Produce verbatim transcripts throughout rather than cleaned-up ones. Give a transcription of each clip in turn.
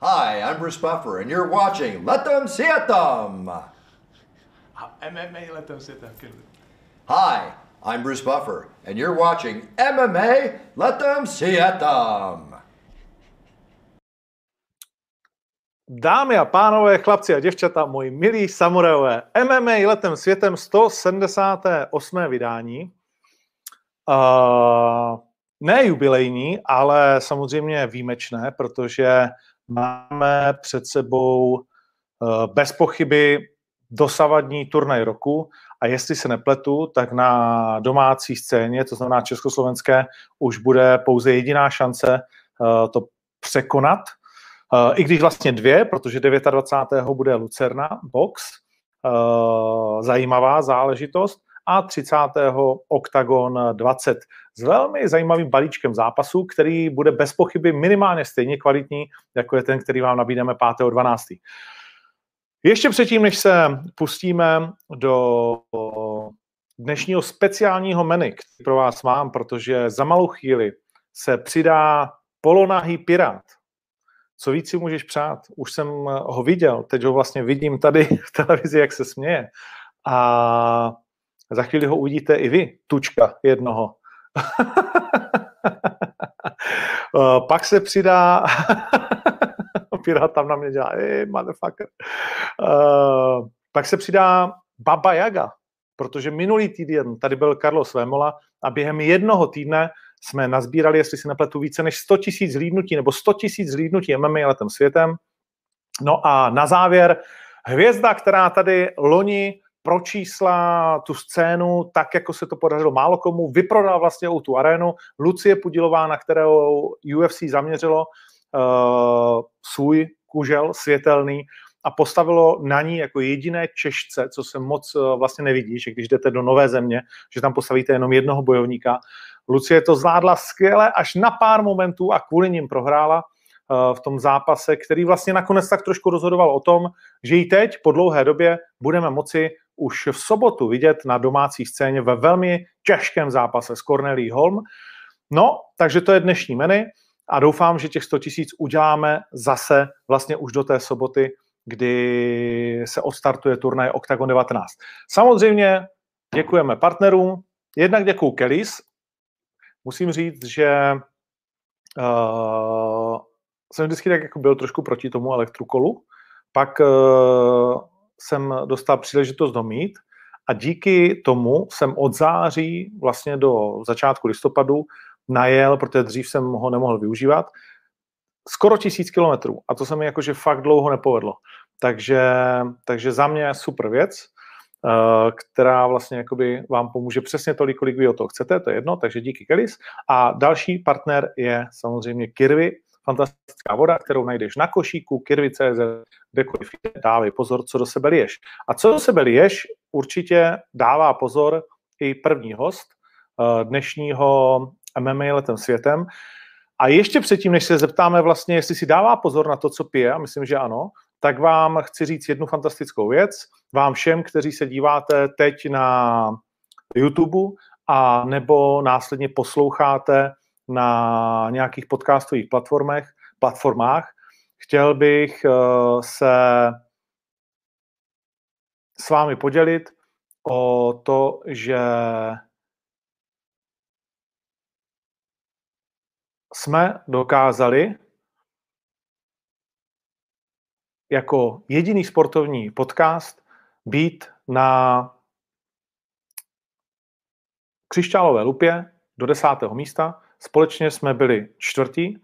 Hi, I'm Bruce Buffer and you're watching Letem Světem! A M M A Letem Světem, Kirvy. Hi, I'm Bruce Buffer and you're watching M M A Letem Světem! Dámy a pánové, chlapci a děvčata, moji milí samurajové, M M A Letem Světem sto sedmdesát osm. vydání. Uh, ne jubilejní, ale samozřejmě výjimečné, protože máme před sebou bez pochyby dosavadní turnaj roku a jestli se nepletu, tak na domácí scéně, to znamená československé, už bude pouze jediná šance to překonat. I když vlastně dvě, protože dvacátého devátého bude Lucerna, box, zajímavá záležitost, a třicátého Octagon dvacet s velmi zajímavým balíčkem zápasů, který bude bez pochyby minimálně stejně kvalitní, jako je ten, který vám nabídneme pátého dvanáctého Ještě předtím, než se pustíme do dnešního speciálního menu, který pro vás mám, protože za malou chvíli se přidá polonahý pirát. Co víc si můžeš přát? Už jsem ho viděl, teď ho vlastně vidím tady v televizi, jak se směje. A za chvíli ho uvidíte i vy, tučka jednoho. Pak se přidá... Pirát tam na mě dělá, hey, motherfucker. Uh, pak se přidá Baba Jaga, protože minulý týden tady byl Carlos Vémola a během jednoho týdne jsme nazbírali, jestli si nepletu, více než sto tisíc zhlídnutí, nebo sto tisíc zhlídnutí M M A Letem světem. No a na závěr hvězda, která tady loni pročísla tu scénu tak, jako se to podařilo málo komu, vyprodala vlastně tu arénu, Lucie Pudilová, na kterou U F C zaměřilo uh, svůj kužel světelný a postavilo na ní jako jediné Češce, co se moc uh, vlastně nevidí, že když jdete do nové země, že tam postavíte jenom jednoho bojovníka. Lucie to zvládla skvěle až na pár momentů a kvůli nim prohrála uh, v tom zápase, který vlastně nakonec tak trošku rozhodoval o tom, že ji teď po dlouhé době budeme moci už v sobotu vidět na domácí scéně ve velmi těžkém zápase s Kornelií Holm. No, takže to je dnešní menu a doufám, že těch sto tisíc uděláme zase vlastně už do té soboty, kdy se odstartuje turnaj Octagon devatenáct. Samozřejmě děkujeme partnerům, jednak děkuju Kelis. Musím říct, že uh, jsem vždycky tak jako byl trošku proti tomu elektrokolu, pak uh, jsem dostal příležitost domít a díky tomu jsem od září vlastně do začátku listopadu najel, protože dřív jsem ho nemohl využívat, skoro tisíc kilometrů a to se mi jakože fakt dlouho nepovedlo. Takže, takže za mě super věc, která vlastně jakoby vám pomůže přesně tolik, kolik vy o toho chcete, to je jedno, takže díky Kelis. A další partner je samozřejmě Kirvy, fantastická voda, kterou najdeš na košíku, kirvy tečka cé zet, kdekoliv jde, dávej pozor, co do sebe liješ. A co do sebe liješ, určitě dává pozor i první host dnešního M M A Letem světem. A ještě předtím, než se zeptáme vlastně, jestli si dává pozor na to, co pije, a myslím, že ano, tak vám chci říct jednu fantastickou věc. Vám všem, kteří se díváte teď na YouTube a nebo následně posloucháte na nějakých podcastových platformách, platformách, chtěl bych se s vámi podělit o to, že jsme dokázali jako jediný sportovní podcast být na křišťálové lupě do desátého místa. Společně jsme byli čtvrtí.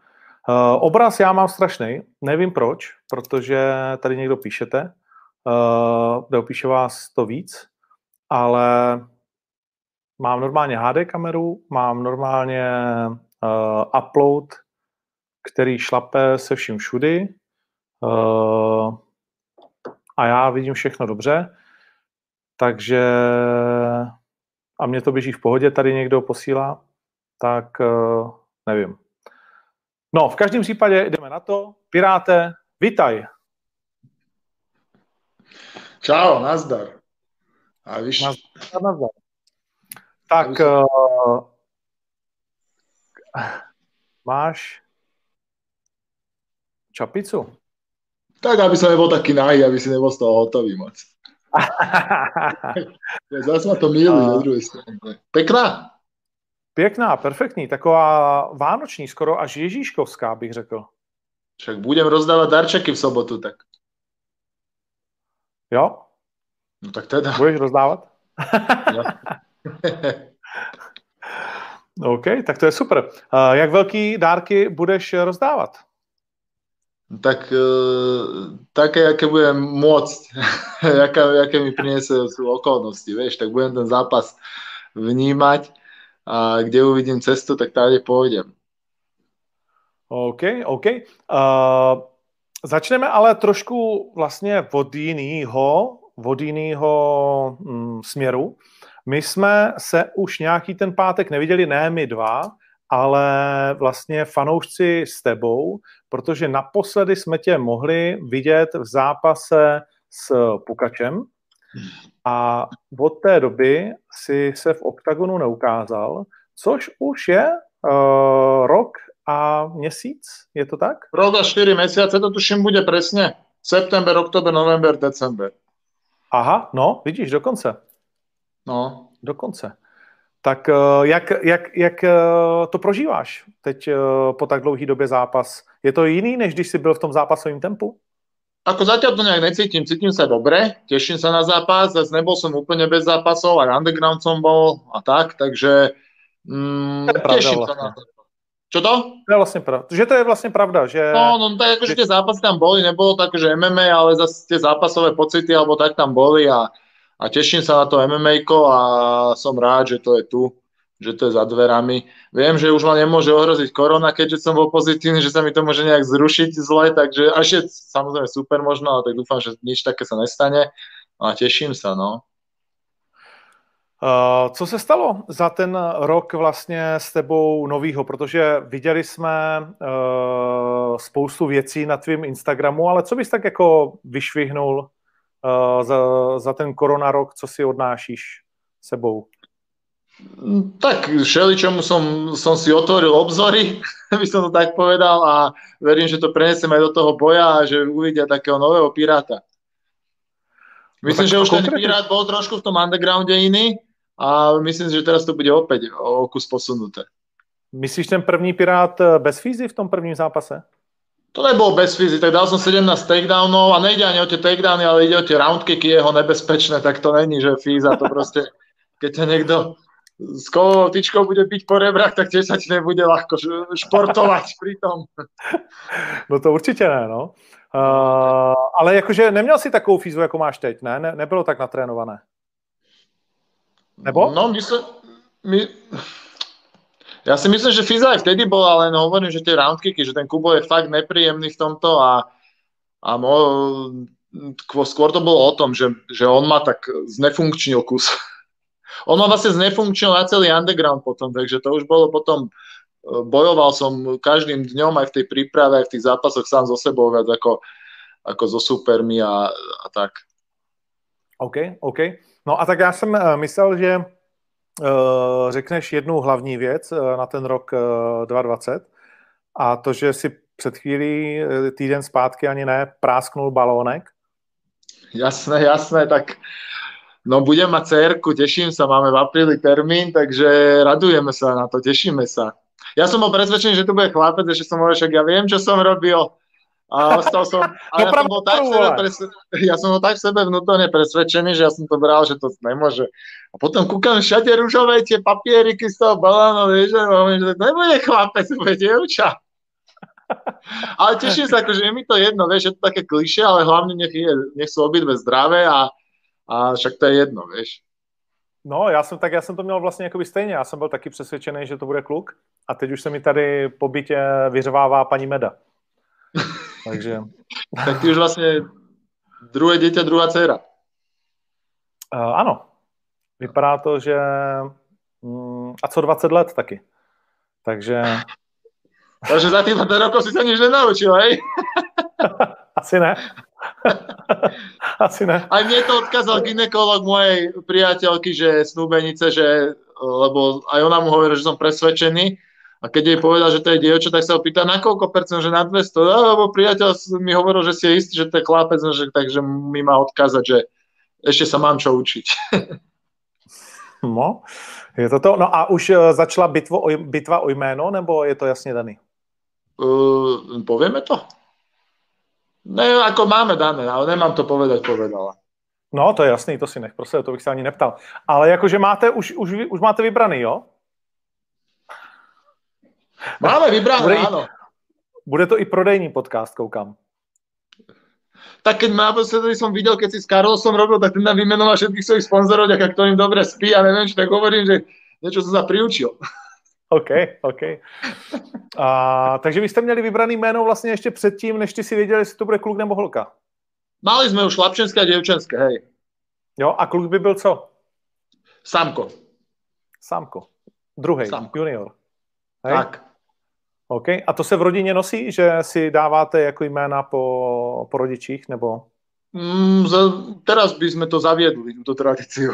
Uh, obraz já mám strašný, nevím proč, protože tady někdo píšete, uh, dopíše vás to víc, ale mám normálně H D kameru, mám normálně uh, upload, který šlape se vším všudy, uh, a já vidím všechno dobře, takže a mě to běží v pohodě, tady někdo posílá, tak nevím. No, v každém případě jdeme na to. Piráte, vitaj. Čau, nazdar. A víš... Nazdar, nazdar. Tak uh, máš čapicu? Tak, aby som nebol taký nahý, aby si nebol z toho hotový moc. Zase ma to milí na druhej strane. Pekná? Pěkná, perfektní, taková vánoční, skoro až ježíškovská, bych řekl. Však budem rozdávat darčeky v sobotu, tak. Jo? No tak teda. Budeš rozdávat? OK, tak to je super. Jak velký dárky budeš rozdávat? Tak také, jaké budem moct, jaké, jaké mi přinese okolnosti, víš, tak budem ten zápas vnímat. A kde uvidím cestu, tak tady půjdem. OK, OK. Uh, začneme ale trošku vlastně od jinýho, od jinýho mm, směru. My jsme se už nějaký ten pátek neviděli, ne my dva, ale vlastně fanoušci s tebou, protože naposledy jsme tě mohli vidět v zápase s Pukačem. A od té doby si se v Octagonu neukázal, což už je uh, rok a měsíc, je to tak? Rok a čtyři měsíce, to tuším bude přesně. September, oktober, november, december. Aha, no, vidíš, dokonce. No. Dokonce. Tak uh, jak, jak, jak uh, to prožíváš teď uh, po tak dlouhý době zápas? Je to jiný, než když jsi byl v tom zápasovém tempu? Ako zatiaľ to nejak necítim, cítim sa dobre, teším sa na zápas, zase nebol som úplne bez zápasov, aj underground som bol a tak, takže mm, teším sa na zápas. Čo to? To je vlastne pravda, že to je vlastne pravda, že... No, no tak akože tie zápasy tam boli, nebolo tak, že em em á, ale zase tie zápasové pocity alebo tak tam boli a, a teším sa na to em em á ko a som rád, že to je tu, že to je za dverami. Viem, že už ma nemôže ohroziť korona, keďže som bol pozitívny, že sa mi to môže nejak zrušiť zle, takže až je samozrejme super možno, ale tak dúfam, že nič také sa nestane a teším sa, no. Uh, co se stalo za ten rok vlastně s tebou novýho? Protože viděli jsme uh, spoustu věcí na tvým Instagramu, ale co bys tak jako vyšvihnul uh, za, za ten korona rok, co si odnášíš sebou? Tak všeličomu som, som si otvoril obzory, by som to tak povedal a verím, že to prenesem aj do toho boja a že uvidia takého nového piráta. Myslím, no, že už ten pirát bol trošku v tom undergrounde iný a myslím, že teraz to bude opäť o kus posunuté. Myslíš ten první pirát bez fízy v tom prvním zápase? To nebol bez fízy, tak dal som sedemnásť takedownov a nejde ani o tie takedowny, ale ide o tie roundkicky jeho nebezpečné, tak to není, že fíza, to proste, keď ťa niekto... s kovovou tyčkou bude být po rebrách, tak tiež sa ti nebude ľahko športovať pritom. No to určitě ne, no. Uh, ale jakože neměl si takovou fízu, jako máš teď, ne? ne? Nebylo tak natrénované. Nebo? No, myslím... My... Ja si myslím, že fíza aj vtedy bola, ale hovorím, že tie roundkicky, že ten Kubo je fakt nepríjemný v tomto a, a mo... skôr to bolo o tom, že, že on má tak znefunkčnil kus. On ma vlastne znefunkčnil na celý underground potom, takže to už bolo potom, bojoval som každým dňom aj v tej príprave, aj v tých zápasoch sám so sebou viac ako, ako so supermi a, a tak. OK, OK. No a tak já jsem myslel, že uh, řekneš jednu hlavní věc na ten rok uh, dvacet dvacet a to, že si před chvílí týden zpátky ani ne, prásknul balónek. Jasné, jasné, tak... No budem mať dcerku, teším sa, máme v apríli termín, takže radujeme sa na to, tešíme sa. Ja som bol presvedčený, že to bude chlapec, že som hovoril, že ja viem, čo som robil. A ostal som, a ja, som bol tak sebe presvedčený, ja som bol tak v sebe vnútorne presvedčený, že ja som to bral, že to nemôže. A potom kúkam všade ružové tie papieriky z toho balónu, že to nebude chlapec, to bude dievča. Ale teším sa, akože je mi to jedno, vieš, je to také klišé, ale hlavne nech, je, nech sú obidve zdravé a a však to je jedno, víš. No, já jsem, tak já jsem to měl vlastně jakoby stejně. Já jsem byl taky přesvědčený, že to bude kluk. A teď už se mi tady po bytě vyřvává paní Meda. Takže... tak ty už vlastně druhé dítě, druhá dcera. Uh, ano. Vypadá to, že... Mm, a co dvacet let taky. Takže... takže za těch dvacet rokov si se nič nenaučil, hej? Asi ne. Asi ne. Aj mne to odkázal gynekolog mojej priateľky, že snúbenice, že, lebo aj ona mu hovorila, že som presvedčený A keď jej povedal, že to je dievča, tak sa ho pýta, na koľko percent, že na dvesto, lebo priateľ mi hovoril, že si je istý, že to je chlapec, že, takže mi má odkázať, že ešte sa mám čo učiť. No, je to to. No a už začala bitvo, bitva o jméno, nebo je to jasne daný? Uh, povieme to? Ne, ako máme dané, ale nemám to povedať, povedala. No, to je jasný, to si nech, prosím, to bych se ani neptal. Ale jakože máte, už, už, už máte vybraný, jo? Máme vybraný, ano. Bude to i prodejní podcast, koukám. Tak keď mám, protože jsem viděl, keď si s Carlosom robil, tak ten nám vymenoval všetkých svojich sponzorov, a ktorým dobre spí a nevím, či tak hovorím, že něco jsem se priučil. OK, OK. A, takže vy jste měli vybraný jméno vlastně ještě předtím, než ty si věděli, jestli to bude kluk nebo holka. Mali jsme už chlapčenské a děvčenské, hej. Jo, a kluk by byl co? Sámko. Sámko. Druhej, Sámko. Junior. Hej? Tak. OK, a to se v rodině nosí, že si dáváte jako jména po, po rodičích, nebo? Mm, za, teraz bychom to zavědli, tu tradici.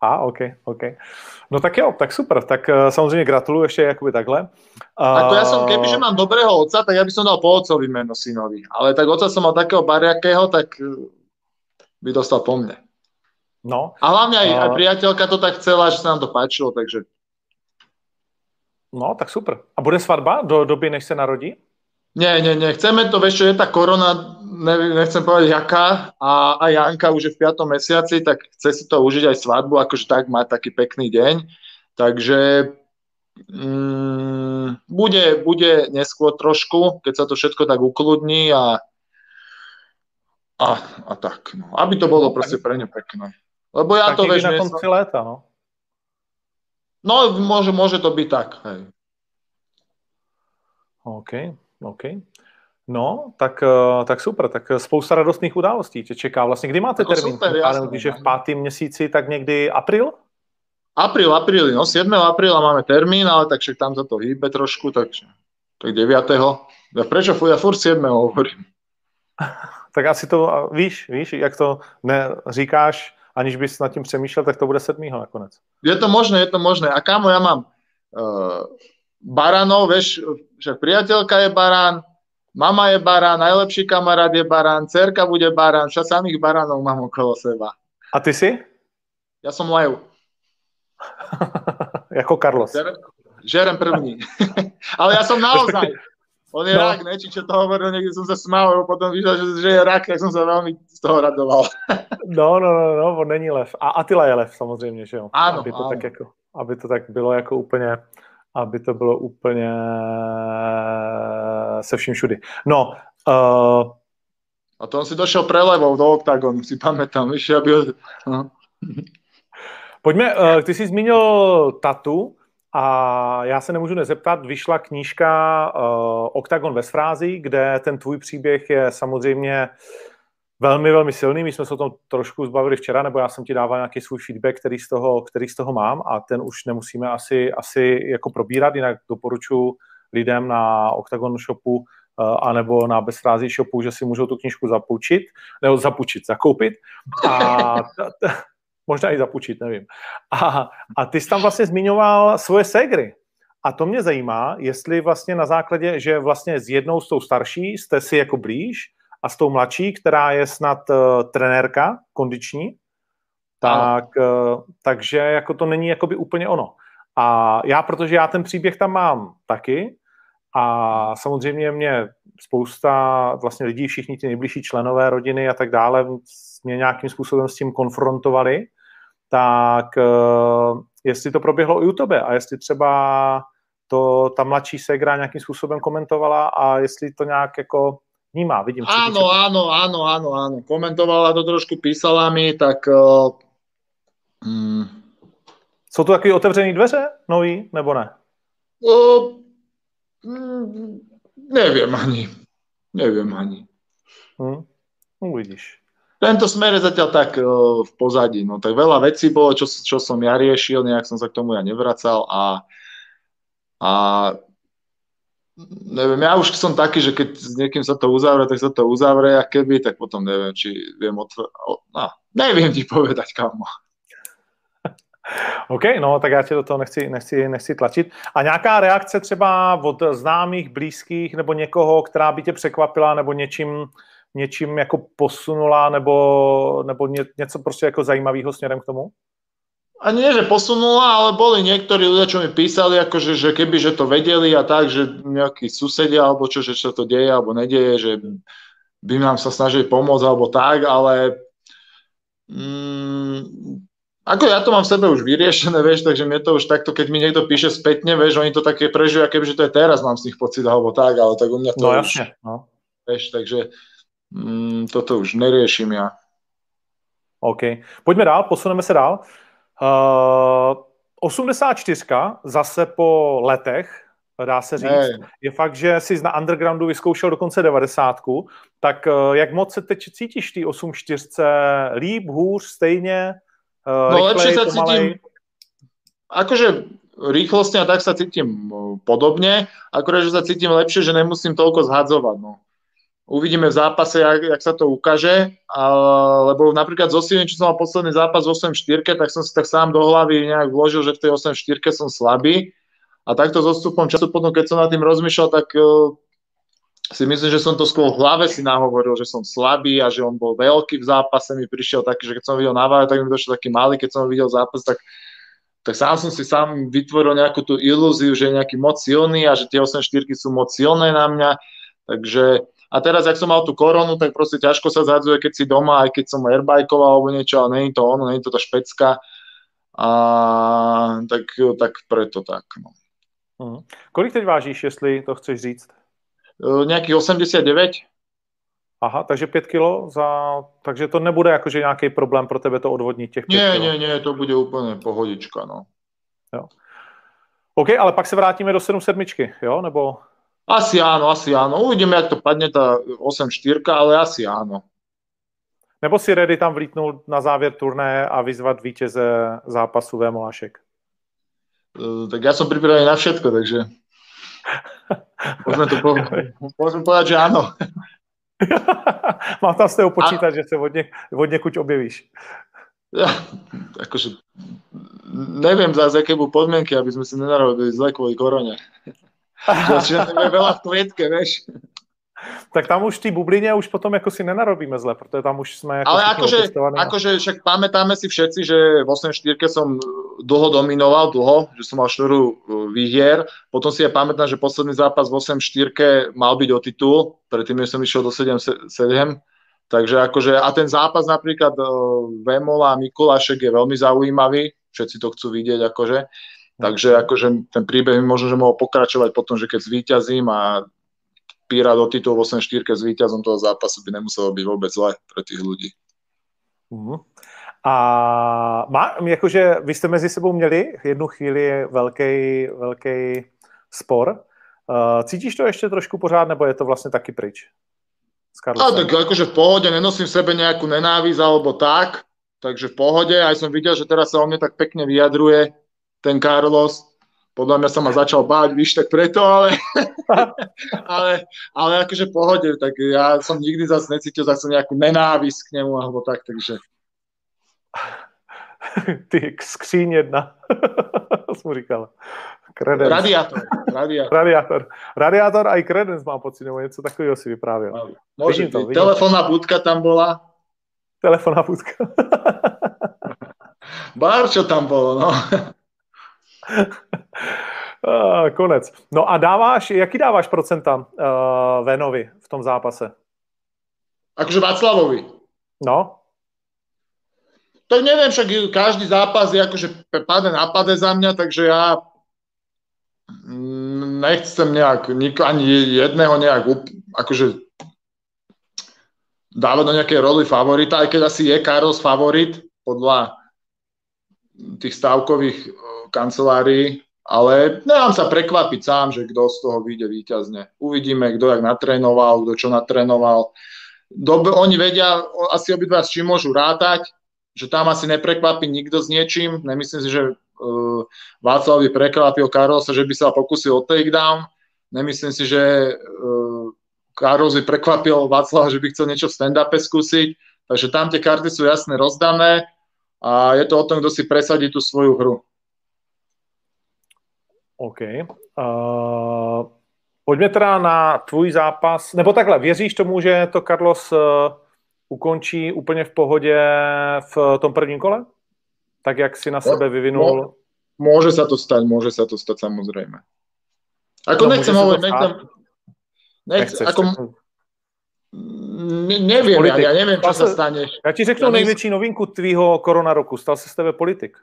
A, OK, OK. No tak jo, tak super, tak uh, samozřejmě gratuluju ještě jakoby takhle. Uh, tak to ja som, kebyže mám dobrého otca, tak ja by som dal po otcovi meno synovi, ale tak otca som mal takého bariakého, tak by dostal po mne. No. A hlavne aj, uh, aj priateľka to tak chcela, že sa nám to páčilo, takže... No, tak super. A bude svatba do doby, než se narodí? Ne, ne, ne, chceme to, vieš čo, je tá korona, ne, nechcem povedať jaká, a, a Janka už je v piatom mesiaci, tak chce si to užiť aj svadbu, akože tak má taký pekný deň, takže mm, bude, bude neskôr trošku, keď sa to všetko tak ukludní a, a, a tak, no, aby to bolo proste pre ňu pekné. Lebo ja tak to vieš... na konci som... léta, no? No, môže, môže to byť tak, hej. OK. OK. No, tak, tak super, tak spousta radostných událostí tě čeká. Vlastně, kdy máte termín? Super, jasný, když je v pátém měsíci, tak někdy april? April, april, no, siedmeho apríla máme termín, ale takže tam za to hýbe trošku, takže tak deviateho Ja prečo ja furt siedmeho hovorím? Tak asi to víš, víš, jak to ne, říkáš, aniž bys nad tím přemýšlel, tak to bude sedmého nakonec. Je to možné, je to možné. A kámo, já mám... Uh, Baranov, vieš, však priateľka je barán, mama je barán, najlepší kamarát je barán, dcerka bude barán, však samých baránov mám okolo seba. A ty si? Ja som Lev. Jako Carlos. Žerem, žerem první. Ale ja som naozaj. On je no. Rak, ne? Či čo to hovoril, niekde som sa smál, lebo potom vyšiel, že je rak, tak som sa veľmi z toho radoval. No, no, no, no, on není lev. A Atila je lev, samozřejmě, že jo? Áno, aby to áno. Tak jako, aby to tak bylo jako úplně... aby to bylo úplně se vším všudy. No. Uh... A to on si došel prelevou do Octagonu, si pamätám, víš, aby... No. Pojďme, uh, ty jsi zmínil tatu a já se nemůžu nezeptat, vyšla knížka uh, Octagon Bezfrází, kde ten tvůj příběh je samozřejmě velmi, velmi silný. My jsme se o tom trošku zbavili včera, nebo já jsem ti dával nějaký svůj feedback, který z toho, který z toho mám a ten už nemusíme asi, asi jako probírat, jinak doporučuji lidem na Octagon shopu uh, anebo na Bezfrází shopu, že si můžou tu knížku zapůjčit, nebo zapůjčit, zakoupit a t- t- možná i zapůjčit, nevím. A, a ty jsi tam vlastně zmiňoval svoje ségry. A to mě zajímá, jestli vlastně na základě, že vlastně s jednou s tou starší jste si jako blíž, a s tou mladší, která je snad uh, trenérka kondiční, tak, uh, takže jako to není jakoby úplně ono. A já, protože já ten příběh tam mám taky a samozřejmě mě spousta vlastně lidí, všichni ty nejbližší členové rodiny a tak dále mě nějakým způsobem s tím konfrontovali, tak uh, jestli to proběhlo i u tebe a jestli třeba to ta mladší ségra nějakým způsobem komentovala a jestli to nějak jako Nímá, vidím. Áno, áno, áno, áno, áno. Komentovala to trošku, písala mi, tak... Uh, mm. Jsou to takový otevřený dveře nový, nebo ne? Uh, mm, nevím ani. Nevím ani. Hmm. Uvidíš. Tento smer je zatiaľ tak uh, v pozadí. No tak veľa vecí bolo, čo, čo som ja riešil, nejak som sa k tomu ja nevracal a... a neviem, ja už som taký, že keď s niekým sa to uzavre, tak sa to uzavre a keby, tak potom neviem, či viem otvoriť. No, neviem ti povedať, kámo. OK, no tak já tě do toho nechci, nechci, nechci tlačit. A nějaká reakce třeba od známých, blízkých nebo někoho, která by tě překvapila nebo něčím, něčím jako posunula nebo, nebo ně, něco prostě jako zajímavého směrem k tomu? A nie, že posunula, ale boli niektorí ľudia, čo mi písali, akože, že keby že to vedeli a tak, že nejakí susedia, alebo čo, že čo to deje, alebo nedieje, že by nám sa snažili pomôcť, alebo tak, ale mm, ako ja to mám v sebe už vyriešené, vieš, takže mne to už takto, keď mi niekto píše spätne, vieš, oni to také prežijú, a keby, že to je teraz, mám z nich pocit, alebo tak, ale tak u mňa to no, už, jasne, no. Vieš, takže mm, toto už neriešim ja. OK, poďme dál, posuneme sa dál. Uh, osmdesát čtyři zase po letech, dá se říct, hey. Je fakt, že jsi na undergroundu vyzkoušel dokonce devadesát. Tak uh, jak moc se teď cítíš ty osmdesát čtyři? Líp, hůř, stejně? Uh, no lepšie sa cítim, akože rýchlostne a tak sa cítim podobne, akorát, že sa cítim lepšie, že nemusím toľko zhadzovať, no. Uvidíme v zápase, jak, jak sa to ukáže, ale, lebo napríklad z Osivým, čo som mal posledný zápas v osm čtyři, tak som si tak sám do hlavy nejak vložil, že v tej osm čtyři som slabý a takto s odstupom času potom, keď som nad tým rozmýšľal, tak uh, si myslím, že som to skôr v hlave si nahovoril, že som slabý a že on bol veľký v zápase, mi prišiel taký, že keď som videl na váhe, tak mi došiel taký malý, keď som videl zápas, tak, tak sám som si sám vytvoril nejakú tú ilúziu, že je nejaký moc silný a že tie osm čtyři sú moc silné na mňa, takže a teraz, jak som mal tú koronu, tak proste ťažko sa zhadzuje, keď si doma, aj keď som airbajkoval alebo niečo, ale není to ono, není to tá špecka. A tak, tak preto tak. No. Uh-huh. Kolik teď vážíš, jestli to chceš říct? Uh, nejakých osmdesát devět. Aha, takže pět kilo za... Takže to nebude jakože nejaký problém pro tebe to odvodnit těch pět kilo? Nie, nie, nie, to bude úplne pohodička, no. Jo. OK, ale pak se vrátíme do sedm sedmičky, jo? Nebo... Asi áno, asi áno. Uvidíme, jak to padne tá osm čtyři, ale asi áno. Nebo si ready tam vlítnul na závěr turné a vyzvat vítěze zápasu Vémolášek? Uh, tak ja som pripravený na všetko, takže... Môžeme to po... Môžeme povedať, že áno. Mám tam z toho počítať, a... že sa od, ne... od nekuď objevíš. Ja, akože... Neviem zase, aké budú podmienky, aby sme si nenarobili zle kvôli korone. Začínáme veľa v klietke, vieš. Tak tam už v tej bubline už potom ako si nenarobíme zle, protože tam už sme... Ako ale akože, akože však pamätáme si všetci, že v osm čtyři som dlho dominoval, dlho, že som mal štyri výhier. Potom si ja pamätám, že posledný zápas v osm čtyři mal byť o titul, predtým než som išiel do sedm sedm. Takže akože, a ten zápas napríklad Vémola a Mikulášek je veľmi zaujímavý, všetci to chcú vidieť akože. Takže akože ten príbeh možno, že mohol pokračovať potom, že keď zvíťazím a pírať o titul v osm čtyři s víťazom toho zápasu by nemuselo byť vôbec zle pre tých ľudí. Uh-huh. A má, jakože, vy ste mezi sebou měli jednu chvíli velký, velký spor. Uh, cítíš to ešte trošku pořád, nebo je to vlastne taky pryč? A, tak akože v pohode, nenosím v sebe nejakú nenávisť alebo tak, takže v pohode, aj som videl, že teraz sa o mne tak pekne vyjadruje ten Carlos, podľa mňa sa ma začal báť, víš, tak preto, ale, ale, ale akože pohode, tak ja som nikdy zase necítil zase nejakú nenávisť k nemu, alebo tak, takže... Ty skříň jedna, som říkal. Credence. Radiátor. Radiátor. Radiátor. Radiátor a i Credence mám pocit, nebo něco takového si vyprávěl. Môže, to, telefónna budka tam bola. Telefónna budka. Barčo tam bolo, no. Konec. No a dáváš, jaký dáváš procenta uh, Vénovi v tom zápase? Akože Václavovi? No. Tak neviem, však každý zápas je akože pade na pade za mňa, takže ja nechcem nejak nik- ani jedného nejak akože dávať do nejakej roli favorita, aj keď asi je Carlos favorit podľa tých stávkových kancelárií, ale nemám sa prekvapiť sám, že kto z toho vyjde víťazne. Uvidíme, kto jak natrénoval, kto čo natrénoval. Dobre, oni vedia asi obidva s čím môžu rátať, že tam asi neprekvapí nikto s niečím. Nemyslím si, že uh, Václav by prekvapil Carlosa, že by sa pokusil o takedown. Nemyslím si, že uh, Carlos by prekvapil Václava, že by chcel niečo v stand-upe skúsiť. Takže tam tie karty sú jasne rozdané a je to o tom, kto si presadí tú svoju hru. OK. Uh, pojďme teda na tvůj zápas, nebo takhle, věříš tomu, že to Carlos uh, ukončí úplně v pohodě v tom prvním kole? Tak, jak si na sebe vyvinul? No, může se to stát, může se to stát samozřejmě. Ako no, nechcem hovoriť, nechcem... Nechcem, ako... Neviem, ja, ja neviem, čo sa stane. Ja ti řeknu ja největší novinku tvýho korona roku. Stal se z tebe politik.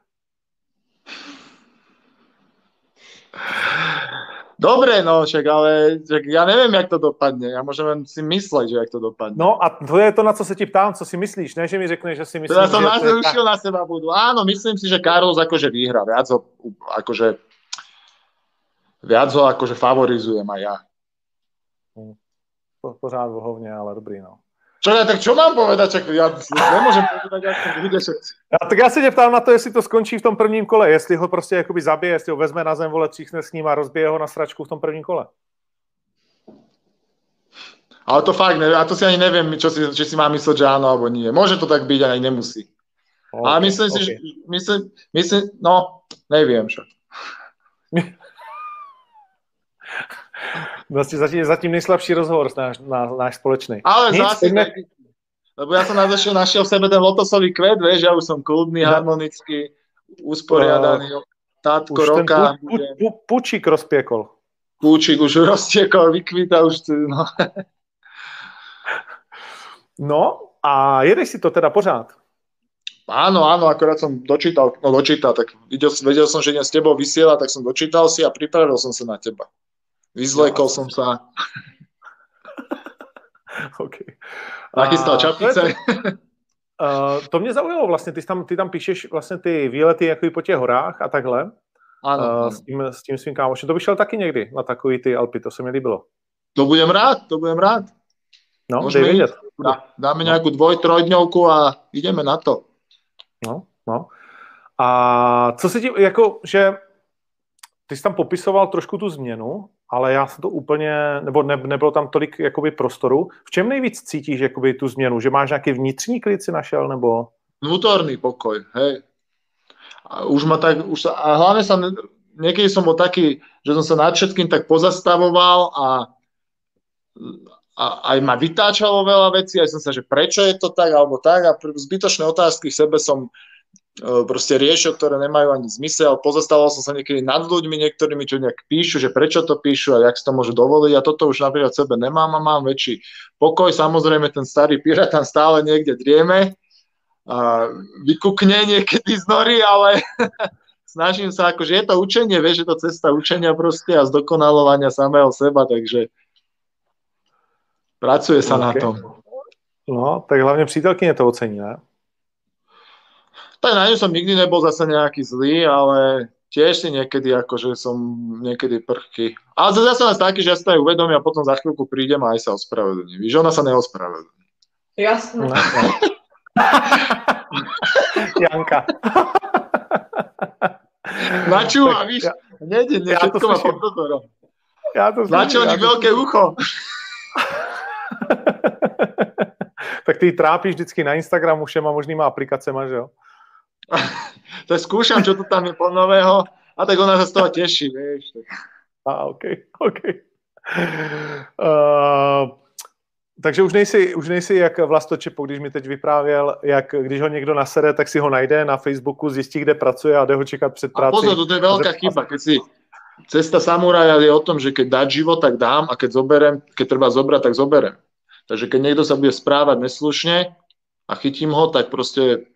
Dobre, no však, ale však ja neviem, jak to dopadne. Ja môžem si mysleť, že jak to dopadne. No a to je to, na co se ti ptám, co si myslíš, ne, že mi řekneš, že si myslíš. Teda som nazušil na seba budu. Áno, myslím si, že Carlos akože vyhrá. Viac ho akože... Viac ho akože favorizujem aj ja. Pořád vohovne, ale dobrý, no. Čo, tak čo mám povedať? Čak, ja nemôžem povedať, jak som bude šetci. Tak ja se tě ptám na to, jestli to skončí v tom prvním kole, jestli ho prostě jakoby zabije, jestli ho vezme na zem, vole, tříchne s ním a rozbije ho na sračku v tom prvním kole. Ale to fakt, ne, a to si ani neviem, čo si, či si mám mysleť, že áno, alebo nie. Môže to tak byť, ani nemusí. Okay, ale myslím okay. si, že... Myslím, myslím, no, neviem však. Vlastně zatím, zatím nejslabší rozhovor náš, náš, náš společný. Ale nic, zase, ne... lebo ja som našel, našiel v sebe ten lotosový kvet, vieš, ja už som kľudný, no. harmonický, usporiadaný, tátko už roka. Už ten pú, pú, púčik rozpiekol. Púčik už roztiekol, vykvíta už. No. No a jedeš si to teda pořád? Áno, áno, akorát som dočítal, no dočítal, tak videl, vedel som, že idem s tebou vysielať, tak som dočítal si a pripravil som sa na teba. Vyzlekol som sa. Okay. Nachystal čapice. Uh, to mě zaujalo vlastně, ty tam, ty tam píšeš vlastně ty výlety jakoby po těch horách a takhle. Ano, uh, ano. S, tím, s tím svým kámošem. To by šel taky někdy na takový ty Alpy, to se mi líbilo. To budem rád, to budem rád. No, můžeme vidět. Dá, dáme nějakou dvoj, trojdňovku a jdeme na to. No, no. A co si ti, jako, že ty jsi tam popisoval trošku tu změnu, ale já se to úplně, nebo ne, nebylo tam tolik jakoby prostoru. V čem nejvíc cítíš jakoby tu změnu? Že máš nějaký vnitřní klid si našel, nebo? Vnútorný pokoj, hej. A už ma tak, už sa, a hlavne sa, niekedy som bol taký, že som sa nad všetkým tak pozastavoval a, a aj ma vytáčalo veľa vecí, aj som sa, že prečo je to tak, alebo tak, a zbytočné otázky v sebe som proste riešil, ktoré nemajú ani zmysel. Pozastával som sa niekedy nad ľuďmi, niektorí mi to nejak píšu, že prečo to píšu a jak si to môžu dovoliť. A toto už napríklad sebe nemám a mám väčší pokoj. Samozrejme, ten starý pirát tam stále niekde drieme. A vykukne niekedy z nory, ale snažím sa, akože je to učenie, vieš, je to cesta učenia proste a zdokonalovania samého seba, takže pracuje sa okay. na tom. No, tak hlavne přítelkyně to ocení, ne? Tak na ňu som nikdy nebol zase nejaký zlý, ale tiež si niekedy akože som niekedy prchký. Ale zase nás taký, že ja sa to aj uvedomím a potom za chvíľku prídem a aj sa ospravedlním. Víš, ona sa neospravedlní. Jasné. Janka. Načúva, víš, nedene, ja všetko má pod dozorom. Ja Načúvaník ja veľké ucho. Tak ty trápíš vždycky na Instagramu všema možnýma aplikacema, že jo? Tak skúšam, čo to tam je po nového a tak ona sa z toho teší, vieš. A, ok, ok. Uh, takže už nejsi, už nejsi jak Vlasto Čepo, když mi teď vyprávěl, jak když ho někdo nasere, tak si ho najde na Facebooku, zjistí, kde pracuje a jde ho čekat před práci. A pozor, to je veľká chyba, keď si cesta samuraja je o tom, že keď dá život, tak dám a keď zoberem, keď treba zobrať, tak zoberem. Takže keď niekto sa bude správať neslušne a chytím ho, tak proste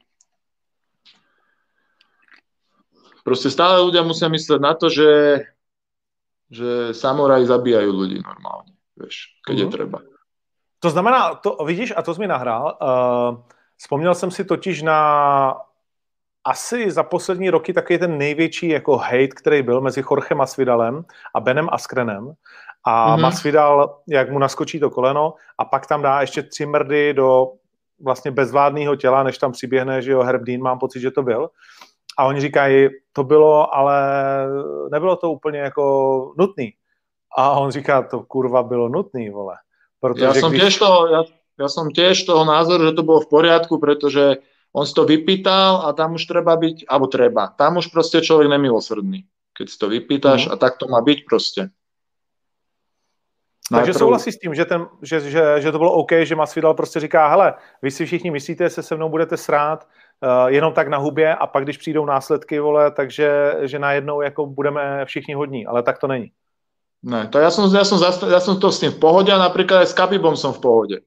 Proste stále ľudia musia mysleť na to, že, že samuraji zabíjajú ľudí normálne, vieš, keď uh-huh. je treba. To znamená, to, vidíš, a to jsi mi nahrál, uh, vzpomněl jsem si totiž na asi za poslední roky takový ten největší jako hate, který byl mezi Jorgem Masvidalem a Benem Askrenem. A uh-huh. Masvidal, jak mu naskočí to koleno a pak tam dá ještě tři mrdy do vlastně bezvládného těla, než tam přiběhne, že jo, Herb Dean, mám pocit, že to byl. A oni říkají, to bylo, ale nebylo to úplně jako nutný. A on říká, to kurva bylo nutný, vole. Protože ja, som když... tiež toho, ja, ja som tiež toho názoru, že to bolo v poriadku, pretože on si to vypýtal a tam už treba byť, alebo treba, tam už proste človek nemilosrdný, keď si to vypýtaš, mm. a tak to má byť proste. Takže souhlasí s tím, že, ten, že, že, že to bylo OK, že Masvidal prostě říká, hele, vy si všichni myslíte, se se mnou budete srát uh, jenom tak na hubě a pak, když přijdou následky, vole, takže že najednou jako budeme všichni hodní, ale tak to není. Ne, to já jsem, já jsem, já jsem to s tím v pohodě a například s Khabibom jsem v pohodě.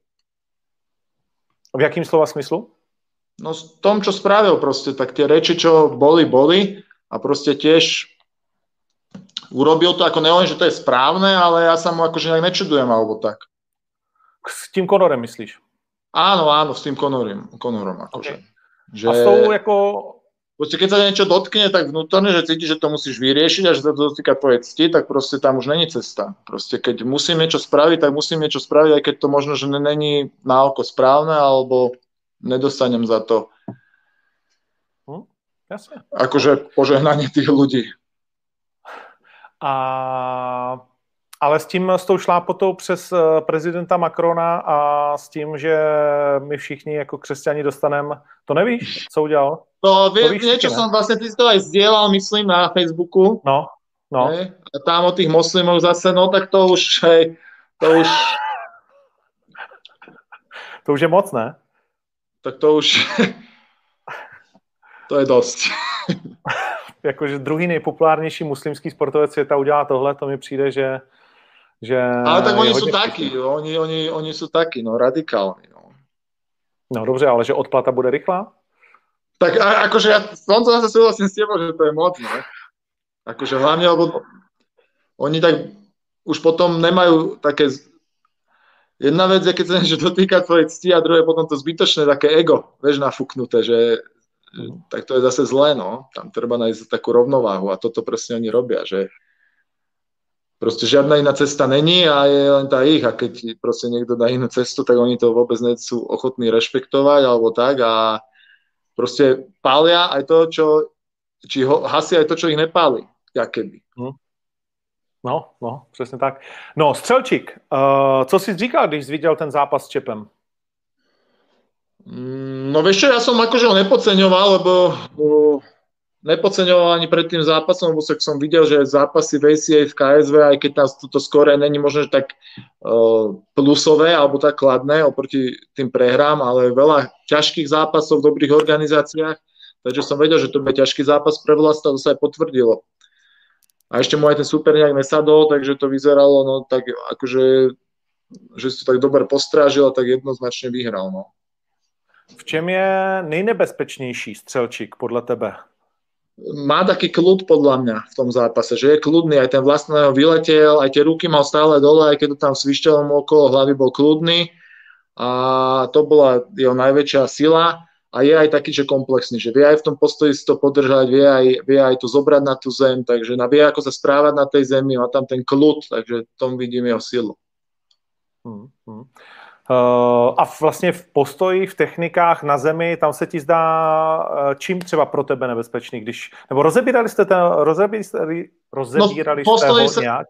V jakým slova smyslu? No v tom, čo spravil prostě, tak ty reči, čo boli, boli a prostě tiež urobil to, ako nevím, že to je správne, ale ja sa mu akože nejak nečudujem, alebo tak. S tým Conorem myslíš? Áno, áno, s tým Conorem, Conorom akože. Okay. Že... A s tou jako... Proste, keď sa niečo dotkne, tak vnútorne, že cítiš, že to musíš vyriešiť a že sa to dotýka tvojej cti, tak proste tam už není cesta. Proste, keď musím niečo spraviť, tak musím niečo spraviť, aj keď to možno, že není na oko správne, alebo nedostanem za to. Hm, jasne. Akože požehnanie tých ľudí. A, ale s tím, s tou šlápotou přes prezidenta Macrona a s tím, že my všichni jako křesťani dostaneme, to nevíš, co udělal? No, něco jsem vlastně, ty to aj sdělal, myslím, na Facebooku. No, no. Ne? A tam o těch muslimů zase, no, tak to už, hej, to už... To už je moc, ne? Tak to už... To je dost. Jakože druhý nejpopulárnější muslimský sportovec světa udělá tohle, to mi přijde, že... že ale tak oni jsou taky, oni, oni, oni jsou taky, no, radikální. No. No dobře, ale že odplata bude rychlá? Tak jakože já jsem to zase souhlasím s těma, že to je moc, ne? Jakože hlavně, lebo oni tak už potom nemají také... Jedna věc je, keď se že dotýká tvoje cti a druhé potom to zbytočné, také ego, veš, nafuknuté, že... tak to je zase zlé, no. Tam treba najít takú rovnováhu a toto presne oni robia, že prostě žiadna iná cesta není a je len tá ich a keď prostě niekto dá inú cestu, tak oni to vôbec nesú ochotní rešpektovať alebo tak a prostě pália aj to, čo či hasí aj to, čo ich nepáli, jakoby. No, no, přesně tak. No, Střelčík, uh, co jsi říkal, když jsi viděl ten zápas s Čepem? No vieš čo, ja som akože ho nepodceňoval, lebo uh, nepodceňoval ani pred tým zápasom, lebo som videl, že zápasy v á cé á v ká es vé, aj keď nás toto skóre není možno tak uh, plusové alebo tak kladné oproti tým prehrám, ale veľa ťažkých zápasov v dobrých organizáciách, takže som vedel, že to bude ťažký zápas pre Vlasta, to sa aj potvrdilo. A ešte mu aj ten super nejak nesadol, takže to vyzeralo, no tak akože, že si to tak dobre postrážil a tak jednoznačne vyhral, no. V čem je nejnebezpečnější Střelčík podle tebe? Má taký kľud podľa mňa v tom zápase, že je kľudný, aj ten vlastného vyletel, aj tie ruky mal stále dole, aj keď to tam svišťalo mu okolo hlavy, bol kľudný a to bola jeho najväčšia sila a je aj taký, že komplexný, že vie aj v tom postoji si to podržať, vie aj, vie aj to zobrať na tú zem, takže vie ako sa správať na tej zemi, má tam ten kľud, takže v tom vidím jeho silu. Hmm, hmm. A vlastně v postoji, v technikách, na zemi, tam se ti zdá, čím třeba pro tebe nebezpečný, když, nebo rozebírali jste ten, rozebírali, rozebírali no, jste ho se, nějak?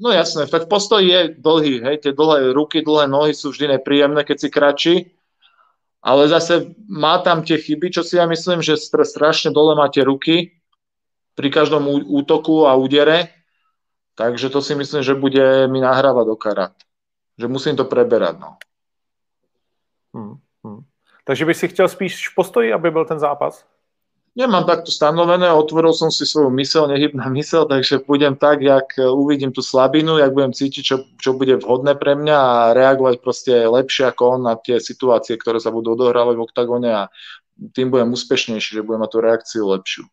No jasné, tak postoj je dlhý, hej, tie dlhé ruky, dlhé nohy sú vždy nepríjemné, keď si kračí, ale zase má tam tie chyby, čo si ja myslím, že strašne dole má tie ruky pri každom útoku a údere, takže to si myslím, že bude mi nahrávať do karát. Že musím to preberat, no. Hmm, hmm. Takže bys si chtěl spíš v postoji, aby byl ten zápas? Nemám takto stanovené, otvoril jsem si svou mysl, nehybná mysl, takže půjdem tak, jak uvidím tu slabinu, jak budem cítit, čo, čo bude vhodné pre mňa a reagovať prostě lepšie ako on na tie situácie, ktoré sa budú odohrávať v oktagóne a tým budem úspešnejší, že budem mať tú reakciu lepšiu.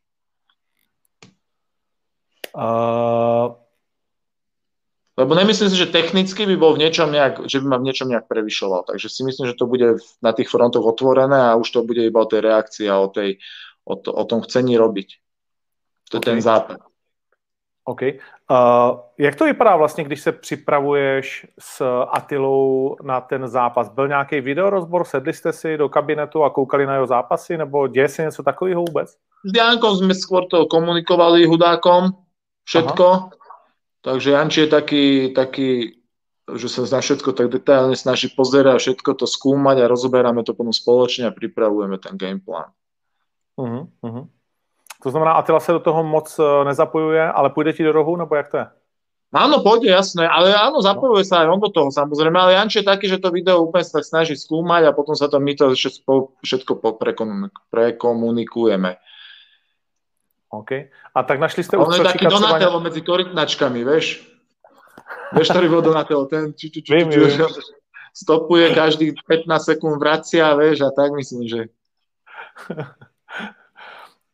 Uh... Lebo nemyslím si, že technicky by bol v niečom nejak, že by ma v niečom nejak prevyšoval. Takže si myslím, že to bude na tých frontoch otvorené a už to bude iba o tej reakcii a o, tej, o, to, o tom chcení robiť. To je okay. Ten zápas. OK. Uh, jak to vypadá vlastně, když se připravuješ s Atilou na ten zápas? Byl nějaký videorozbor, sedli jste si do kabinetu a koukali na jeho zápasy, nebo děje se něco takového vůbec? S Diánkom jsme skôr to komunikovali, Hudákom, všetko. Aha. Takže Janči je taký, taký že sa na všetko tak detailne snaží pozerať a všetko to skúmať a rozoberáme to potom spoločne a pripravujeme ten gameplan. Uh-huh, uh-huh. To znamená, Atila se do toho moc nezapojuje, ale půjde ti do rohu, nebo jak to je? Áno, pôjde, jasné, ale áno, zapojuje sa aj on do toho, samozrejme, ale Janči je taký, že to video úplne sa snaží skúmať a potom sa to my to všetko prekomunikujeme. OK. A tak našli ste... On je taký Donatello medzi korytnačkami, vieš? Vieš, ktorý bol Donatello? Ten či, či, či, vím, či, vím. Stopuje, každých pätnásť sekúnd vracia, vieš, a tak myslím, že...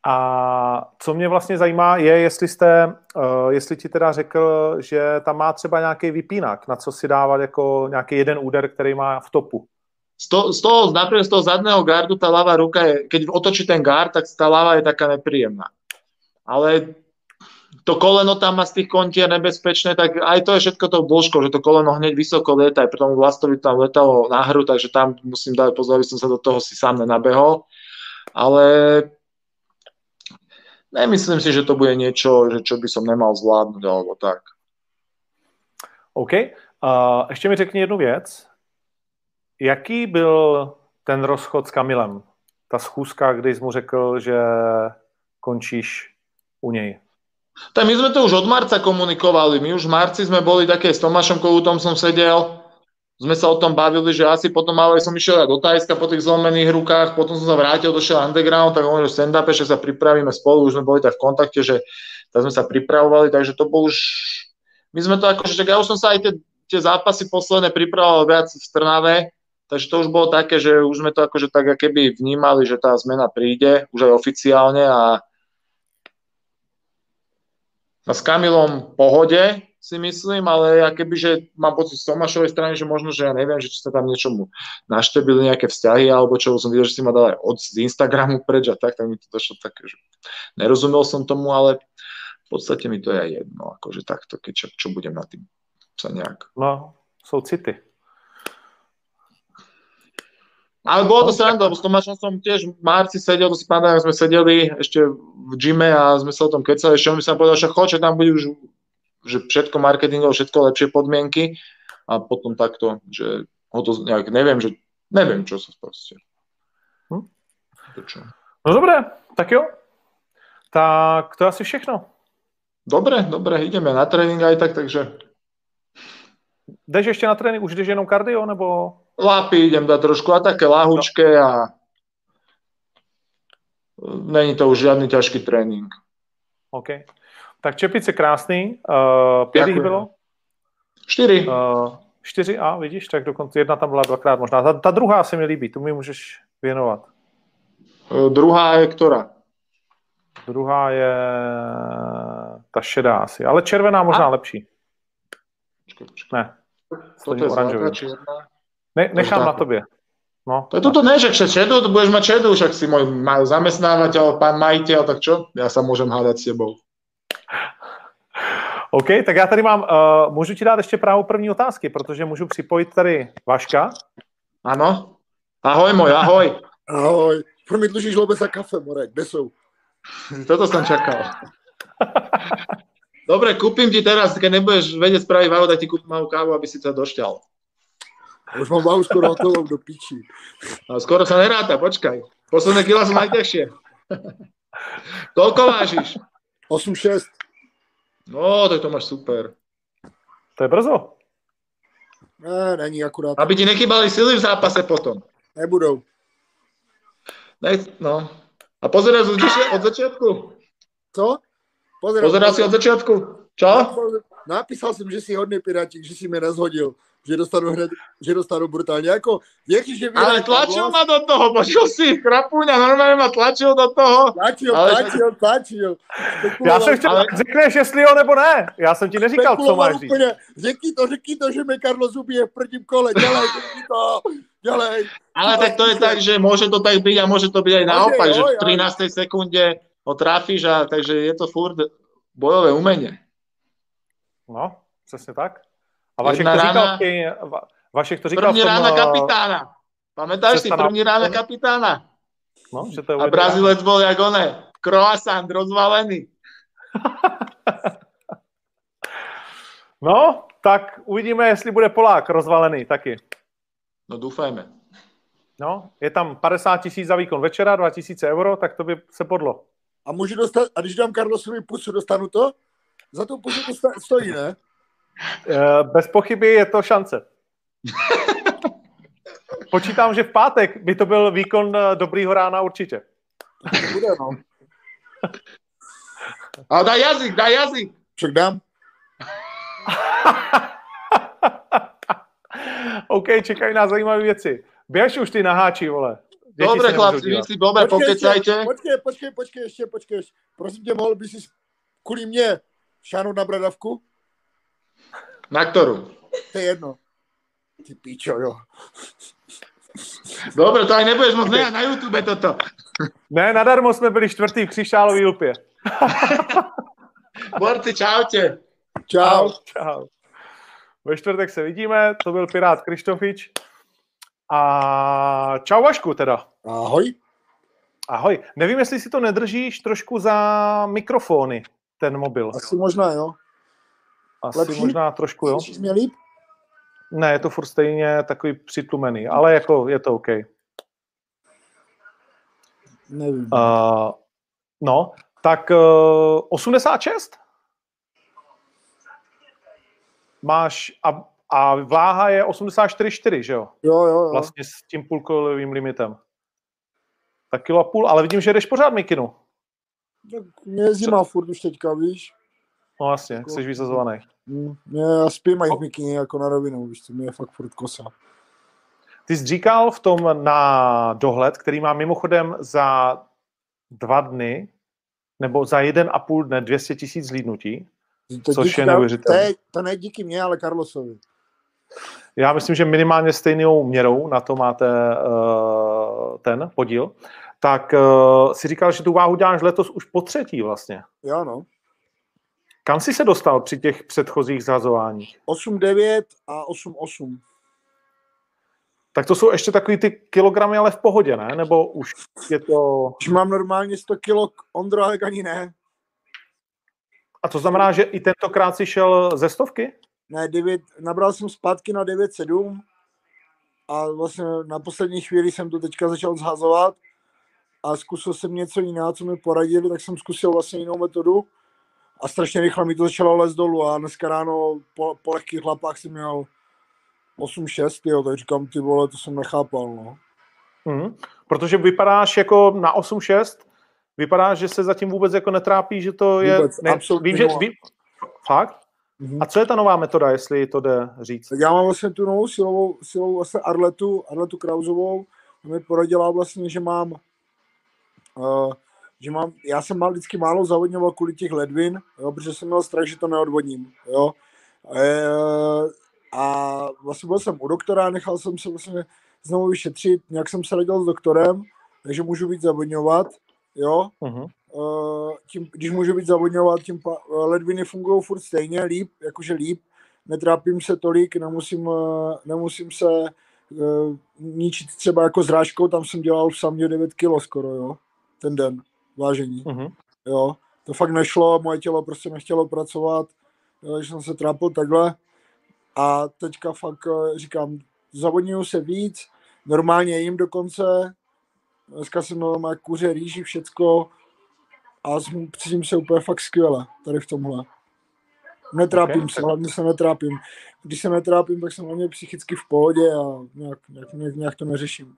A co mě vlastně zajímá je, jestli jste, uh, jestli ti teda řekl, že tam má třeba nějaký vypínak, na co si dávat jako nějaký jeden úder, který má v topu. Z toho, z toho, například z toho zadného gardu ta ľavá ruka je, keď otočí ten gard, tak ta ľavá je taká nepříjemná. Ale to koleno tam má z těch kontier nebezpečné, tak aj to je všetko tou dĺžkou, že to koleno hned vysoko letá, preto mu Vlastovi tam letalo na hru, takže tam musím dát pozor, aby som sa do toho si sám nenabehol. Ale nemyslím si, že to bude niečo, že čo by som nemal zvládnuť, alebo tak. OK. Uh, ještě mi řekni jednu věc. Jaký byl ten rozchod s Kamilem? Ta schůzka, kdy jsi mu řekl, že končíš u něj. Tak my sme to už od marca komunikovali. My už v marci sme boli také s Tomášom Kohutom, som sedel. Sme sa o tom bavili, že asi potom, ale som išiel do Tajska po tých zlomených rukách, potom som sa vrátil, došiel underground, tak hovorím, že stand-upe, že sa pripravíme spolu, už sme boli tak v kontakte, že tak sme sa pripravovali, takže to bol už... My sme to akože, tak ja už som sa aj tie, tie zápasy posledné pripravoval viac v Trnave, takže to už bolo také, že už sme to akože tak keby vnímali, že tá zmena príde, už aj oficiálne a... A s Kamilom pohode, si myslím, ale ja keby, že mám pocit z Tomášovej strany, že možno, že ja neviem, že či sa tam niečomu naštebili nejaké vzťahy, alebo čo som videl, že si ma dal aj od z Instagramu preč a tak, tak mi to došlo také, že nerozumel som tomu, ale v podstate mi to je aj jedno, akože takto, keď čo, čo budem na tým sa nejak... No, sú city. Ale bolo to sranda, lebo s Tomášom som tiež v marci sedel, to si pamätám, sme sedeli ešte v gyme a sme sa o tom kecali, ešte on mi sa povedal, že choď, že tam bude už že všetko marketingové, všetko lepšie podmienky a potom takto, že ho to nejak neviem, že neviem, čo sa proste. Hm? No dobré, tak jo. Tak to je asi všechno. Dobré, dobré, ideme na tréning aj tak, takže... Jdeš ještě na trénink, už jdeš jenom kardio, nebo... Lápy idem dať trošku a také láhučké a... Není to už žádný ťažký trénink. OK. Tak Čepice krásný. Uh, pět jich bylo? Čtyři. Uh, čtyři a vidíš, tak dokonce jedna tam byla dvakrát možná. Ta, ta druhá se mi líbí, tu mi můžeš věnovat. Uh, druhá je která? Druhá je ta šedá asi, ale červená možná a? Lepší. Počkej, počkej. Ne, stojím oranžový. Ne, nechám to na tobě. No. To je toto ne, že šedu, to budeš mať šedu, však si můj zaměstnávatel, pán majitel, tak čo? Já se můžem hádat s tebou. OK, tak já tady mám, uh, můžu ti dát ještě právo první otázky, protože můžu připojit tady Vaška. Ano. Ahoj můj, ahoj. Ahoj. Pro mě dlužíš lobe za kafe, Morek, kde jsou? Toto jsem čakal. Dobre, kúpim ti teraz, keď nebudeš vedieť spraviť váhu, tak ti kúpim malú kávu, aby si to došťal. Už mám váhu skoro hotovou do piči. A skoro sa neráta, počkaj. Posledné kila sú najťažšie. Koľko vážiš? osm šest. No, tak to máš super. To je brzo? Ne, není akurát. Aby ti nechybali sily v zápase potom. Nebudou. Nech, no. A pozeraš od začiatku. Co? Pozeral, Pozeral si od začiatku. Čo? Napísal som, že si hodný pirátik, že si mi rozhodil, že dostanú, že dostanú brutálne. Ako, nechci, že ale tlačil ma do toho, počul si, chrapúňa, normálne ma tlačil do toho. Tlačil, ale... tlačil, tlačil. Ja som ešte ale... řekneš, jestli jo nebo ne. Ja som ti neříkal, co máš říct. Řekni to, řekni to, že mi Carlos ubije v prvním kole. Dělej, řekni to, dělej. Ale tak to je tak, že môže to tak byť a môže to byť aj naopak, že v trinástej sekunde ho trafíš a takže je to furt bojové umenie. No, přesně tak. A Vašek to říkal, ty, va, Vašek to říkal v tom... První rána kapitána. Pamätáš si, první rána kapitána. No, že to je a Brazilec bol jak oné, croissant rozvalený. No, tak uvidíme, jestli bude Polák rozvalený taky. No doufajme. No, je tam padesát tisíc za výkon večera, dva tisíce euro, tak to by se podlo. A můžu dostat, a když dám Carlosovi pusu, dostanu to? Za to pusu to stojí, ne? Bez pochyby je to šance. Počítám, že v pátek by to byl výkon dobrýho rána určitě. Bude, no. A dá jazyk, dá jazyk. Však dám. OK, čekají nás zajímavé věci. Běž už ty na háči, vole. Děti dobré, chlapci, víci, dobré, pokecajte. Počkej, počkej, počkej, ještě, počkej. Prosím tě, mohl by si kvůli mě šánout na bradavku? Na kterou? To je jedno. Ty píčo, jo. Dobro, to aj nebudeš moc na YouTube toto. Ne, nadarmo jsme byli čtvrtý v křišťálový lupě. Borci, čaute. Čau. Čau. Ve čtvrtek se vidíme, to byl Pirát Krištofič. A čau Vašku teda. Ahoj. Ahoj. Nevím, jestli si to nedržíš trošku za mikrofony, ten mobil. Asi možná, jo. Asi lepší? Možná trošku, jo. Slyšíš mě líp? Ne, je to furt stejně takový přitlumený, ale jako je to OK. Nevím. Uh, no, tak uh, osmdesát šest? Máš, a, a vláha je osmdesát čtyři celá čtyři, že jo? Jo, jo, jo. Vlastně s tím půlkolovým limitem. Tak kilo a půl, ale vidím, že jdeš pořád mikinu. Tak mě je zima furt už teďka, víš? No jasně, jako, jsi vysazovaný. Já spím mají v mikině jako na rovinu, víš, to mě je fakt furt kosa. Ty jsi říkal v tom na dohled, který má mimochodem za dva dny, nebo za jeden a půl dne dvě stě tisíc zhlídnutí, to což díky, je neuvěřitelné. To, to ne díky mně, ale Carlosovi. Já myslím, že minimálně stejnou měrou na to máte uh, ten podíl. Tak uh, si říkal, že tu váhu děláš letos už po třetí vlastně. Jo, no. Kam jsi se dostal při těch předchozích zhazováních? osm devět a osm osm. Tak to jsou ještě takový ty kilogramy, ale v pohodě, ne? Nebo už je to... Už mám normálně sto kilo, Ondra, ale ani ne. A to znamená, že i tentokrát si šel ze stovky? Ne, devět, nabral jsem zpátky na devět sedm a vlastně na poslední chvíli jsem to teďka začal zhazovat a zkusil jsem něco jiného, co mi poradili, tak jsem zkusil vlastně jinou metodu. A strašně rychle mi to začalo lézt dolů a dneska ráno po, po lehkých lapách jsem měl osm šest, tak říkám, ty vole, to jsem nechápal, no. Mm, protože vypadáš jako na osm šest, vypadáš, že se zatím vůbec jako netrápí, že to je... Vůbec, ne, vím, že, vím, fakt? Mm-hmm. A co je ta nová metoda, jestli to jde říct? Tak já mám vlastně tu novou silovou, silovou vlastně Arletu, Arletu Krausovou, mi poradila vlastně, že mám... Uh, že mám, já jsem mal vždycky málo zavodňoval kvůli těch ledvin, jo, protože jsem měl strach, že to neodvodním, jo. E, a vlastně byl jsem u doktora, nechal jsem se vlastně znovu vyšetřit, nějak jsem se radil s doktorem, takže můžu víc zavodňovat, jo. Uh-huh. E, tím, když můžu víc zavodňovat, tím pa, ledviny fungují furt stejně, líp, jakože líp, netrápím se tolik, nemusím, nemusím se e, ničit třeba jako zrážkou, tam jsem dělal sám devět kilo skoro, jo, ten den. Vážení, uh-huh. Jo, to fakt nešlo, moje tělo prostě nechtělo pracovat, že jsem se trápil takhle a teďka fakt říkám, zavodňuju se víc, normálně jim dokonce, dneska jsem měl má kuře, rýži, všecko a cítím se úplně fakt skvěle tady v tomhle. Netrápím okay, se, tak... hlavně se netrápím. Když se netrápím, tak jsem hlavně psychicky v pohodě a nějak, nějak, nějak to neřeším.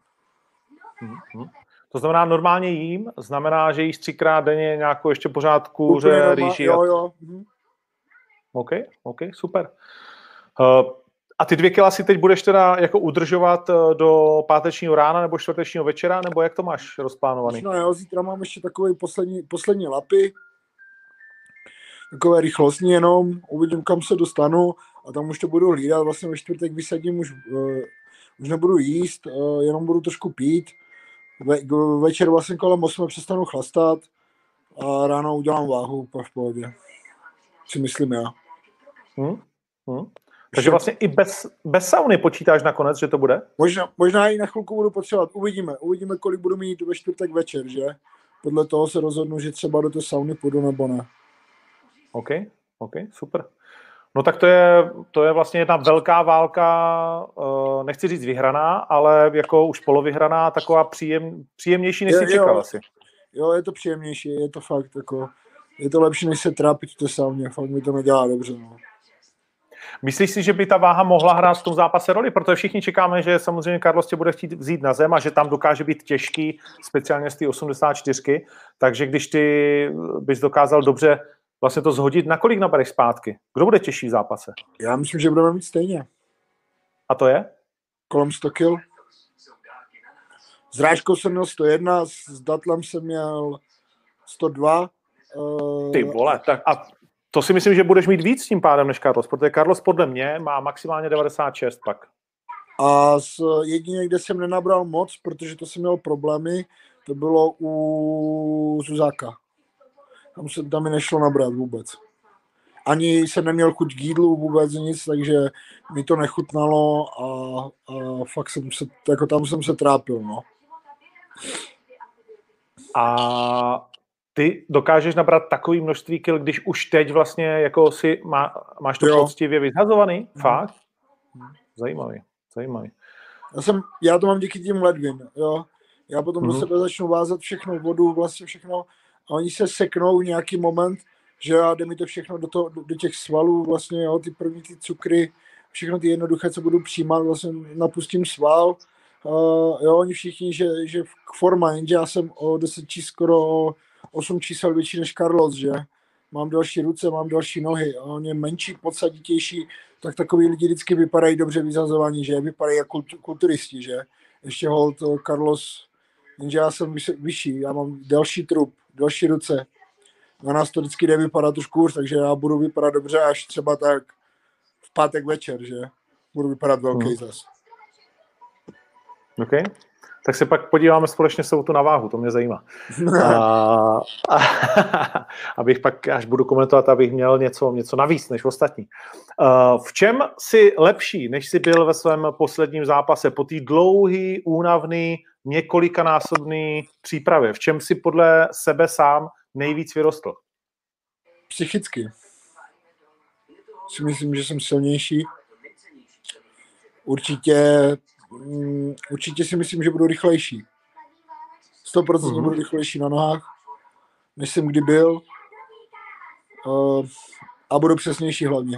Uh-huh. To znamená normálně jím, znamená, že jíš třikrát denně nějakou ještě pořád kůře, rýži. Jo, jo. Mhm. OK, OK, super. Uh, a ty dvě kila si teď budeš teda jako udržovat do pátečního rána nebo čtvrtečního večera, nebo jak to máš rozplánovaný? No jo, zítra mám ještě takové poslední, poslední lapy, takové rychlostní jenom, uvidím, kam se dostanu a tam už to budu hlídat, vlastně ve čtvrtek vysadím, už, uh, už nebudu jíst, uh, jenom budu trošku pít. Ve, večer vlastně kolem osmi přestanu chlastat a ráno udělám váhu v pohodě. Si myslím já. Hmm, hmm. Takže vlastně i bez, bez sauny počítáš nakonec, že to bude? Možná, možná i na chvilku budu potřebovat. Uvidíme. Uvidíme, kolik budu mít ve čtvrtek večer, že? Podle toho se rozhodnu, že třeba do té sauny půjdu nebo ne. OK, OK, super. No tak to je, to je vlastně jedna velká válka, nechci říct vyhraná, ale jako už polovyhraná, taková příjem, příjemnější, než si čekal asi. Jo, je to příjemnější, je to fakt jako, je to lepší, než se trápit to sám, fakt mi to nedělá dobře, no. Myslíš si, že by ta váha mohla hrát v tom zápase roli? Protože všichni čekáme, že samozřejmě Carlos tě bude chtít vzít na zem a že tam dokáže být těžký, speciálně z té osmdesát čtyřky, takže když ty bys dokázal dobře vlastně to zhodit, na kolik nabereš zpátky? Kdo bude těžší v zápase? Já myslím, že budeme mít stejně. A to je? Kolem sto kil. S Rážkou jsem měl sto jedna, s Datlem jsem měl sto dva. Ty vole, tak a to si myslím, že budeš mít víc s tím pádem než Carlos, protože Carlos podle mě má maximálně devadesát šest pak. A s jedině, kde jsem nenabral moc, protože to jsem měl problémy, to bylo u Zuzáka. Tam, se, tam mi nešlo nabrat vůbec. Ani jsem neměl chuť k jídlu vůbec nic, takže mi to nechutnalo a, a fakt jsem se, jako tam jsem se trápil, no. A ty dokážeš nabrat takové množství kil, když už teď vlastně jako si má, máš to poctivě vyhazovaný? Mm. Fakt? Mm. Zajímavý, zajímavý. Já, jsem, já to mám díky tím ledvin, jo. Já potom mm. do sebe začnu vázat všechno vodu, vlastně všechno, a oni se seknou v nějaký moment, že jde mi to všechno do, toho, do těch svalů, vlastně, jo, ty první ty cukry, všechno ty jednoduché, co budu přijímat, vlastně napustím sval, uh, jo, oni všichni, že, že forma, jenže já jsem o deset čísel, skoro osm čísel větší než Carlos, že? Mám další ruce, mám další nohy, a on je menší, podsaditější, tak takový lidi vždycky vypadají dobře vyzazovaní, že? Vypadají jako kulturisti, že? Ještě hold Carlos, jenže já jsem vyšší, já mám delší trup, další ruce. Na nás to vždycky jde vypadat trošku hůř, takže já budu vypadat dobře až třeba tak v pátek večer, že? Budu vypadat velký hmm. zas. OK. Tak se pak podíváme společně s touto na váhu, to mě zajímá. a, a, abych pak, až budu komentovat, abych měl něco, něco navíc než ostatní. Uh, v čem jsi lepší, než jsi byl ve svém posledním zápase? Po té dlouhý, únavný, několikanásobný přípravě. V čem jsi podle sebe sám nejvíc vyrostl? Psychicky. Si myslím, že jsem silnější. Určitě um, určitě si myslím, že budu rychlejší. sto procent mm-hmm. budu rychlejší na nohách, než jsem kdy byl. Uh, a budu přesnější hlavně.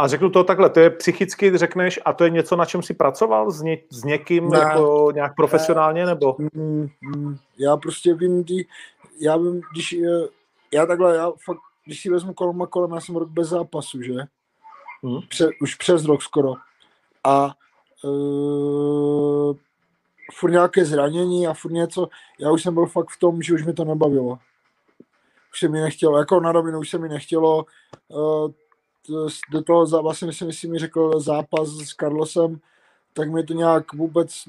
A řeknu to takhle, to je psychicky, řekneš, a to je něco, na čem jsi pracoval s, ně, s někým, ne, jako nějak profesionálně, nebo? Mm, mm, já prostě vím, ty, já vím, když, já takhle, já fakt, když si vezmu kolem a kolem, já jsem rok bez zápasu, že? Mm. Pře, už přes rok skoro. A e, furt nějaké zranění a furt něco, já už jsem byl fakt v tom, že už mi to nebavilo. Už se mi nechtělo, jako na rovinu, už se mi nechtělo, e, do toho zápasu, myslím, jestli mi řekl zápas s Carlosem, tak mi to nějak vůbec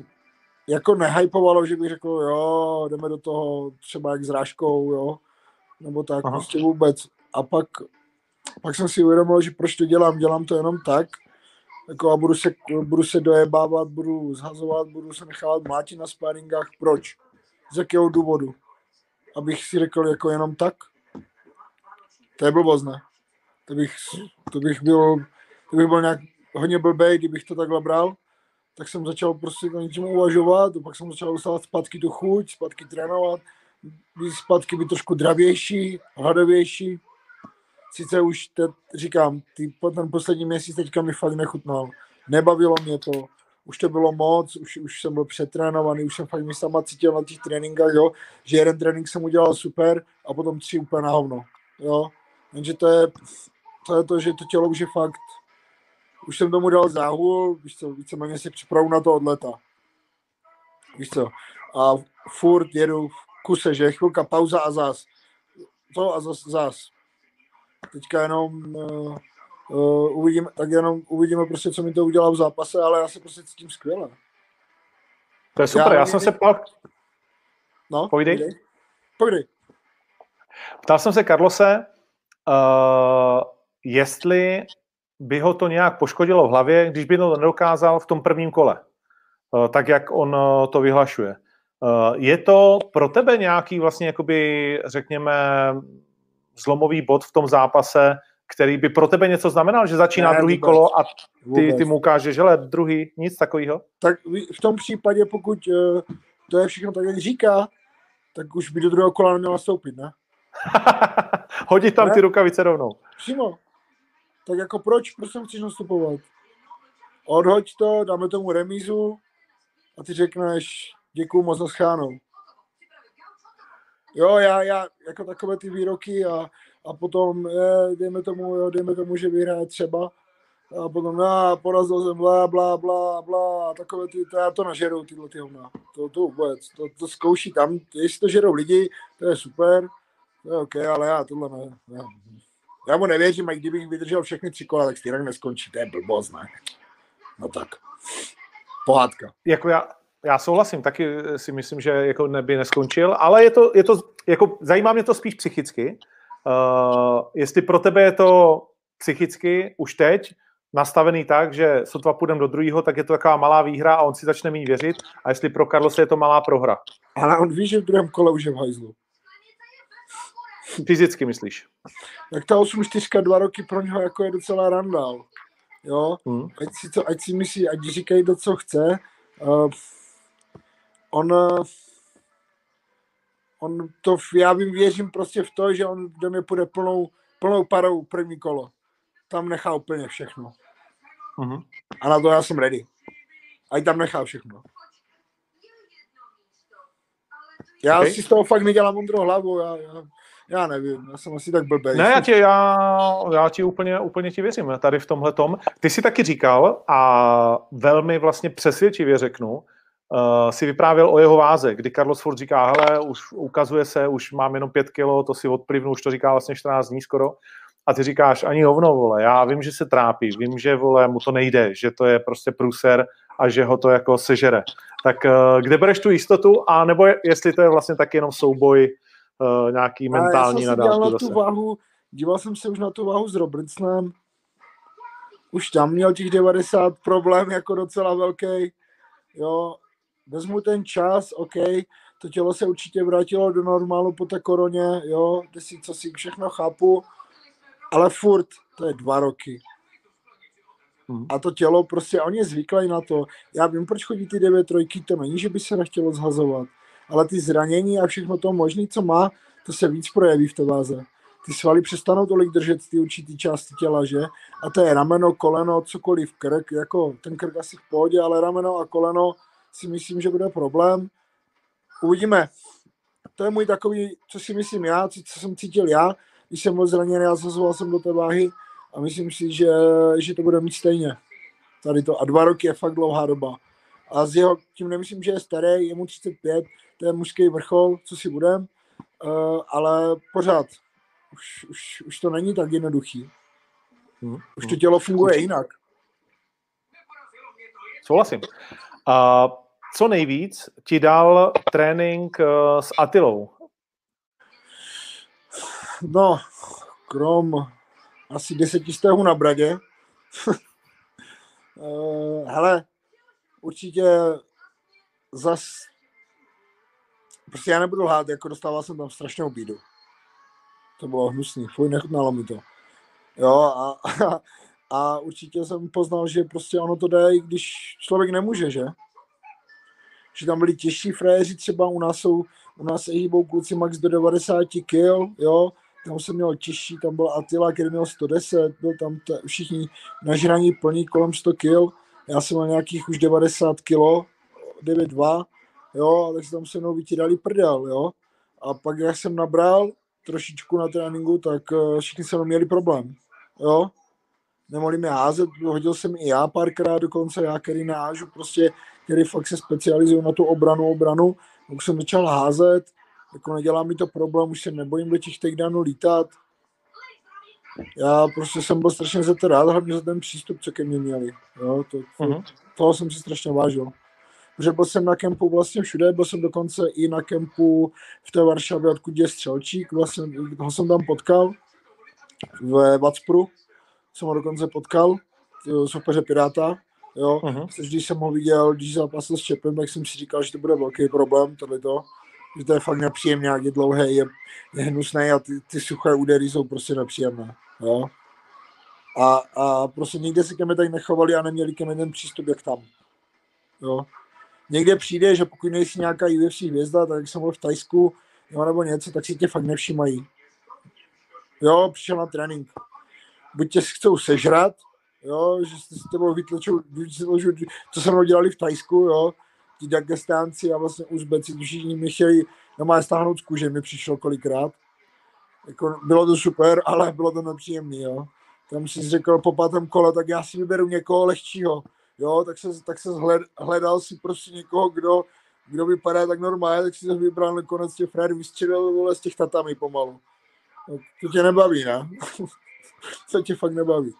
jako nehypovalo, že bych řekl, jo, jdeme do toho třeba jak s Rážkou, jo, nebo tak, aha, prostě vůbec. A pak, pak jsem si uvědomil, že proč to dělám, dělám to jenom tak, jako a budu se, budu se dojebávat, budu zhazovat, budu se nechávat mlátit na sparingách, proč? Z jakého důvodu? Abych si řekl jako jenom tak? To je blbost, ne? To bych, to bych byl, to bych byl nějak hodně blbej, kdybych to takhle bral, tak jsem začal prostě o něčem uvažovat, a pak jsem začal dostávat zpátky tu chuť, zpátky trénovat, být zpátky být trošku dravější, hladovější. Sice už te, říkám, ty, ten poslední měsíc teďka mi fakt nechutnal, nebavilo mě to, už to bylo moc, už, už jsem byl přetrénovaný, už jsem fakt mě sama cítil na těch tréninkách, jo, že jeden trénink jsem udělal super a potom tři úplně na hovno, jo. Jenže to je, to je to, že to tělo už je fakt, už jsem tomu dal záhul, víš co, víceméně si připravu na to od leta. Víš co, a furt jedu v kuse, že chvilka pauza a zás. To a zás, zás. Teďka jenom uh, uh, uvidíme, tak jenom uvidíme prostě, co mi to udělá v zápase, ale já se prostě cítím skvěle. To je super, já, já jsem se ptal. No, povídej. Povídej. povídej. Ptal jsem se Carlose, Uh, jestli by ho to nějak poškodilo v hlavě, když by to nedokázal v tom prvním kole, uh, tak jak on uh, to vyhlašuje. Uh, je to pro tebe nějaký vlastně, jakoby, řekněme, zlomový bod v tom zápase, který by pro tebe něco znamenal, že začíná ne, druhý vůbec, kolo a ty, ty mu ukážeš, hele, druhý, nic takového? Tak v tom případě, pokud uh, to je všechno tak, jak říká, tak už by do druhého kola neměla stoupit, ne? Hodit tam ne? ty rukavice rovnou. Přímo. Tak jako proč? Proč jsem chceš nastupovat? Odhoď to, dáme tomu remízu a ty řekneš, děkuju moc, naschánou. Jo, já, já, jako takové ty výroky a, a potom, je, dejme tomu, jo, dejme tomu, že vyhraje třeba a potom, já, porazil jsem, blá, blá, blá, blá, takové ty, to já to nažerou, tyhle ty hovna, to, to vůbec, to, to zkouší tam, jestli to žerou lidi, to je super, to je ok, ale já tohle ne, ne. Já mu nevěřím, a kdybych vydržel všechny tři kola, tak stejně neskončí, to je blbost, ne? No tak, pohádka. Jako já... Já souhlasím, taky si myslím, že jako by neskončil, ale je to, je to, jako zajímá mě to spíš psychicky. Uh, jestli pro tebe je to psychicky už teď nastavený tak, že sotva půjdem do druhého, tak je to taková malá výhra a on si začne méně věřit, a jestli pro Carlose je to malá prohra. Ale on ví, že v druhém kole už je v hajzlu. Fyzicky myslíš? Tak ta osm čtyři dva roky pro něho jako je docela randál. Jo? Hmm. Ať, si to, ať si myslí, ať říkají to, co chce. Uh, On, on to, já vím, věřím prostě v to, že on do mě půjde plnou, plnou parou první kolo. Tam nechá úplně všechno. Uh-huh. A na to já jsem ready. A i tam nechá všechno. Já okay. si z toho fakt nedělám ondrou hlavu, já, já, já nevím, já jsem asi tak blbej. Ne, já ti, já, já ti úplně, úplně ti věřím tady v tomhletom. Ty jsi taky říkal a velmi vlastně přesvědčivě řeknu, Uh, si vyprávěl o jeho váze, kdy Carlos furt říká, hele, už ukazuje se, už mám jenom pět kilo, to si odplivnu, už to říká vlastně čtrnáct dní skoro. A ty říkáš, ani hovno, vole, já vím, že se trápí, vím, že, vole, mu to nejde, že to je prostě průser a že ho to jako sežere. Tak uh, kde bereš tu jistotu, a nebo je, jestli to je vlastně taky jenom souboj uh, nějaký mentální nadávku na zase? Váhu, díval jsem se už na tu váhu s Robertsonem, už tam měl těch devadesát problém jako docela velký, jo. Vezmu ten čas, OK, to tělo se určitě vrátilo do normálu po té koroně, jo, kde si co si všechno chápu, ale furt, to je dva roky. Hmm. A to tělo prostě, oni je zvyklí na to. Já vím, proč chodí ty devět trojky, to není, že by se nechtělo zhazovat, ale ty zranění a všechno to možné, co má, to se víc projeví v té váze. Ty svaly přestanou tolik držet ty určitý části těla, že? A to je rameno, koleno, cokoliv, krk, jako ten krk asi v pohodě, ale rameno a koleno si myslím, že bude problém. Uvidíme. To je můj takový, co si myslím já, co, co jsem cítil já, když jsem byl zraněný, já zazoval jsem do té váhy a myslím si, že, že to bude mít stejně. Tady to. A dva roky je fakt dlouhá doba. A z jeho, tím nemyslím, že je starý, je mu třicet pět, to je mužský vrchol, co si budem, uh, ale pořád. Už, už, už to není tak jednoduchý. Už to tělo funguje jinak. Souhlasím. Uh, co nejvíc ti dal trénink uh, s Atilou? No, krom asi deseti stehů na bradě. uh, hele, určitě zas... Prostě já nebudu lhát, jako dostával jsem tam strašnou bídu. To bylo hnusný, fuj, nechutnalo mi to. Jo, a... A určitě jsem poznal, že prostě ono to jde, i když člověk nemůže, že? Že tam byli těžší frajeři, třeba u nás jsou, u nás se hýbou kluci max do devadesát kil, jo? Tam jsem měl těžší, tam byl Atila, který měl sto deset, byl tam t- všichni nažraní plní kolem sto kil, já jsem měl nějakých už devadesát kilo, devět dva, jo? A tak se tam se mnou vytírali prdel, jo? A pak, jak jsem nabral trošičku na tréninku, tak všichni se mnou měli problém, jo? Nemohli mě házet, hodil jsem i já párkrát dokonce, já, který nahážu, prostě, který fakt se specializuju na tu obranu, obranu, tak jsem začal házet, jako nedělá mi to problém, už se nebojím do těch takedownů lítat. Já prostě jsem byl strašně za to rád, hlavně za ten přístup, co ke mně měli, jo, to, to, mm-hmm. toho jsem si strašně vážil. Protože byl jsem na kempu vlastně všude, byl jsem dokonce i na kempu v té Varšavě, odkud je Střelčík, vlastně, ho jsem tam potkal ve Vacpru, jsem ho dokonce potkal, soupeře Piráta, jo, uh-huh. Když jsem ho viděl, když zápasil s Čepem, tak jsem si říkal, že to bude velký problém, tohleto, že to je fakt nepříjemné, jak je dlouhé, je, je hnusné a ty, ty suché údery jsou prostě nepříjemné, jo, A, a prostě nikde si keme tady nechovali a neměli keme ten přístup, jak tam. Jo. Někde přijde, že pokud nejsi nějaká U F C hvězda, tak jak jsem byl v Tajsku, jo, nebo něco, tak si tě fakt nevšimají. Jo, přišel na trénink. Buď tě chcou sežrat, jo, že se s tebou vytlačou, vytlačou, co se mnou dělali v Tajsku, jo, ti Dagestánci a vlastně Uzbeci, všichni mi chtěli normálně stáhnout z kůže, mi přišlo kolikrát. Jako, bylo to super, ale bylo to nepříjemný, jo. Tam si řekl po pátém kole, tak já si vyberu někoho lehčího, jo, tak se, tak se zhled, hledal si prostě někoho, kdo, kdo vypadá tak normálně, tak si se vybral nakonec těch frér, vystřelil vole z těch tatami pomalu. To tě nebaví, ne? To tě fakt nebaví.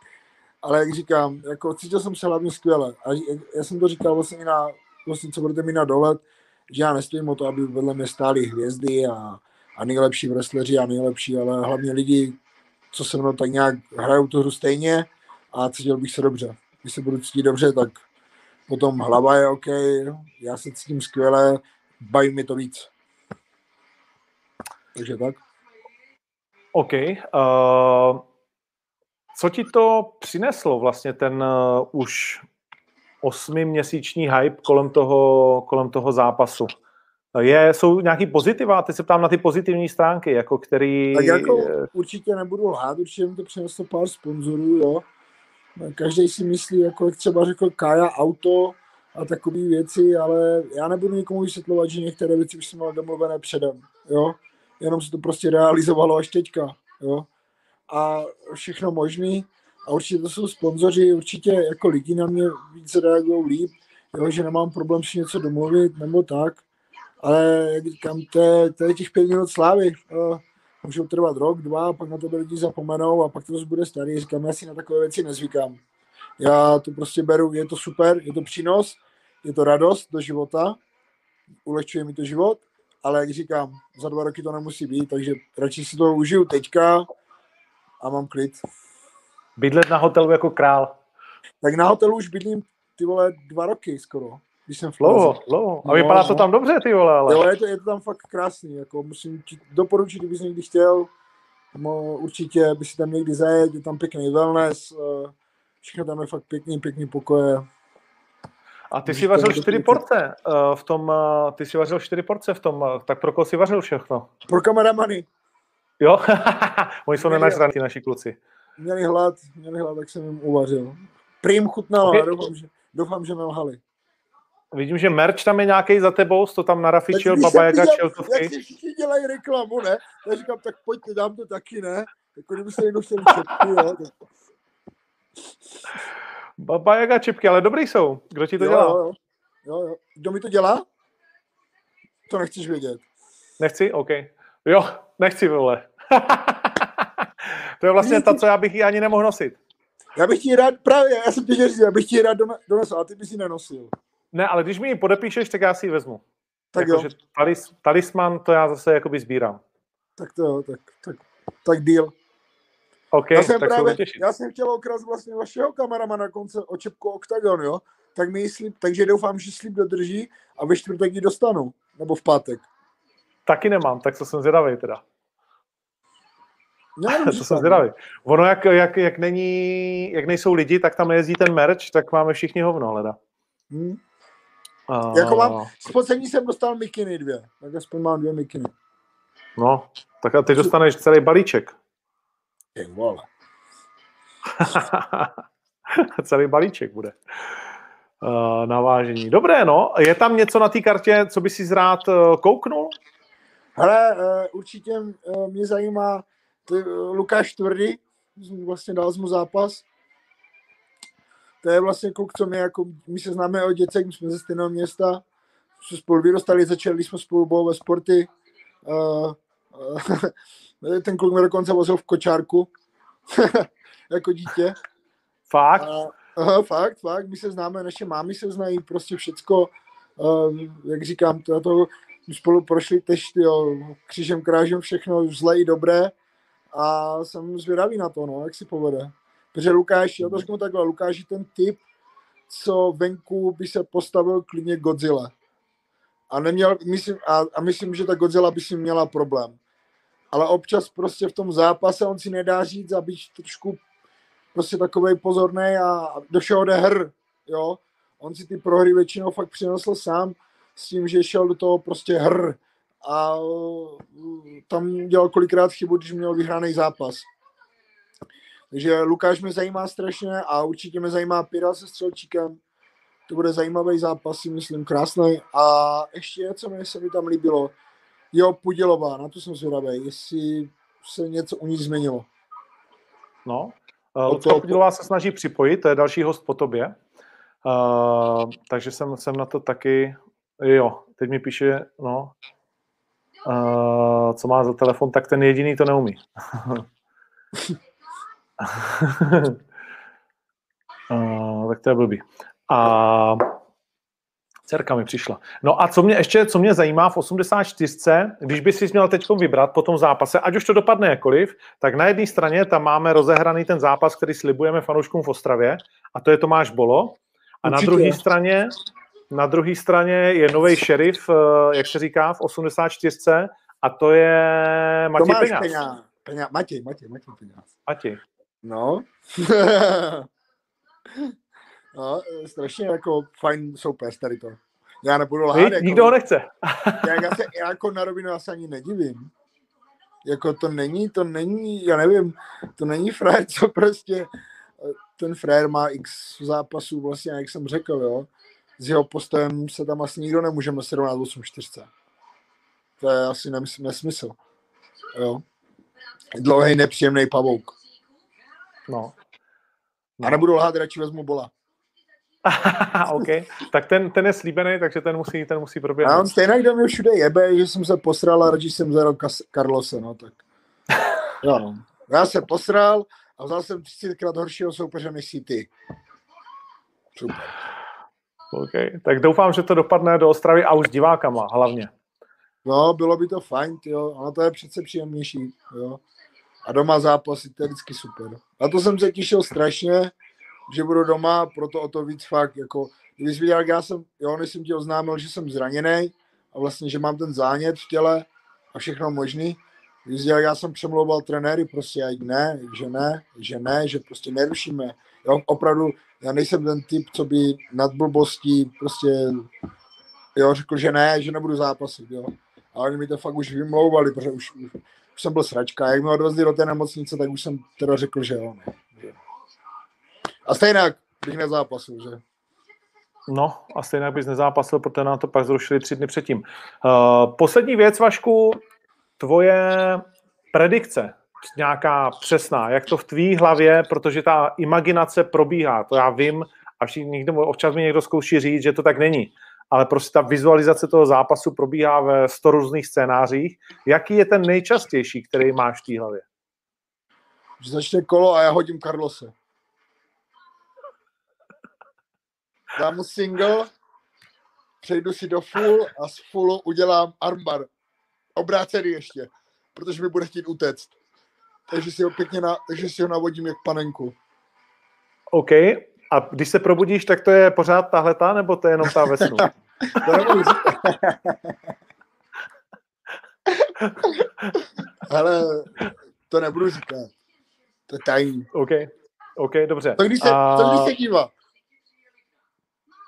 Ale jak říkám, jako cítil jsem se hlavně skvěle. A já jsem to říkal vlastně i na, vlastně co budete mít na dolet, že já nestojím o to, aby vedle mě stály hvězdy a, a nejlepší wrestleri a nejlepší, ale hlavně lidi, co se mnou tak nějak hrajou tu hru stejně a cítil bych se dobře. Když se budu cítit dobře, tak potom hlava je OK, já se cítím skvěle, baví mi to víc. Takže tak. OK. Uh, co ti to přineslo vlastně ten uh, už osmiměsíční hype kolem toho, kolem toho zápasu? Je, jsou nějaký pozitiva? Teď se ptám na ty pozitivní stránky, jako který... Tak jako určitě nebudu lhát, určitě mi to přineslo pár sponzorů, jo. Každý si myslí, jako jak třeba řekl Kaja, auto a takové věci, ale já nebudu nikomu vysvětlovat, že některé věci už jsem měl domluvené předem, jo. Jenom se to prostě realizovalo až teďka, jo. A všechno možný. A určitě to jsou sponzoři, určitě jako lidi na mě víc reagují líp, jo, že nemám problém si něco domluvit, nebo tak. Ale jak říkám, to je těch pět minut slávy. Jo. Můžou trvat rok, dva, pak na to lidi zapomenou a pak to bude starý. Říkám, já si na takové věci nezvykám. Já to prostě beru, je to super, je to přínos, je to radost do života, ulehčuje mi to život, ale jak říkám, za dva roky to nemusí být, takže radši si to užiju teďka a mám klid. Bydlet na hotelu jako král. Tak na hotelu už bydlím, ty vole, dva roky skoro. Dlouho, dlouho. A vypadá no, to tam dobře, ty vole, ale... Jo, je to, je to tam fakt krásný, jako musím ti doporučit, kdybys někdy chtěl, no, určitě by si tam někdy zajet, je tam pěkný wellness, všechno tam je fakt pěkný, pěkný pokoje. A ty si vařil čtyři porce v tom, ty si vařil čtyři porce v tom, tak pro koho si vařil všechno? Pro kameramany. Jo? Oni jsou nenažraní, naši kluci. Měli hlad, měli hlad, tak jsem jim uvařil. Prým chutnalo, okay. doufám, že, doufám, že nelhali. Vidím, že merch tam je nějaký za tebou, to tam narafičil, Baba Jaga, čeltovky. Jak si všichni dělají reklamu, ne? Já říkám, tak pojďte, dám to taky, ne? Jako kdyby se jenom chtěli čepky, jo? Baba Jaga čepky, ale dobrý jsou. Kdo ti to jo, dělá? Jo, jo, jo. Kdo mi to dělá? To nechceš vědět. Nechci? OK. Jo, nechci, vole. To je vlastně ta, co já bych ji ani nemohl nosit. Já bych ti rád, právě, já jsem tě říkal, já bych ti rád donesl, ale ty bys ji nenosil. Ne, ale když mi ji podepíšeš, tak já si ji vezmu. Tak jako, jo. Talis, talisman, to já zase jakoby sbírám. Tak to jo, tak, tak, tak deal. Okay, já, jsem tak právě, já jsem chtěl okrást vlastně vašeho kameramana konce o čepku Octagon, jo? Tak mi slib, takže doufám, že slib dodrží a ve čtvrtek ji dostanu. Nebo v pátek. Taky nemám, tak to jsem zvědavej teda. Já to jsem zvědavý. Ono, jak, jak, jak, není, jak nejsou lidi, tak tam nejezdí ten merch, tak máme všichni hovno, hleda. Hmm. A... Jako mám, z poslední jsem dostal mikiny dvě, tak aspoň mám dvě mikiny. No, tak a ty dostaneš celý balíček. Ty vole. Celý balíček bude. Uh, navážení. Dobré, no, je tam něco na té kartě, co by si rád uh, kouknul? Hele, uh, určitě uh, mě zajímá ty, uh, Lukáš Tvrdý, vlastně dal mu zápas. To je vlastně kluk, co my, jako, my se známe od děcek, my jsme ze stejného města, jsme spolu vyrostali, začali jsme spolu bojové sporty. Uh, uh, ten kluk mě dokonce vozil v kočárku, jako dítě. Fakt? Uh, uh, fakt, fakt, my se známe, naše mámy se znají, prostě všecko, uh, jak říkám, to, to, my spolu prošli tež, tyjo, křížem, krážem, všechno, zlé i dobré a jsem zvědavý na to, no, jak si povede. Protože Lukáš, já to řeknu takhle, Lukáš je ten typ, co venku by se postavil klidně Godzilla. A, neměl, myslím, a, a myslím, že ta Godzilla by si měla problém. Ale občas prostě v tom zápase on si nedá říct, aby trošku prostě takovej pozornej a do všeho jde hr, jo. On si ty prohry většinou fakt přinesl sám s tím, že šel do toho prostě hr a tam dělal kolikrát chybu, když měl vyhraný zápas. Takže Lukáš mě zajímá strašně a určitě mě zajímá Pira se Střelčíkem. To bude zajímavý zápas, si myslím, krásný. A ještě, co mě se mi tam líbilo, jo, Pudilová, na to jsem zvědavý, jestli se něco u ní změnilo. No, Lucie Pudilová se snaží připojit, to je další host po tobě. Uh, takže jsem, jsem na to taky, jo, teď mi píše, no, uh, co má za telefon, tak ten jediný to neumí. uh, tak to je blbý. A dcerka mi přišla. No a co mě ještě, co mě zajímá v osmdesát čtyřce, když bys si měl teď vybrat po tom zápase, ať už to dopadne jakoliv, tak na jedné straně tam máme rozehraný ten zápas, který slibujeme fanouškům v Ostravě, a to je Tomáš Bolo. A na druhé straně, na druhé straně je nový šerif, jak se říká, v osmdesát čtyřce, a to je Matěj Peňáz. Peňáz. Peňáz. Matěj, Matěj, Matěj Peňáz. Matěj. No. No, strašně jako fajn soupeř tady to. Já nebudu lhát. Jako, nikdo ho nechce. já, já, se, já jako na rovinu já se ani nedivím. Jako to není, to není, já nevím, to není frajer, co prostě, ten frajer má x zápasů vlastně, jak jsem řekl, jo. S jeho postojem se tam asi nikdo nemůžeme srovnat v osm čtyřce. To je asi nemysl, nesmysl. Jo. Dlouhej, nepříjemnej pavouk. No. no. A nebudu lhát, radši vezmu Bola. Okay. Tak ten, ten je slíbený, takže ten musí, ten musí proběhnout. A on stejně, kdo mě všude jebe, že jsem se posral a radši jsem vzal Karlose, no tak. Jo. Já se posral a vzal jsem třicetkrát horšího soupeře než si ty. Super. Okay. Tak doufám, že to dopadne do Ostravy a už s divákama hlavně. No, bylo by to fajn, jo. Ono to je přece příjemnější, jo. A doma zápasy, to je vždycky super. Na to jsem se těšil strašně, že budu doma, proto o to víc fakt, jako, když jsi viděl, já jsem, jo, než jsem ti oznámil, že jsem zraněný a vlastně, že mám ten zánět v těle a všechno možný, když jsi viděl, já jsem přemlouval trenéry, prostě, ať ne, že ne, že ne, že prostě nerušíme, jo, opravdu, já nejsem ten typ, co by nad blbostí, prostě, jo, řekl, že ne, že nebudu zápasit, jo, a oni mi to fakt už vymlouvali, protože už, už, už jsem byl sračka, jak mě odvezli do té nemocnice, tak už jsem teda řekl, že jo, ne. A stejně bych nezápasil, že? No, a stejně bys nezápasil, protože nám to pak zrušili tři dny předtím. Uh, poslední věc, Vašku, tvoje predikce, nějaká přesná, jak to v tvý hlavě, protože ta imaginace probíhá, to já vím, a všichni, občas mi někdo zkouší říct, že to tak není, ale prostě ta vizualizace toho zápasu probíhá ve sto různých scénářích. Jaký je ten nejčastější, který máš v té hlavě? Že začne kolo a já hodím Karlose. Dám mu single, přejdu si do full a z fullu udělám armbar. Obrácený ještě, protože mi bude chtít utéct. Takže si ho pěkně na, takže si ho navodím jak panenku. OK. A když se probudíš, tak to je pořád tahleta, nebo to je jenom ta ve snu? To nebudu říkat. Hele, to nebudu říkat. To je tajný. OK, okay, dobře. To když se, a... to když se dívá.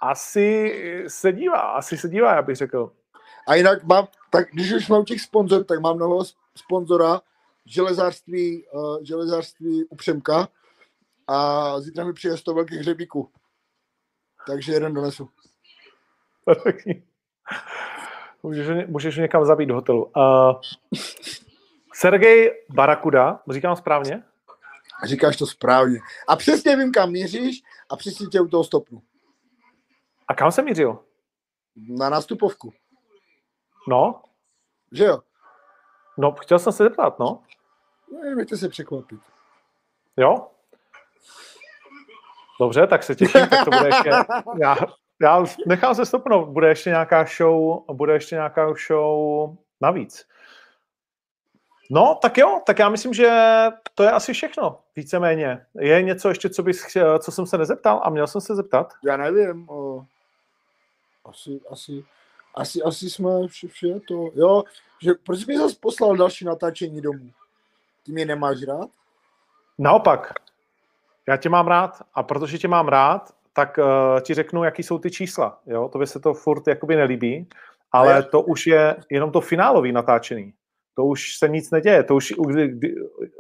Asi se dívá, asi se dívá, já bych řekl. A jinak mám, tak když už mám těch sponzorů, tak mám nového sponzora železářství, uh, železářství u Přemka a zítra mi přijde sto velkých hřebíků. Takže jeden donesu. můžeš, můžeš někam zabít do hotelu. Uh, Sergej Barakuda, říkám správně? Říkáš to správně. A přesně vím, kam míříš a přesně tě u toho stopnu. A kam jsem mířil? Na nástupovku. No? Že jo? No, chtěl jsem se zeptat, no. No, nechte se překvapit. Jo? Dobře, tak se těším, tak to bude ještě... Já, já nechám se stopnout, bude ještě nějaká show, bude ještě nějaká show navíc. No, tak jo, tak já myslím, že to je asi všechno, víceméně. Je něco ještě, co, bys, co jsem se nezeptal a měl jsem se zeptat? Já nevím, o... Asi, asi, asi, asi jsme vše, vše to, jo, že proč jsi mi zase poslal další natáčení domů? Ty mě nemáš rád? Naopak. Já tě mám rád a protože tě mám rád, tak uh, ti řeknu, jaký jsou ty čísla. Jo? Tobě se to furt jakoby nelíbí, ale je. To už je jenom to finálový natáčený. To už se nic neděje. To už,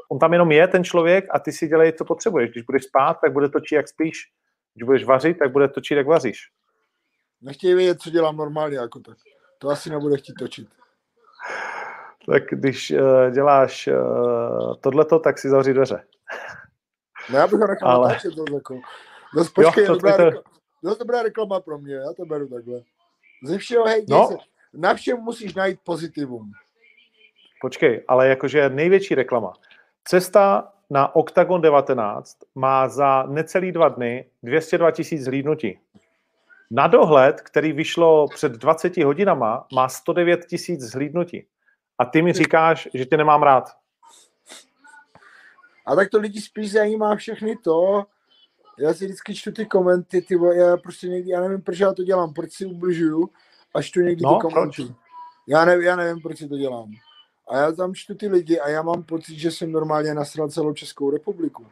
on tam jenom je, ten člověk, a ty si dělej, co potřebuješ. Když budeš spát, tak bude točit, jak spíš. Když budeš vařit, tak bude točit, jak vaříš. Nechtějí vědět, co dělám normálně, jako tak. To asi nebude chtít točit. Tak když uh, děláš uh, tohleto, tak si zavři dveře. No, já bych ho nechal ale... natáčet. Zase počkej, jo, dobrá, to... rekl... Zas dobrá reklama pro mě, já to beru takhle. Ze všeho, hej, no. se... na všem musíš najít pozitivum. Počkej, ale jakože největší reklama. Cesta na Octagon devatenáct má za necelý dva dny dvě stě dva tisíc zhlídnutí. Na dohled, který vyšlo před dvaceti hodinama, má sto devět tisíc zhlídnutí. A ty mi říkáš, že tě nemám rád. A tak to lidi spíš zajímá všechny to. Já si vždycky čtu ty komenty, ty, já prostě někdy, já nevím, proč já to dělám, proč si ubližuju, a čtu někdy no, ty komenty. Já, ne, já nevím, proč si to dělám. A já tam čtu ty lidi a já mám pocit, že jsem normálně nasral celou Českou republiku.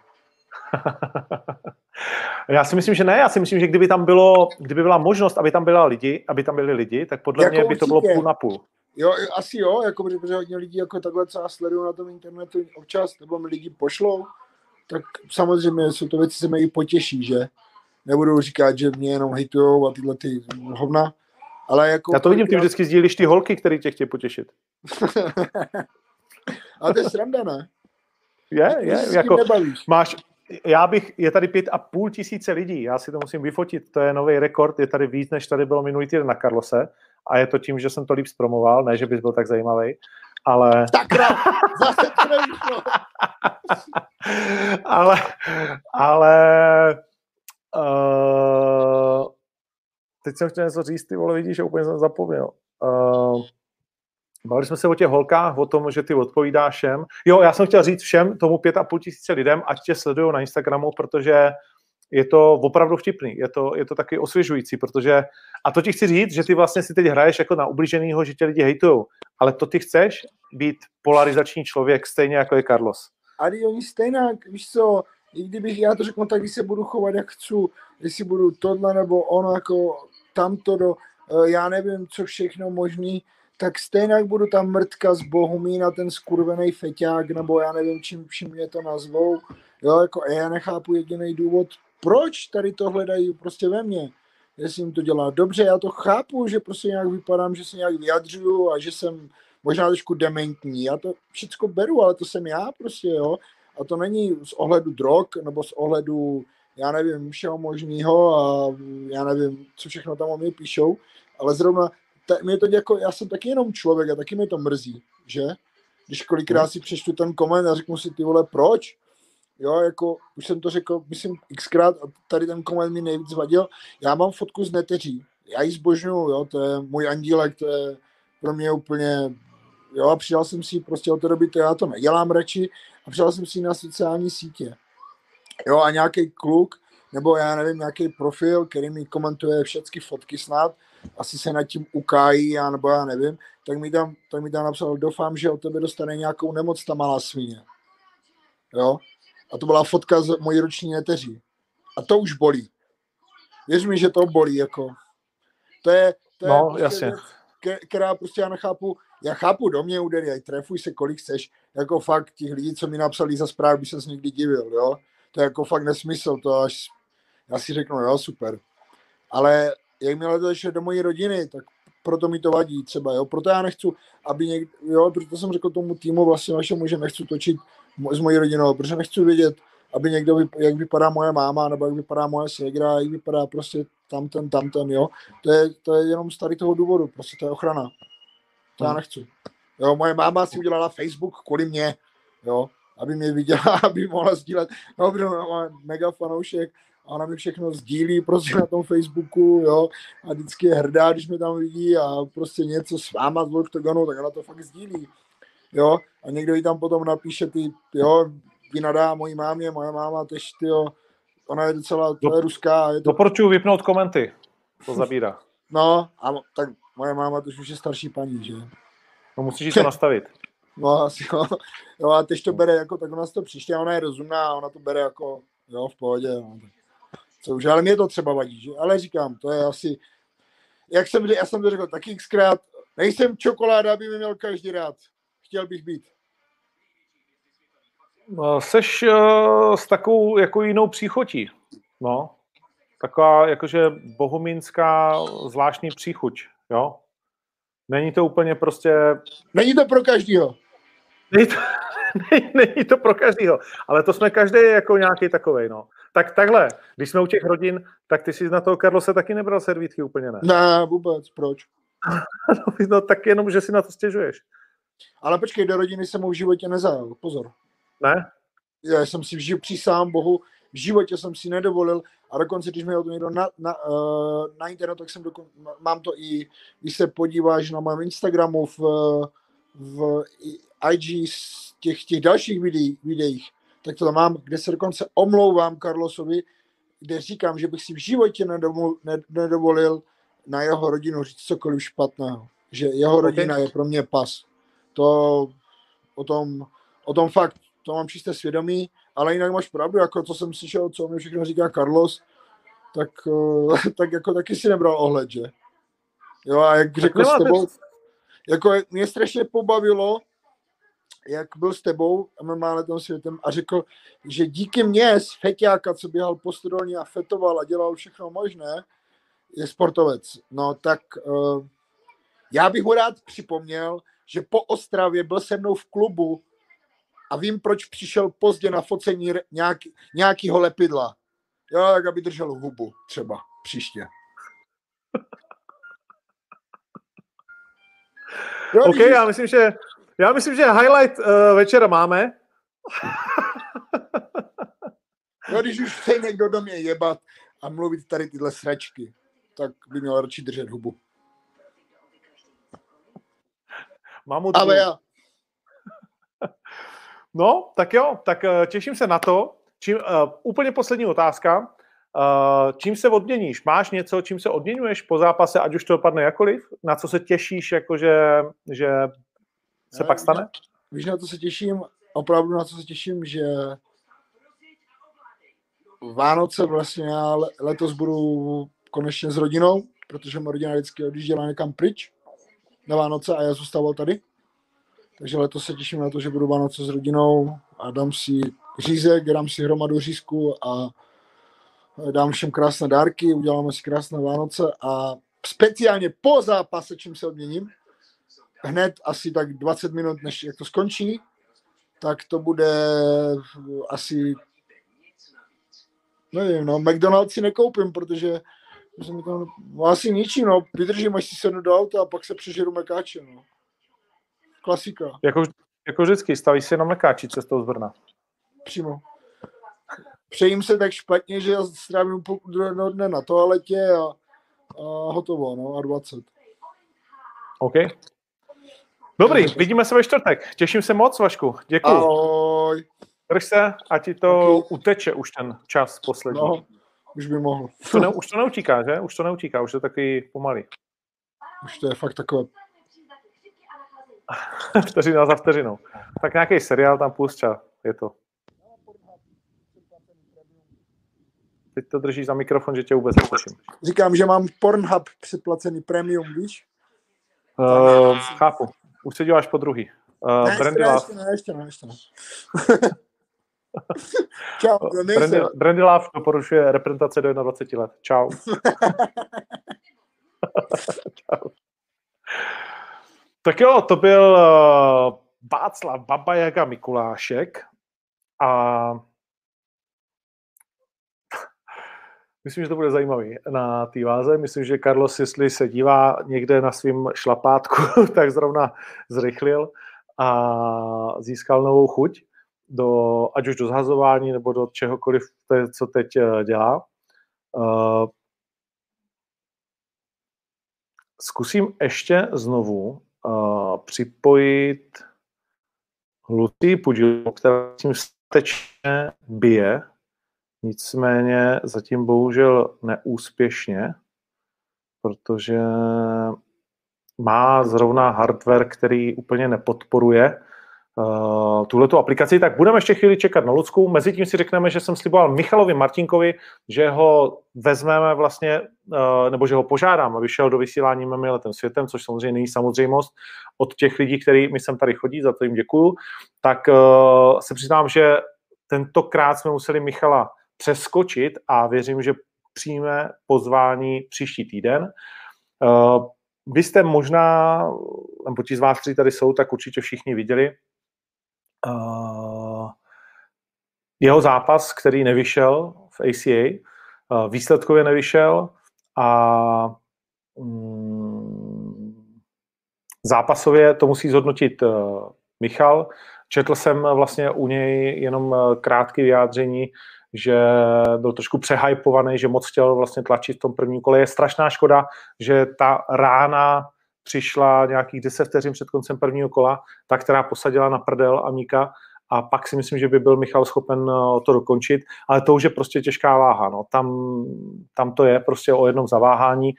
Já si myslím, že ne. Já si myslím, že kdyby tam bylo, kdyby byla možnost, aby tam byla lidi, aby tam byli lidi, tak podle jako mě by určitě. To bylo půl na půl. Jo, asi jo, jako protože hodně lidí jako takhle, co já sleduju na tom internetu občas, nebo mi lidi pošlou, tak samozřejmě jsou to věci, se mi i potěší, že? Nebudou říkat, že mě jenom hejtujou a tyhle ty hovna. Ale jako já to vidím, ty vždycky sdílíš ty holky, který tě chtějí potěšit. Ale to je sranda, ne? Je, je, jako máš, já bych, je tady pět a půl tisíce lidí, já si to musím vyfotit, to je nový rekord, je tady víc, než tady bylo minulý týden na Karlose a je to tím, že jsem to líp zpromoval, ne, že bys byl tak zajímavý, ale... Takra, zase to nevyšlo. Ale, ale... Uh... Teď jsem chtěl něco říct, ty vole, vidíš, že úplně jsem zapomněl. Uh, bavili jsme se o těch holkách, o tom, že ty odpovídáš všem. Jo, já jsem chtěl říct všem tomu pět a půl tisíce lidem, ať tě sledují na Instagramu, protože je to opravdu vtipný, je to, je to taky osvěžující, protože, a to ti chci říct, že ty vlastně si teď hraješ jako na ublíženýho, že tě lidi hejtujou, ale to ty chceš být polarizační člověk, stejně jako je Carlos. Ale oni stejná, víš co, i kdybych já to řekl, tak když se budu chovat, jak chci, jestli budu tohle nebo ono, jako tamto do, já nevím, co všechno možný, tak stejně budu tam mrtka z Bohumína, ten skurvený feťák, nebo já nevím, čím, čím mě to nazvou, jo, jako já nechápu jediný důvod, proč tady to hledají prostě ve mně, jestli jim to dělá dobře, já to chápu, že prostě nějak vypadám, že se nějak vyjadřuju a že jsem možná trošku dementní, já to všecko beru, ale to jsem já prostě, jo, a to není z ohledu drog, nebo z ohledu já nevím, všeho možného a já nevím, co všechno tam o mě píšou, ale zrovna, ta, mě to jako, já jsem taky jenom člověk a taky mě to mrzí, že? Když kolikrát si přečtu ten koment a řeknu si, ty vole, proč? Jo, jako, už jsem to řekl, myslím, xkrát a tady ten koment mi nejvíc vadil. Já mám fotku z Neteří, já ji zbožňuju, jo, to je můj andílek, to je pro mě úplně, jo, a přidal jsem si prostě od té doby, to já to nedělám radši a přidal jsem si na sociální sítě. Jo, a nějaký kluk, nebo já nevím, nějaký profil, který mi komentuje všechny fotky snad, asi se nad tím ukájí, já, nebo já nevím, tak mi tam, tak mi tam napsal, doufám, že od tebe dostane nějakou nemoc ta malá svině. Jo? A to byla fotka z mojí roční Neteří. A to už bolí. Věř mi, že to bolí, jako. To je, to je no, prostě věc, která prostě já nechápu, já chápu, do mě údery, aj trefuj se, kolik chceš, jako fakt těch lidí, co mi napsali za zpráv, by jsem se nikdy divil, jo? To je jako fakt nesmysl, to až já si řeknu, jo, super. Ale jak mělo to ještě do mojí rodiny, tak proto mi to vadí třeba, jo, proto já nechci, aby někdo, jo, proto jsem řekl tomu týmu vlastně našemu, že nechci točit s mojí rodinou, protože nechci vědět, aby někdo, jak vypadá moje máma, nebo jak vypadá moje ségra, jak vypadá prostě tamten, tamten, jo. To je, to je jenom z tady toho důvodu, prostě to je ochrana. To já nechci. Jo, moje máma si udělala Facebook kvůli mě, jo. Aby mě viděla, aby mohla sdílet. No, má mega fanoušek a ona mi všechno sdílí prostě na tom Facebooku, jo, a vždycky je hrdá, když mě tam vidí a prostě něco s váma z Octagonu, tak ona to fakt sdílí, jo, a někdo jí tam potom napíše ty, jo, vynadá mojí mámě, moje máma tež, tyjo, ona je docela, to je ruská. Je to... Doporučuji vypnout komenty, to zabírá. No, a tak moje máma tež už je starší paní, že? No, musíš jí to nastavit. No asi jo, jo a teď to bere jako, tak ona si to příště, ona je rozumná, ona to bere jako, jo, v pohodě. No. Co už, ale mě to třeba vadí, že? Ale říkám, to je asi, jak jsem, já jsem to řekl taky xkrát, nejsem čokoláda, aby mě měl každý rád. Chtěl bych být. No, seš uh, s takovou jako jinou příchotí, no. Taková jakože bohumínská zvláštní příchuť, jo. Není to úplně prostě... Není to pro každýho. Není to, ne, není to pro každýho, ale to jsme každý jako nějaký takovej, no. Tak takhle, když jsme u těch rodin, tak ty jsi na toho Karlose taky nebral servítky úplně, ne? Ne, vůbec, proč? No tak jenom, že si na to stěžuješ. Ale počkej, do rodiny jsem mu v životě nezajel, pozor. Ne? Já jsem si vžil, přísám Bohu, v životě jsem si nedovolil a dokonce, když mi o to někdo na, na, na internetu, tak jsem dokon, mám to i, když se podíváš na mém Instagramu, v, v I G z těch, těch dalších videí, videích, tak to tam mám, kde se dokonce omlouvám Carlosovi, kde říkám, že bych si v životě nedovolil, nedovolil na jeho rodinu říct cokoliv špatného. Že jeho rodina okay. je pro mě pas. To o tom, o tom fakt, to mám čisté svědomí, ale jinak máš pravdu, jako co jsem slyšel, co mě všechno říká Carlos, tak, tak jako taky si nebral ohled, že? Jo, a jak tak řekl s tebou, jako mě strašně pobavilo, jak byl s tebou em em á letem světem a řekl, že díky mně z feťáka, co běhal po studolně a fetoval a dělal všechno možné, je sportovec. No tak uh, já bych ho rád připomněl, že po Ostravě byl se mnou v klubu a vím, proč přišel pozdě na focení nějaký, nějakýho lepidla. Jo, tak aby držel hubu třeba příště. Jo, OK, já myslím, že, já myslím, že highlight uh, večera máme. Jo, když už chce někdo do mě jebat a mluvit tady tyhle sračky, tak by měl radši držet hubu. Mamu tu... Ale já... No, tak jo, tak těším se na to. Čím, uh, úplně poslední otázka. Uh, čím se odměníš? Máš něco, čím se odměňuješ po zápase, ať už to dopadne jakoliv? Na co se těšíš, jakože, že se ne, pak stane? Víš, na to se těším, opravdu na co se těším, že Vánoce vlastně letos budu konečně s rodinou, protože moje rodina vždycky odjížděla někam pryč na Vánoce a já zůstával tady. Takže letos se těším na to, že budu Vánoce s rodinou a dám si řízek, dám si hromadu řízku a dám všem krásné dárky, uděláme si krásné Vánoce a speciálně po zápase, čím se odměním, hned asi tak dvacet minut, než jak to skončí, tak to bude asi, nevím, no, McDonald's si nekoupím, protože jsem tam, no, asi ničím, no, vydržím, až si sednu do auta a pak se přežeru mekáče, no. Klasika. Jako, jako vždycky, stavíš se na mekáči cestou z Brna. Přímo. Přejím se tak špatně, že já strávím půl druhého dne na toaletě a, a hotovo, no, a dvacet. OK. Dobrý, vidíme se ve čtvrtek. Těším se moc, Vašku. Děkuju. Ahoj. Drž se, a ti to okay. uteče už ten čas poslední. No, už by mohl. Už to, ne, už to neutíká, že? Už to neutíká, už to taky pomalý. Už to je fakt takové... Vteřina za vteřinou. Tak nějaký seriál tam půstča, je to. Teď to držíš za mikrofon, že tě vůbec neslyším. Říkám, že mám Pornhub předplacený premium, víš? Uh, chápu. Už se díváš po druhý. Uh, ne, Brandy ještě, ještě, ne, ještě, ne, ještě, ne. Čau. Brandy, Brandy Love doporučuje reprezentace do dvacet jedna let. Čau. Čau. Tak jo, to byl Václav Baba Jaga Mikulášek a myslím, že to bude zajímavý na té váze. Myslím, že Carlos, jestli se dívá někde na svým šlapátku, tak zrovna zrychlil a získal novou chuť, do, ať už do zhazování nebo do čehokoliv, co teď dělá. Zkusím ještě znovu Uh, připojit Lucii Pudilovou, která tím statečně bije, nicméně zatím bohužel neúspěšně, protože má zrovna hardware, který úplně nepodporuje Uh, tuhletu aplikaci, tak budeme ještě chvíli čekat na Lucku. Mezitím si řekneme, že jsem sliboval Michalovi Martinkovi, že ho vezmeme vlastně, uh, nebo že ho požádám, aby šel do vysílání Memi letem světem, což samozřejmě není samozřejmost od těch lidí, který mi sem tady chodí, za to jim děkuju. Tak uh, se přiznám, že tentokrát jsme museli Michala přeskočit a věřím, že přijme pozvání příští týden. Uh, vy jste možná, nebo ti z vás, kteří tady jsou, tak určitě všichni viděli Uh, jeho zápas, který nevyšel v A C A, uh, výsledkově nevyšel a um, zápasově to musí zhodnotit uh, Michal. Četl jsem vlastně u něj jenom krátké vyjádření, že byl trošku přehypovaný, že moc chtěl vlastně tlačit v tom prvním kole. Je strašná škoda, že ta rána přišla nějakých deset vteřin před koncem prvního kola, ta, která posadila na prdel Amíka, a pak si myslím, že by byl Michal schopen to dokončit, ale to už je prostě těžká váha. No. Tam, tam to je prostě o jednom zaváhání.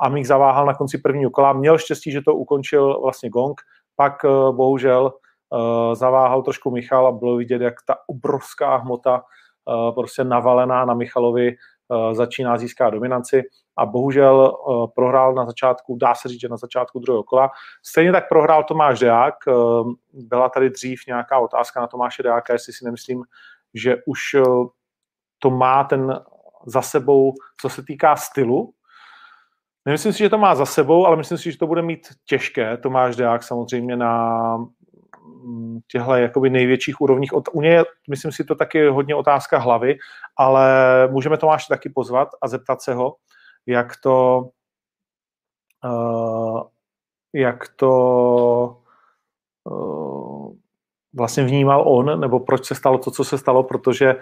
Amík zaváhal na konci prvního kola, měl štěstí, že to ukončil vlastně gong, pak bohužel zaváhal trošku Michal a bylo vidět, jak ta obrovská hmota prostě navalená na Michalovi začíná získat dominanci a bohužel prohrál na začátku, dá se říct, že na začátku druhého kola. Stejně tak prohrál Tomáš Deák. Byla tady dřív nějaká otázka na Tomáše Deáka, jestli si nemyslím, že už to má ten za sebou, co se týká stylu. Nemyslím si, že to má za sebou, ale myslím si, že to bude mít těžké. Tomáš Deák samozřejmě na těchto jakoby největších úrovních. U něj, myslím si, to taky hodně otázka hlavy, ale můžeme Tomáše taky pozvat a zeptat se ho, jak to, uh, jak to uh, vlastně vnímal on, nebo proč se stalo to, co se stalo, protože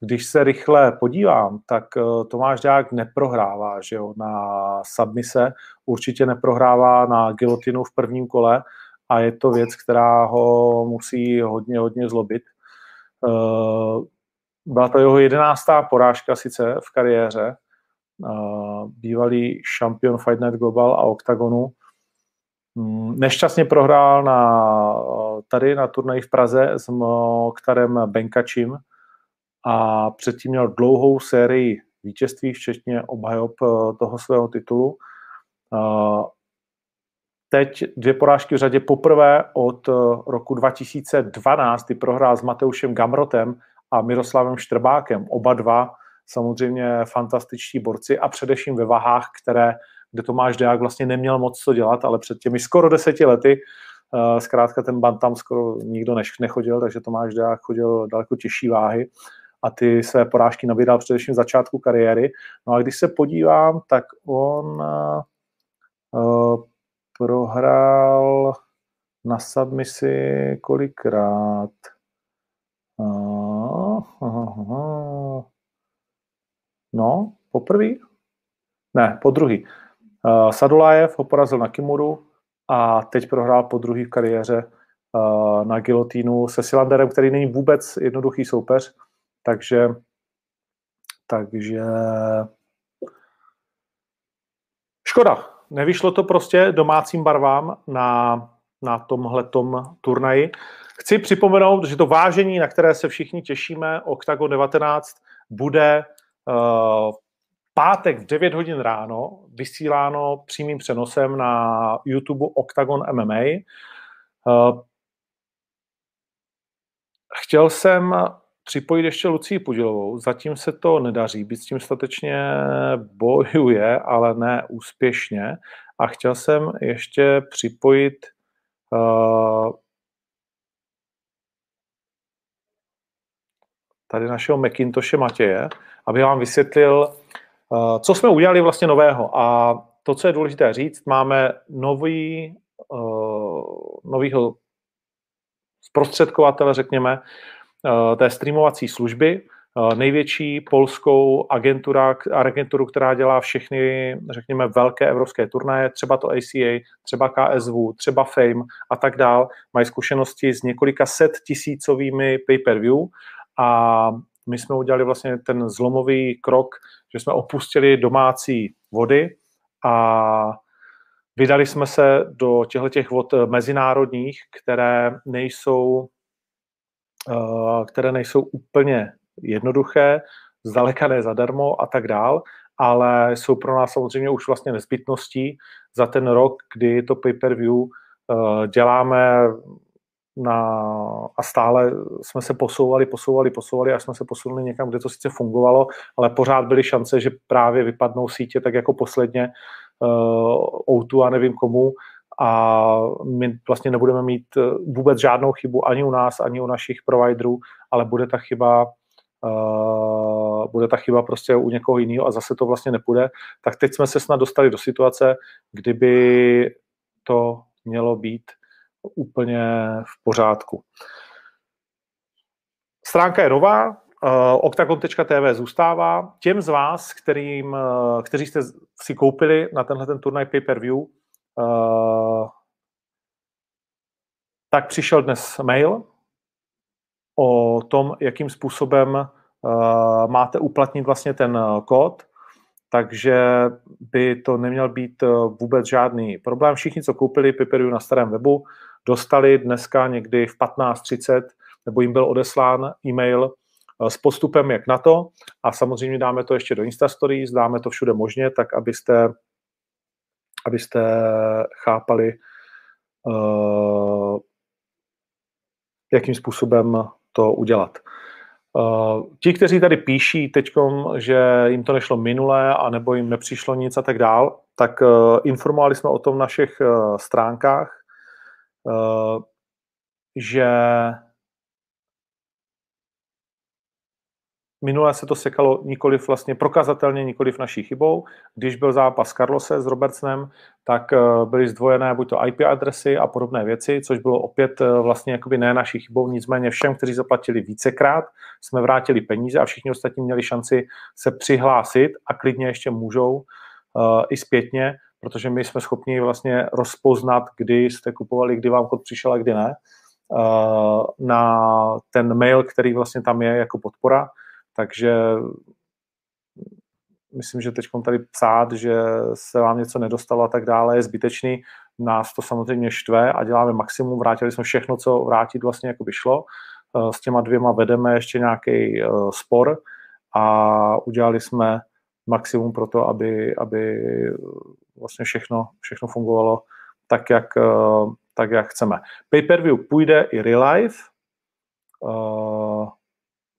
když se rychle podívám, tak uh, Tomáš Deák neprohrává, že jo, na submise, určitě neprohrává na gilotinu v prvním kole a je to věc, která ho musí hodně, hodně zlobit. Uh, byla to jeho jedenáctá porážka sice v kariéře, Uh, bývalý šampion Fight Night Global a Octagonu. Mm, nešťastně prohrál na, tady na turnaji v Praze s Moktárem Benkáčim a předtím měl dlouhou sérii vítězství, včetně obhajob uh, toho svého titulu. Uh, teď dvě porážky v řadě. Poprvé od uh, roku dva tisíce dvanáct kdy prohrál s Mateušem Gamrotem a Miroslavem Štrbákem. Oba dva samozřejmě fantastičtí borci a především ve vahách, které, kde Tomáš Deák vlastně neměl moc co dělat, ale před těmi skoro deseti lety, zkrátka ten bantam skoro nikdo nechodil, takže Tomáš Deák chodil daleko těžší váhy a ty své porážky nabíral především v začátku kariéry. No a když se podívám, tak on uh, prohrál na submisi kolikrát. Uh, uh, uh, uh. No, po prvý? Ne, po druhý. Uh, Sadulajev ho porazil na kimuru a teď prohrál po druhý v kariéře uh, na gilotínu se Silanderem, který není vůbec jednoduchý soupeř, takže takže škoda. Nevyšlo to prostě domácím barvám na, na tomhletom turnaji. Chci připomenout, že to vážení, na které se všichni těšíme, Octagon devatenáct, bude v pátek v devět hodin ráno vysíláno přímým přenosem na YouTube Octagon M M A. Chtěl jsem připojit ještě Lucii Pudilovou, zatím se to nedaří, byť s tím statečně bojuje, ale ne úspěšně. A chtěl jsem ještě připojit tady našeho Macintoshe Matěje, aby vám vysvětlil, co jsme udělali vlastně nového. A to, co je důležité říct, máme nový, novýho zprostředkovatele, řekněme, té streamovací služby, největší polskou agentura, agenturu, která dělá všechny, řekněme, velké evropské turnaje, třeba to A C A, třeba K S V, třeba Fame a tak dál. Mají zkušenosti s několika set tisícovými pay-per-view a my jsme udělali vlastně ten zlomový krok, že jsme opustili domácí vody a Vydali jsme se do těchto vod mezinárodních, které nejsou, které nejsou úplně jednoduché, zdaleka ne zadarmo a tak dál, ale jsou pro nás samozřejmě už vlastně nezbytností za ten rok, kdy to pay-per-view děláme na, a stále jsme se posouvali, posouvali, posouvali, až jsme se posunuli někam, kde to sice fungovalo, ale pořád byly šance, že právě vypadnou sítě tak jako posledně ó dva a nevím komu, a my vlastně nebudeme mít vůbec žádnou chybu ani u nás, ani u našich providerů, ale bude ta chyba Uh, bude ta chyba prostě u někoho jiného a zase to vlastně nepůjde, tak teď jsme se snad dostali do situace, kdyby to mělo být úplně v pořádku. Stránka je nová, uh, octagon tečka tv zůstává. Těm z vás, kterým, uh, kteří jste si koupili na tenhle ten turnaj pay-per-view, uh, tak přišel dnes mail o tom, jakým způsobem uh, máte uplatnit vlastně ten kód, takže by to neměl být vůbec žádný problém. Všichni, co koupili pay-per-view na starém webu, dostali dneska někdy v patnáct třicet, nebo jim byl odeslán e-mail s postupem jak na to, a samozřejmě dáme to ještě do Instastories, dáme to všude možně, tak abyste, abyste chápali, uh, jakým způsobem to udělat. Uh, ti, kteří tady píší teďkom, že jim to nešlo minule, anebo jim nepřišlo nic a tak dál, tak uh, informovali jsme o tom v našich uh, stránkách, uh, že minule se to sekalo nikoliv vlastně prokazatelně nikoliv naší chybou. Když byl zápas Carlose s Robertsonem, tak byly zdvojené buď to í pé adresy a podobné věci, což bylo opět vlastně jakoby ne naší chybou, nicméně všem, kteří zaplatili vícekrát, jsme vrátili peníze a všichni ostatní měli šanci se přihlásit a klidně ještě můžou uh, i zpětně, protože my jsme schopni vlastně rozpoznat, kdy jste kupovali, kdy vám kód přišel a kdy ne, uh, na ten mail, který vlastně tam je jako podpora. Takže myslím, že teď tady psát, že se vám něco nedostalo a tak dále, je zbytečný. Nás to samozřejmě štve a děláme maximum. Vrátili jsme všechno, co vrátit vlastně jako by šlo. S těma dvěma vedeme ještě nějaký spor a udělali jsme maximum pro to, aby, aby vlastně všechno, všechno fungovalo tak jak, tak, jak chceme. Pay-per-view půjde i real-life.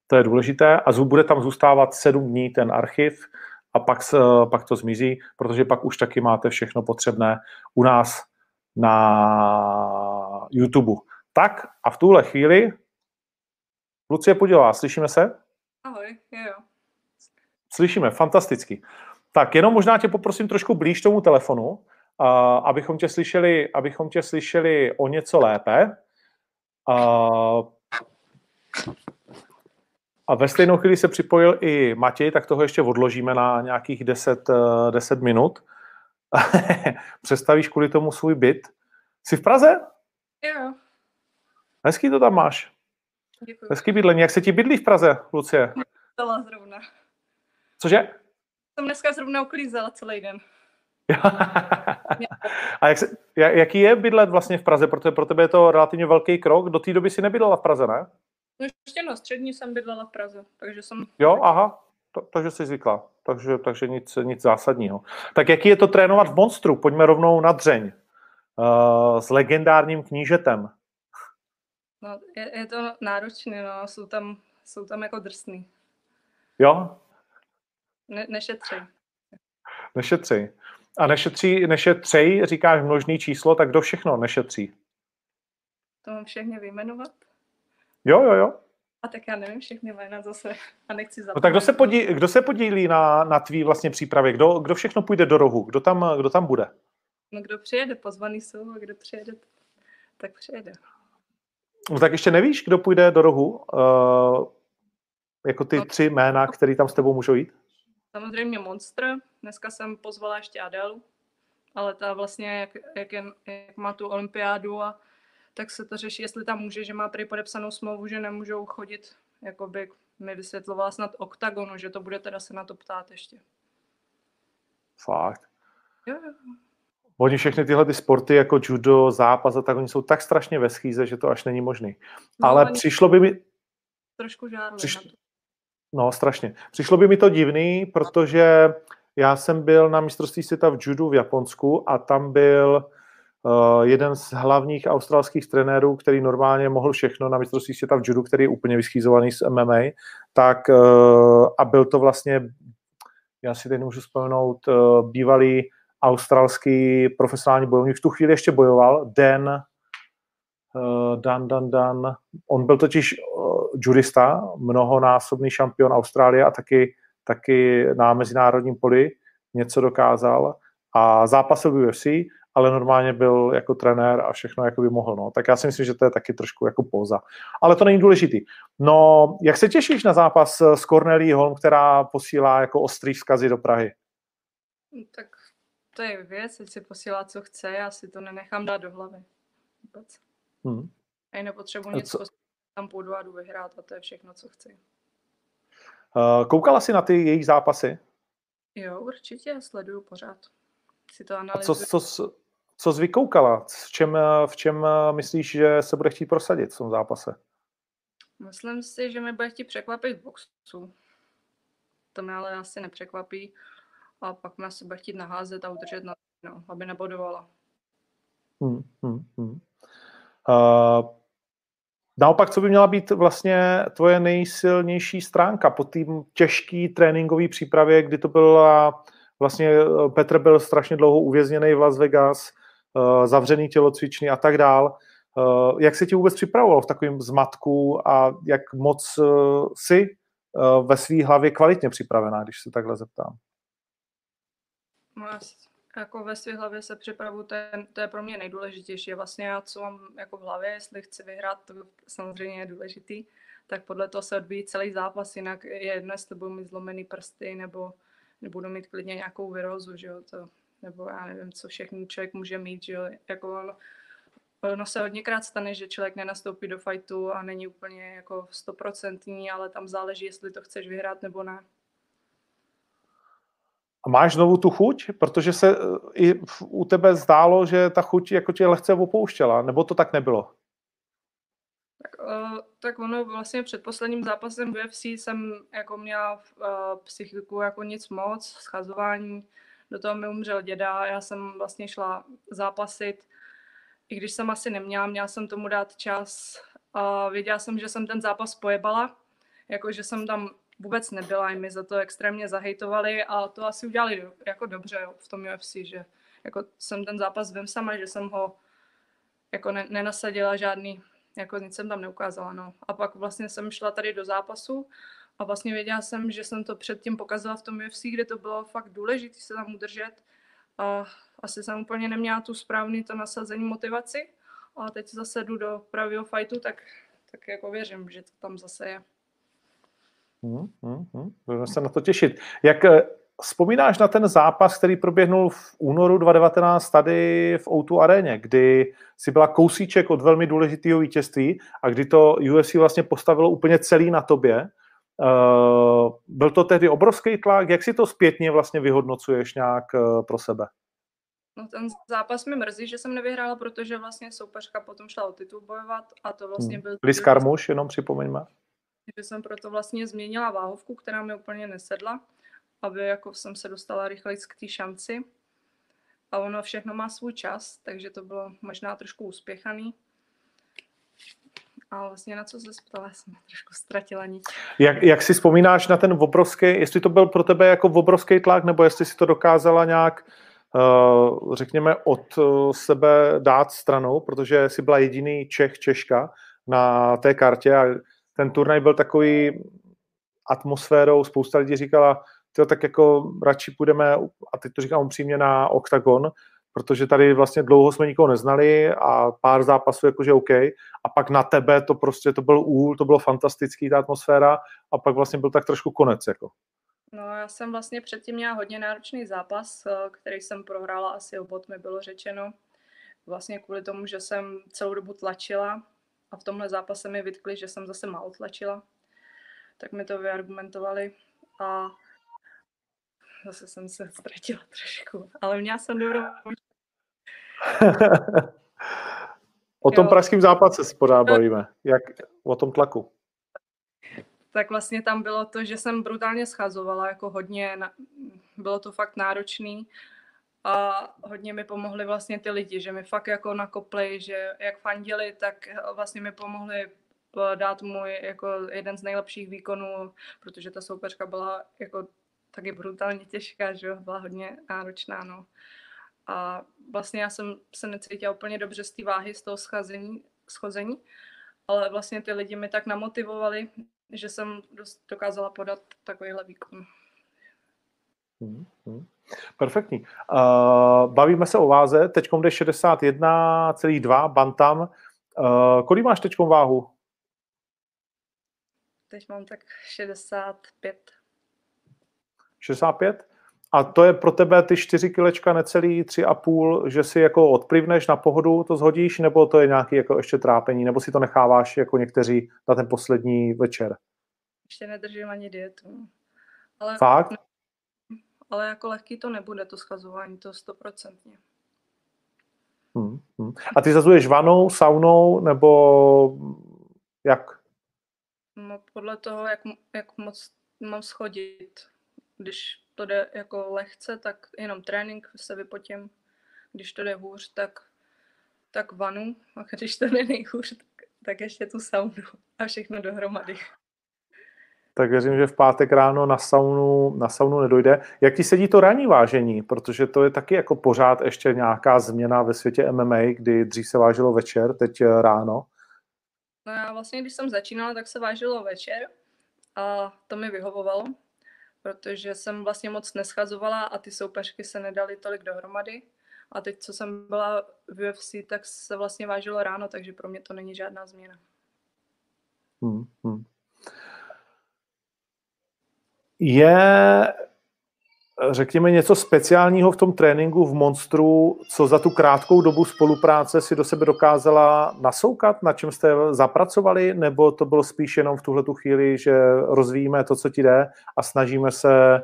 To je důležité a bude tam zůstávat sedm dní ten archiv a pak, pak to zmizí, protože pak už taky máte všechno potřebné u nás na YouTube. Tak a v tuhle chvíli Lucie Pudilová, slyšíme se? Ahoj, jo. Slyšíme, fantasticky. Tak jenom možná tě poprosím trošku blíž tomu telefonu, uh, abychom tě slyšeli, abychom tě slyšeli o něco lépe. Uh, A ve stejnou chvíli se připojil i Matěj, tak toho ještě odložíme na nějakých deset minut. Přestavíš kvůli tomu svůj byt. Jsi v Praze? Jo. Hezký to tam máš. Děkuji. Hezký bydlení. Jak se ti bydlí v Praze, Lucie? Uklízela zrovna. Cože? Jsem dneska zrovna uklízela celý den. A jak se, jaký je bydlet vlastně v Praze? Protože pro tebe je to relativně velký krok. Do té doby si nebydlela v Praze, ne? No ještě na střední jsem bydlela v Praze, takže jsem... Jo, aha, to, takže jsi zvykla, takže, takže nic, nic zásadního. Tak jaký je to trénovat v Monstru? Pojďme rovnou na dřeň uh, s legendárním knížetem. No, je, je to náročné, no, jsou tam, jsou tam jako drsný. Jo? Ne, nešetřej. Nešetřej. A nešetří, nešetřej, říkáš množný číslo, tak kdo všechno nešetří? To mám všechny vyjmenovat. Jo, jo, jo. A tak já nevím všechny jména zase a nechci zapomenout. No tak kdo se, podí, kdo se podílí na, na tvý vlastně přípravě? Kdo, kdo všechno půjde do rohu? Kdo tam, kdo tam bude? No kdo přijede, pozvaný jsou, a kdo přijede, tak přijede. No tak ještě nevíš, kdo půjde do rohu? Uh, jako ty no, tři jména, které tam s tebou můžou jít? Samozřejmě Monster. Dneska jsem pozvala ještě Adelu, ale ta vlastně, jak, jak, je, jak má tu olympiádu a tak se to řeší, jestli tam může, že má prý podepsanou smlouvu, že nemůžou chodit, jakoby mi vysvětlovala snad Octagonu, že to bude teda se na to ptát ještě. Fakt? Jo, jo. Oni všechny tyhle ty sporty jako judo, zápas a tak, oni jsou tak strašně ve schýze, že to až není možný. No, ale přišlo by mi... Trošku žárli. Přiš... No, strašně. Přišlo by mi to divný, protože já jsem byl na mistrovství světa v judu v Japonsku a tam byl uh, jeden z hlavních australských trenérů, který normálně mohl všechno na mistrovství světa v judu, který je úplně vyschýzovaný z M M A, tak uh, a byl to vlastně, já si teď nemůžu vzpomenout, uh, bývalý australský profesionální bojovník, v tu chvíli ještě bojoval, Dan, uh, Dan, Dan, Dan, on byl totiž uh, judista, mnohonásobný šampion Austrálie a taky, taky na mezinárodním poli něco dokázal a zápasil v U F C, ale normálně byl jako trenér a všechno jako by mohl, no. Tak já si myslím, že to je taky trošku jako póza. Ale to není důležitý. No, jak se těšíš na zápas s Kornelí Holm, která posílá jako ostrý vzkazy do Prahy? Tak to je věc, ať si posílá, co chce, já si to nenechám dát do hlavy. Vůbec. Hmm. Já nepotřebuji a nic, co... tam půjdu a jdu vyhrát a to je všechno, co chci. Uh, koukala jsi na ty jejich zápasy? Jo, určitě, sleduju pořád. Si to analyzuju. A co, co, co jsi vykoukala? V čem, v čem myslíš, že se bude chtít prosadit v tom zápase? Myslím si, že mi bude chtít překvapit v boxu. To mě ale asi nepřekvapí. A pak mě asi bude chtít naházet a udržet na, no, aby nebodovala. Hmm, hmm, hmm. Uh, naopak, co by měla být vlastně tvoje nejsilnější stránka po té těžké tréninkové přípravě, kdy to byla vlastně, Petr byl strašně dlouho uvězněný v Las Vegas, uh, zavřený tělocvičný a tak dál. Uh, jak se ti vůbec připravoval v takovém zmatku a jak moc uh, jsi uh, ve své hlavě kvalitně připravená, když se takhle zeptám? No, jako ve své hlavě se připravu, to je, to je pro mě nejdůležitější. Vlastně já, co mám jako v hlavě, jestli chci vyhrát, to samozřejmě je důležitý, tak podle toho se odvíjí celý zápas, jinak je jedno, jestli budu mít zlomený prsty, nebo nebudu mít klidně nějakou virózu, že jo, to, nebo já nevím, co všechny člověk může mít, že jo, jako ono, ono se hodněkrát stane, že člověk nenastoupí do fightu a není úplně jako stoprocentní, ale tam záleží, jestli to chceš vyhrát nebo ne. A máš znovu tu chuť? Protože se i u tebe zdálo, že ta chuť jako tě lehce opouštěla, nebo to tak nebylo? Tak, uh, tak ono vlastně před posledním zápasem v U F C jsem jako měla v uh, psychiku jako nic moc, schazování, do toho mi umřel děda, já jsem vlastně šla zápasit, i když jsem asi neměla, měla jsem tomu dát čas. Uh, věděla jsem, že jsem ten zápas pojebala, jako že jsem tam vůbec nebyla, i mi za to extrémně zahejtovali a to asi udělali jako dobře, jo, v tom U F C, že jako jsem ten zápas vím sama, že jsem ho jako ne- nenasadila žádný, jako nic jsem tam neukázala, no. A pak vlastně jsem šla tady do zápasu a vlastně věděla jsem, že jsem to předtím pokazala v tom U F C, kde to bylo fakt důležité se tam udržet a asi jsem úplně neměla tu správný to nasazení motivaci a teď zase jdu do pravého fightu, tak, tak jako věřím, že to tam zase je. Hmm, hmm, hmm. Budeme se na to těšit. Jak vzpomínáš na ten zápas, který proběhnul v únoru dva tisíce devatenáct tady v ó dvě aréně, kdy si byla kousíček od velmi důležitého vítězství a kdy to U F C vlastně postavilo úplně celý na tobě. Byl to tehdy obrovský tlak? Jak si to zpětně vlastně vyhodnocuješ nějak pro sebe? No, ten zápas mi mrzí, že jsem nevyhrála, protože vlastně soupeřka potom šla o titul bojovat a to vlastně byl... Liz Karmuš, jenom připomeňme. Že jsem proto vlastně změnila váhovku, která mi úplně nesedla, aby jako jsem se dostala rychleji k té šanci. A ono všechno má svůj čas, takže to bylo možná trošku uspěchaný. A vlastně na co se ptala, jsem trošku ztratila nic. Jak, jak si vzpomínáš na ten obrovský, jestli to byl pro tebe jako obrovský tlak, nebo jestli si to dokázala nějak, řekněme, od sebe dát stranou, protože jsi byla jediný Čech, Češka na té kartě a ten turnaj byl takový atmosférou, spousta lidí říkala, tyjo, tak jako radši půjdeme, a teď to říkám upřímně, na Octagon, protože tady vlastně dlouho jsme nikoho neznali a pár zápasů jakože OK, a pak na tebe to prostě, to byl úl, to bylo fantastický, ta atmosféra, a pak vlastně byl tak trošku konec, jako. No, já jsem vlastně předtím měla hodně náročný zápas, který jsem prohrála, asi o bod mi bylo řečeno, vlastně kvůli tomu, že jsem celou dobu tlačila. A v tomhle zápase mi vytkli, že jsem zase málo tlačila. Tak mi to vyargumentovali a zase jsem se ztratila trošku. Ale měla jsem dobrou O tom pražském zápase si pořád bavíme. Jak o tom tlaku? Tak vlastně tam bylo to, že jsem brutálně schazovala, jako hodně, bylo to fakt náročný a hodně mi pomohli vlastně ty lidi, že mi fakt jako nakopli, že jak fandili, tak vlastně mi pomohli dát můj jako jeden z nejlepších výkonů, protože ta soupeřka byla jako taky brutálně těžká, že byla hodně náročná, no. A vlastně já jsem se necítila úplně dobře z té váhy, z toho schazení, schození, ale vlastně ty lidi mi tak namotivovali, že jsem dokázala podat takovýhle výkon. Hmm, hmm. Perfektní. Uh, bavíme se o váze. Teďkom jde šedesát jedna celá dva bantam. Uh, kolik máš teďkom váhu? Teď mám tak šedesát pět. šedesát pět? A to je pro tebe ty čtyři kilečka necelý, tři a půl, že si jako odplivneš na pohodu, to zhodíš, nebo to je nějaké jako ještě trápení, nebo si to necháváš jako někteří na ten poslední večer? Ještě nedržím ani dietu. Ale, fakt? Ale jako lehký to nebude, to schazování, to stoprocentně. Hmm, hmm. A ty zazuješ vanou, saunou, nebo jak? No podle toho, jak, jak moc mám schodit, když to jde jako lehce, tak jenom trénink se vypotím. Když to jde hůř, tak, tak vanu. A když to jde nejhůř, tak, tak ještě tu saunu a všechno dohromady. Tak věřím, že v pátek ráno na saunu, na saunu nedojde. Jak ti sedí to ranní vážení? Protože to je taky jako pořád ještě nějaká změna ve světě M M A, kdy dřív se vážilo večer, teď ráno. No já vlastně, když jsem začínala, tak se vážilo večer a to mi vyhovovalo, protože jsem vlastně moc neschazovala a ty soupeřky se nedaly tolik dohromady. A teď, co jsem byla v U F C, tak se vlastně vážilo ráno, takže pro mě to není žádná změna. Hmm, hmm. Je, řekněme, něco speciálního v tom tréninku v Monstru, co za tu krátkou dobu spolupráce si do sebe dokázala nasoukat, na čem jste zapracovali, nebo to bylo spíš jenom v tuhletu chvíli, že rozvíjíme to, co ti jde a snažíme se,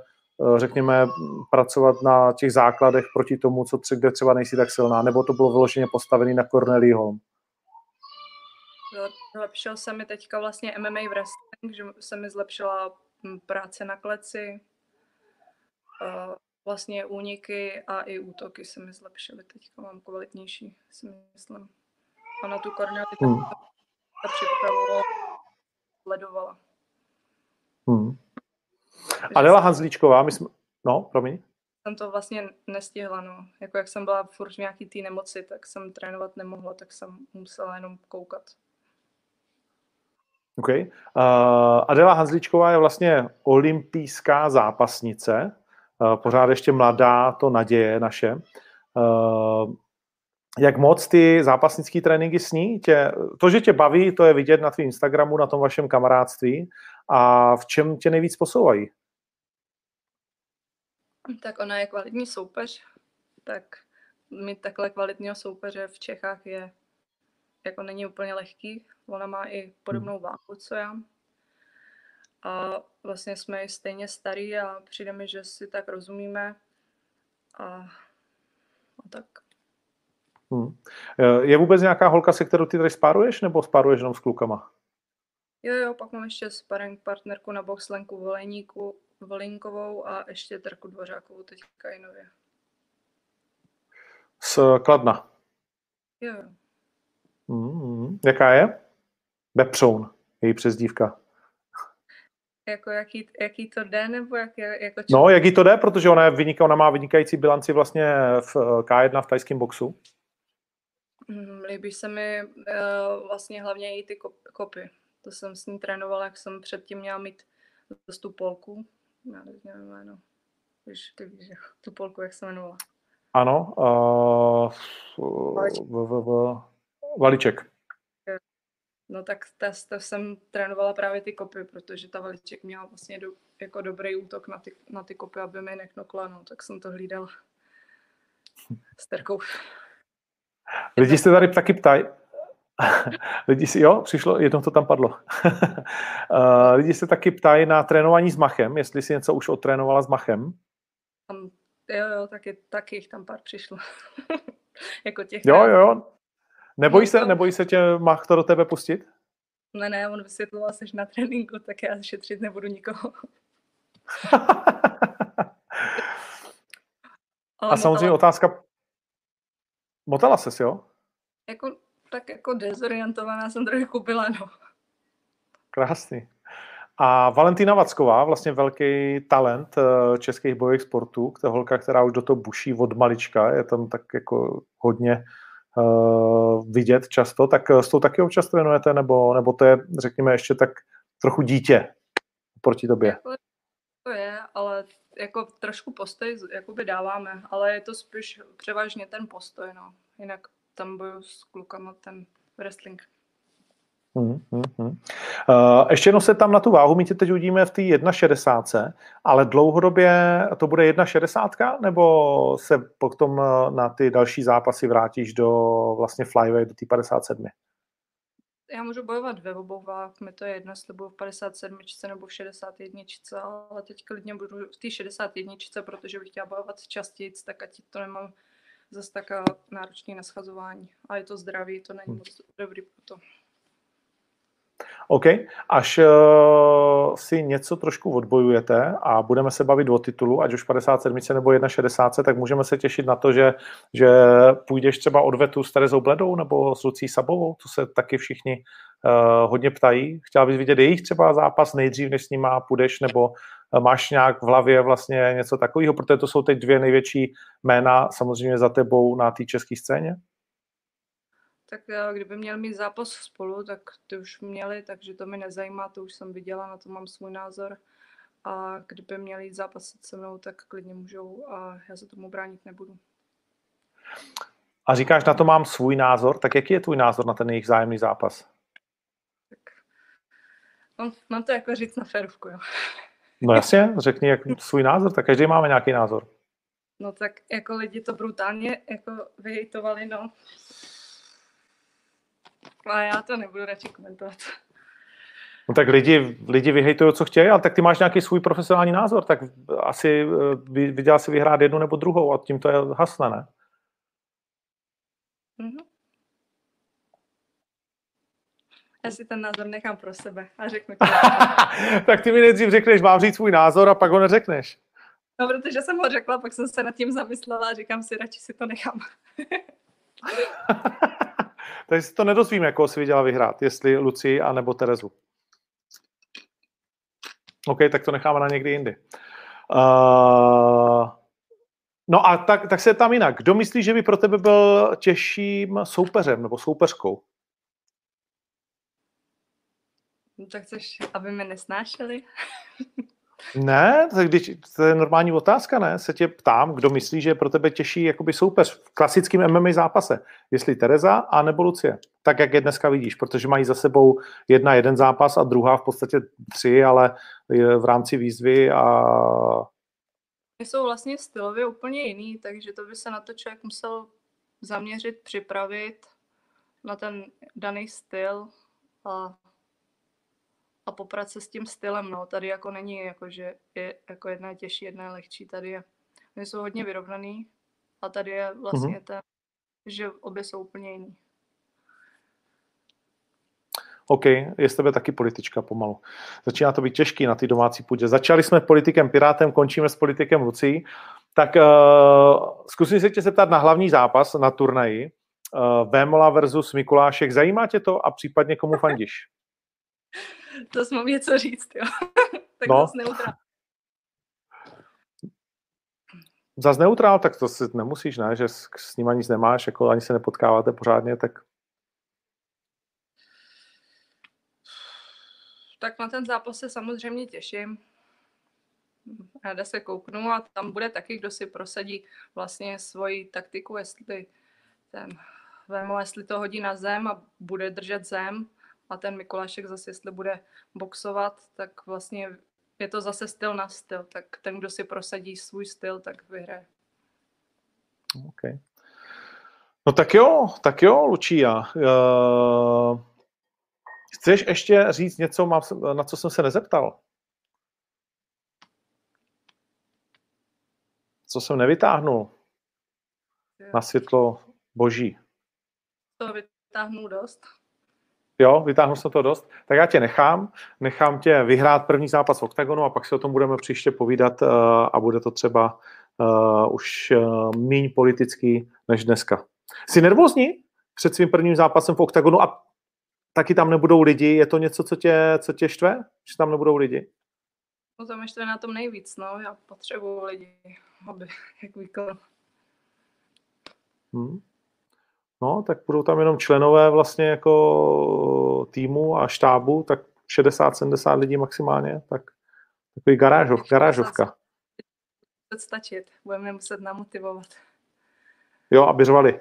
řekněme, pracovat na těch základech proti tomu, co tře- kde třeba nejsi tak silná, nebo to bylo vyloženě postavené na Kornelii Holm? Zlepšil se mi teďka vlastně M M A wrestling, že se mi zlepšila práce na kleci, vlastně úniky a i útoky se mi zlepšily. Teďka mám kvalitnější, si myslím. A na tu Kornelii hmm. ta připravovala, sledovala. Hmm. Adela Hanzličková, my jsme... No, promiň. Jsem to vlastně nestihla, no. Jako jak jsem byla furt v nějaký té nemoci, tak jsem trénovat nemohla, tak jsem musela jenom koukat. OK. Uh, Adela Hanzličková je vlastně olympijská zápasnice, pořád ještě mladá, to naděje naše. Jak moc ty zápasnické tréninky s ní? Tě, to, že tě baví, to je vidět na tvém Instagramu, na tom vašem kamarádství. A v čem tě nejvíc posouvají? Tak ona je kvalitní soupeř. Tak mít takhle kvalitního soupeře v Čechách je, jako není úplně lehký. Ona má i podobnou váhu, co já. A vlastně jsme stejně starý a přijde mi, že si tak rozumíme a, a tak. Hmm. Je vůbec nějaká holka, se kterou ty tady spáruješ, nebo spáruješ jenom s klukama? Jo, jo, pak mám ještě sparring partnerku na boxlenku Volinkovou a ještě Terku Dvořákovou teďka i nově. S Kladna? Jo, jo. Hmm. Jaká je? Bepřoun, její přezdívka. Jako jaký, jaký to jde, nebo jak, jako... No, jaký to jde, protože ona, je vyniká, ona má vynikající bilanci vlastně v K jedna v tajském boxu. Mm, líbí se mi uh, vlastně hlavně i ty kopy. To jsem s ní trénovala, jak jsem předtím měla mít tu polku. Já nevím jméno. Víš, ty víš, tu polku, jak se jmenovala. Ano. Uh, Valiček. V, v, v, Valiček. No tak ta, ta jsem trénovala právě ty kopy, protože ta Valiček měla vlastně do, jako dobrý útok na ty, na ty kopy, aby mi neknokla, no, tak jsem to hlídala s Terkou. Lidi se tady taky ptají. Lidi si, jo, přišlo, jednou to tam padlo. Lidi se taky ptají na trénování s Machem, jestli si něco už otrénovala s Machem. Jo, jo, taky, taky jich tam pár přišlo. jako těch... Jo, jo. Nebojí se, nebojí se tě Mach to do tebe pustit? Ne, ne, on vysvětloval, seš na tréninku, tak já šetřit nebudu nikoho. A samozřejmě otázka... Motala ses, jo? Jako, tak jako dezorientovaná jsem trochu byla, no. Krásný. A Valentina Vacková, vlastně velký talent českých bojových sportů, to je holka, která už do toho buší od malička, je tam tak jako hodně uh, vidět často, tak s tou taky občas trénujete, nebo, nebo to je, řekněme, ještě tak trochu dítě proti tobě? To je, ale jako trošku postoj jakoby dáváme, ale je to spíš převážně ten postoj, no. Jinak tam boju s klukama ten wrestling. Hmm, hmm, hmm. Uh, ještě jednou se tam na tu váhu, my tě teď uvidíme v té jedna šedesát, ale dlouhodobě to bude jedna šedesát, nebo se potom na ty další zápasy vrátíš do vlastně flyweight, do té padesát sedm? Já můžu bojovat ve obou váh, mi to je jedno, jestli budu v padesát sedm nebo v šedesát jedna, ale teď klidně budu v té šedesát jedna, protože bych chtěla bojovat častějc, tak ať to nemám zase tak náročný na schazování. A je to zdraví, to není hmm. moc dobrý pro to. OK, až uh, si něco trošku odbojujete a budeme se bavit o titulu, ať už padesát sedm nebo jedna šedesát, tak můžeme se těšit na to, že, že půjdeš třeba odvetu s Terezou Bledou nebo s Lucí Sabovou, to se taky všichni uh, hodně ptají. Chtěla bys vidět jejich třeba zápas nejdřív, než s nima půjdeš, nebo máš nějak v hlavě vlastně něco takového, protože to jsou teď dvě největší jména samozřejmě za tebou na té české scéně? Tak kdyby měl mít zápas spolu, tak ty už měli, takže to mi nezajímá, to už jsem viděla, na to mám svůj názor. A kdyby měli jít zápasit se mnou, tak klidně můžou a já se tomu bránit nebudu. A říkáš, na to mám svůj názor, tak jaký je tvůj názor na ten jejich vzájemný zápas? Tak, mám, mám to jako říct na férovku, jo. No jasně, řekni jak svůj názor, tak každý máme nějaký názor. No tak jako lidi to brutálně jako vyhejtovali, no. A já to nebudu radši komentovat. No tak lidi, lidi vyhejtují, co chtějí, ale tak ty máš nějaký svůj profesionální názor, tak asi viděla si vyhrát jednu nebo druhou a tím to je hasné, ne? Mm-hmm. Já si ten názor nechám pro sebe a řeknu ti. Tak ty mi nejdřív řekneš, mám říct svůj názor a pak ho neřekneš. No, protože jsem ho řekla, pak jsem se nad tím zamyslela a říkám si, radši si to nechám. Takže si to nedozvíme, koho si viděla vyhrát, jestli Lucii a nebo Terezu. OK, tak to necháme na někdy jindy. Uh, no a tak, tak se tam jinak. Kdo myslí, že by pro tebe byl těžším soupeřem nebo soupeřkou? No tak chceš, aby mě nesnášeli? Ne, tak když, to je normální otázka, ne? Se tě ptám, kdo myslí, že je pro tebe těžší jakoby soupeř v klasickém M M A zápase. Jestli Tereza a nebo Lucie. Tak, jak je dneska vidíš, protože mají za sebou jedna jeden zápas a druhá v podstatě tři, ale v rámci výzvy a... Jsou vlastně stylově úplně jiný, takže to by se na to člověk musel zaměřit, připravit na ten daný styl a... a poprat se s tím stylem, no, tady jako není, jako že je jako jedna je těžší, jedna je lehčí, tady je, oni jsou hodně vyrovnaný a tady je vlastně mm-hmm. ten, že obě jsou úplně jiný. OK, je z tebe taky politička pomalu. Začíná to být těžký na té domácí půdě. Začali jsme politikem Pirátem, končíme s politikem Lucí, tak uh, zkusím se tě zeptat na hlavní zápas, na turnaji, uh, Vémola versus Mikulášek, zajímá tě to a případně komu fandíš? To jsem něco říct, jo. Tak no. Zas neutrál. Zas neutrál, tak to si nemusíš, ne? Že s ním nic nemáš, jako ani se nepotkáváte pořádně, tak... Tak na ten zápas se samozřejmě těším. Ráda se kouknu a tam bude taky, kdo si prosadí vlastně svoji taktiku, jestli ten Vémola, jestli to hodí na zem a bude držet zem, a ten Mikulášek zase, jestli bude boxovat, tak vlastně je to zase styl na styl. Tak ten, kdo si prosadí svůj styl, tak vyhraje. OK. No tak jo, tak jo, Lucia. Uh, chceš ještě říct něco, na co jsem se nezeptal? Co jsem nevytáhnul? Na světlo boží. To vytáhnu dost. Jo, vytáhnu se to dost. Tak já tě nechám, nechám tě vyhrát první zápas v Octagonu a pak si o tom budeme příště povídat a bude to třeba už míň politický než dneska. Jsi nervózní před svým prvním zápasem v Octagonu a taky tam nebudou lidi? Je to něco, co tě, co tě štve, že tam nebudou lidi? No to mě štve na tom nejvíc, no. Já potřebuju lidi, aby, jak výkon. Hmm. No, tak budou tam jenom členové vlastně jako týmu a štábu, tak šedesát sedmdesát lidí maximálně, tak takový garážov, garážovka. Bude stačit, budeme muset namotivovat. Jo, aby řvali.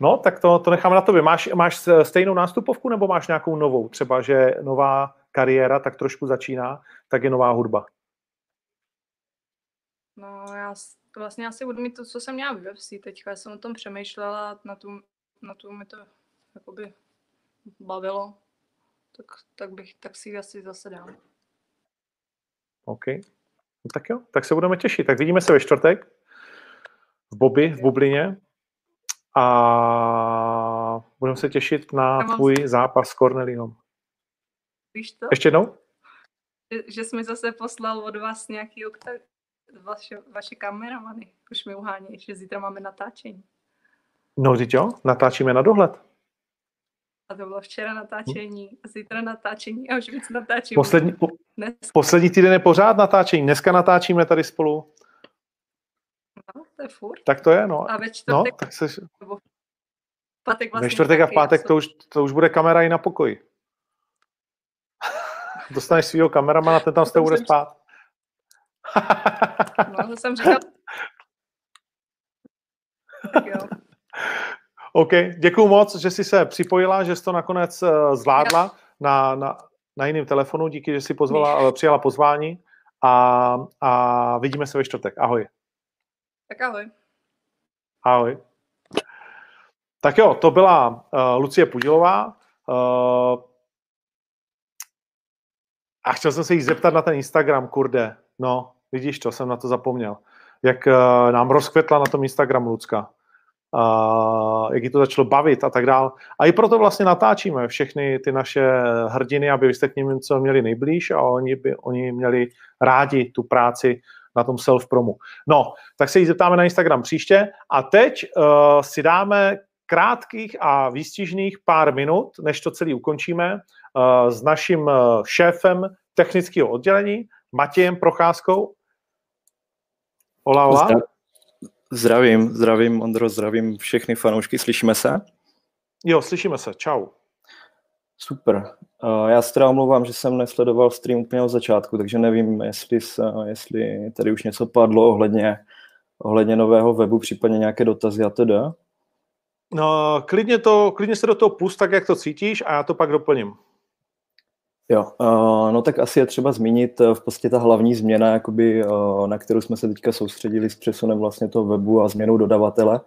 No, tak to, to necháme na tobě. Máš, máš stejnou nástupovku nebo máš nějakou novou? Třeba, že nová kariéra tak trošku začíná, tak je nová hudba. No, já vlastně asi budu mít to, co jsem měla v U F C teďka. Já jsem o tom přemýšlela, na tu, na tu mi to jakoby bavilo. Tak, tak, bych, tak si ji asi zase dám. OK. No, tak jo, tak se budeme těšit. Tak vidíme se ve čtvrtek v Bobby, v Bublině. A budeme se těšit na tvůj zápas s Korneliou. Víš to? Ještě jednou? Že, že jsi mi zase poslal od vás nějaký oktag... Vaše, vaše kameramany. Už mi uhánějí, že zítra máme natáčení. No, říct jo, natáčíme na dohled. A to bylo včera natáčení, a zítra natáčení a už víc natáčíme. Poslední, po, poslední týden je pořád natáčení. Dneska natáčíme tady spolu. No, to je furt. Tak to je, no. A ve čtvrtek, no, tak se... pátek vlastně ve čtvrtek a v pátek jsou... to, už, to už bude kamera i na pokoji. Dostaneš svýho kameramana, ten tam s tebou bude spát. No, to jsem říkal. OK, děkuju moc, že jsi se připojila, že jsi to nakonec zvládla na, na, na jiném telefonu. Díky, že jsi pozvala, přijala pozvání a, a vidíme se ve čtvrtek. Ahoj. Tak ahoj. Ahoj. Tak jo, to byla uh, Lucie Pudilová. Uh, a chtěl jsem se jí zeptat na ten Instagram, kurde. No, vidíš to, jsem na to zapomněl. Jak uh, nám rozkvětla na tom Instagramu Lucka. Uh, jak jí to začalo bavit a tak dál. A i proto vlastně natáčíme všechny ty naše hrdiny, aby vy jste k nim co měli nejblíž a oni by oni měli rádi tu práci na tom self-promu. No, tak se jí zeptáme na Instagram příště a teď uh, si dáme krátkých a výstižných pár minut, než to celý ukončíme, uh, s naším uh, šéfem technického oddělení, Matějem Procházkou. Ola, ola. Zdravím, zdravím, Ondro, zdravím všechny fanoušky, slyšíme se? Jo, slyšíme se, čau. Super. Já se teda omlouvám, že jsem nesledoval stream úplně od začátku, takže nevím, jestli, jestli tady už něco padlo ohledně, ohledně nového webu, případně nějaké dotazy a teda. No, klidně, to, klidně se do toho pust, tak jak to cítíš a já to pak doplním. Jo, no tak asi je třeba zmínit v podstatě ta hlavní změna, jakoby, na kterou jsme se teďka soustředili s přesunem vlastně toho webu a změnou dodavatele.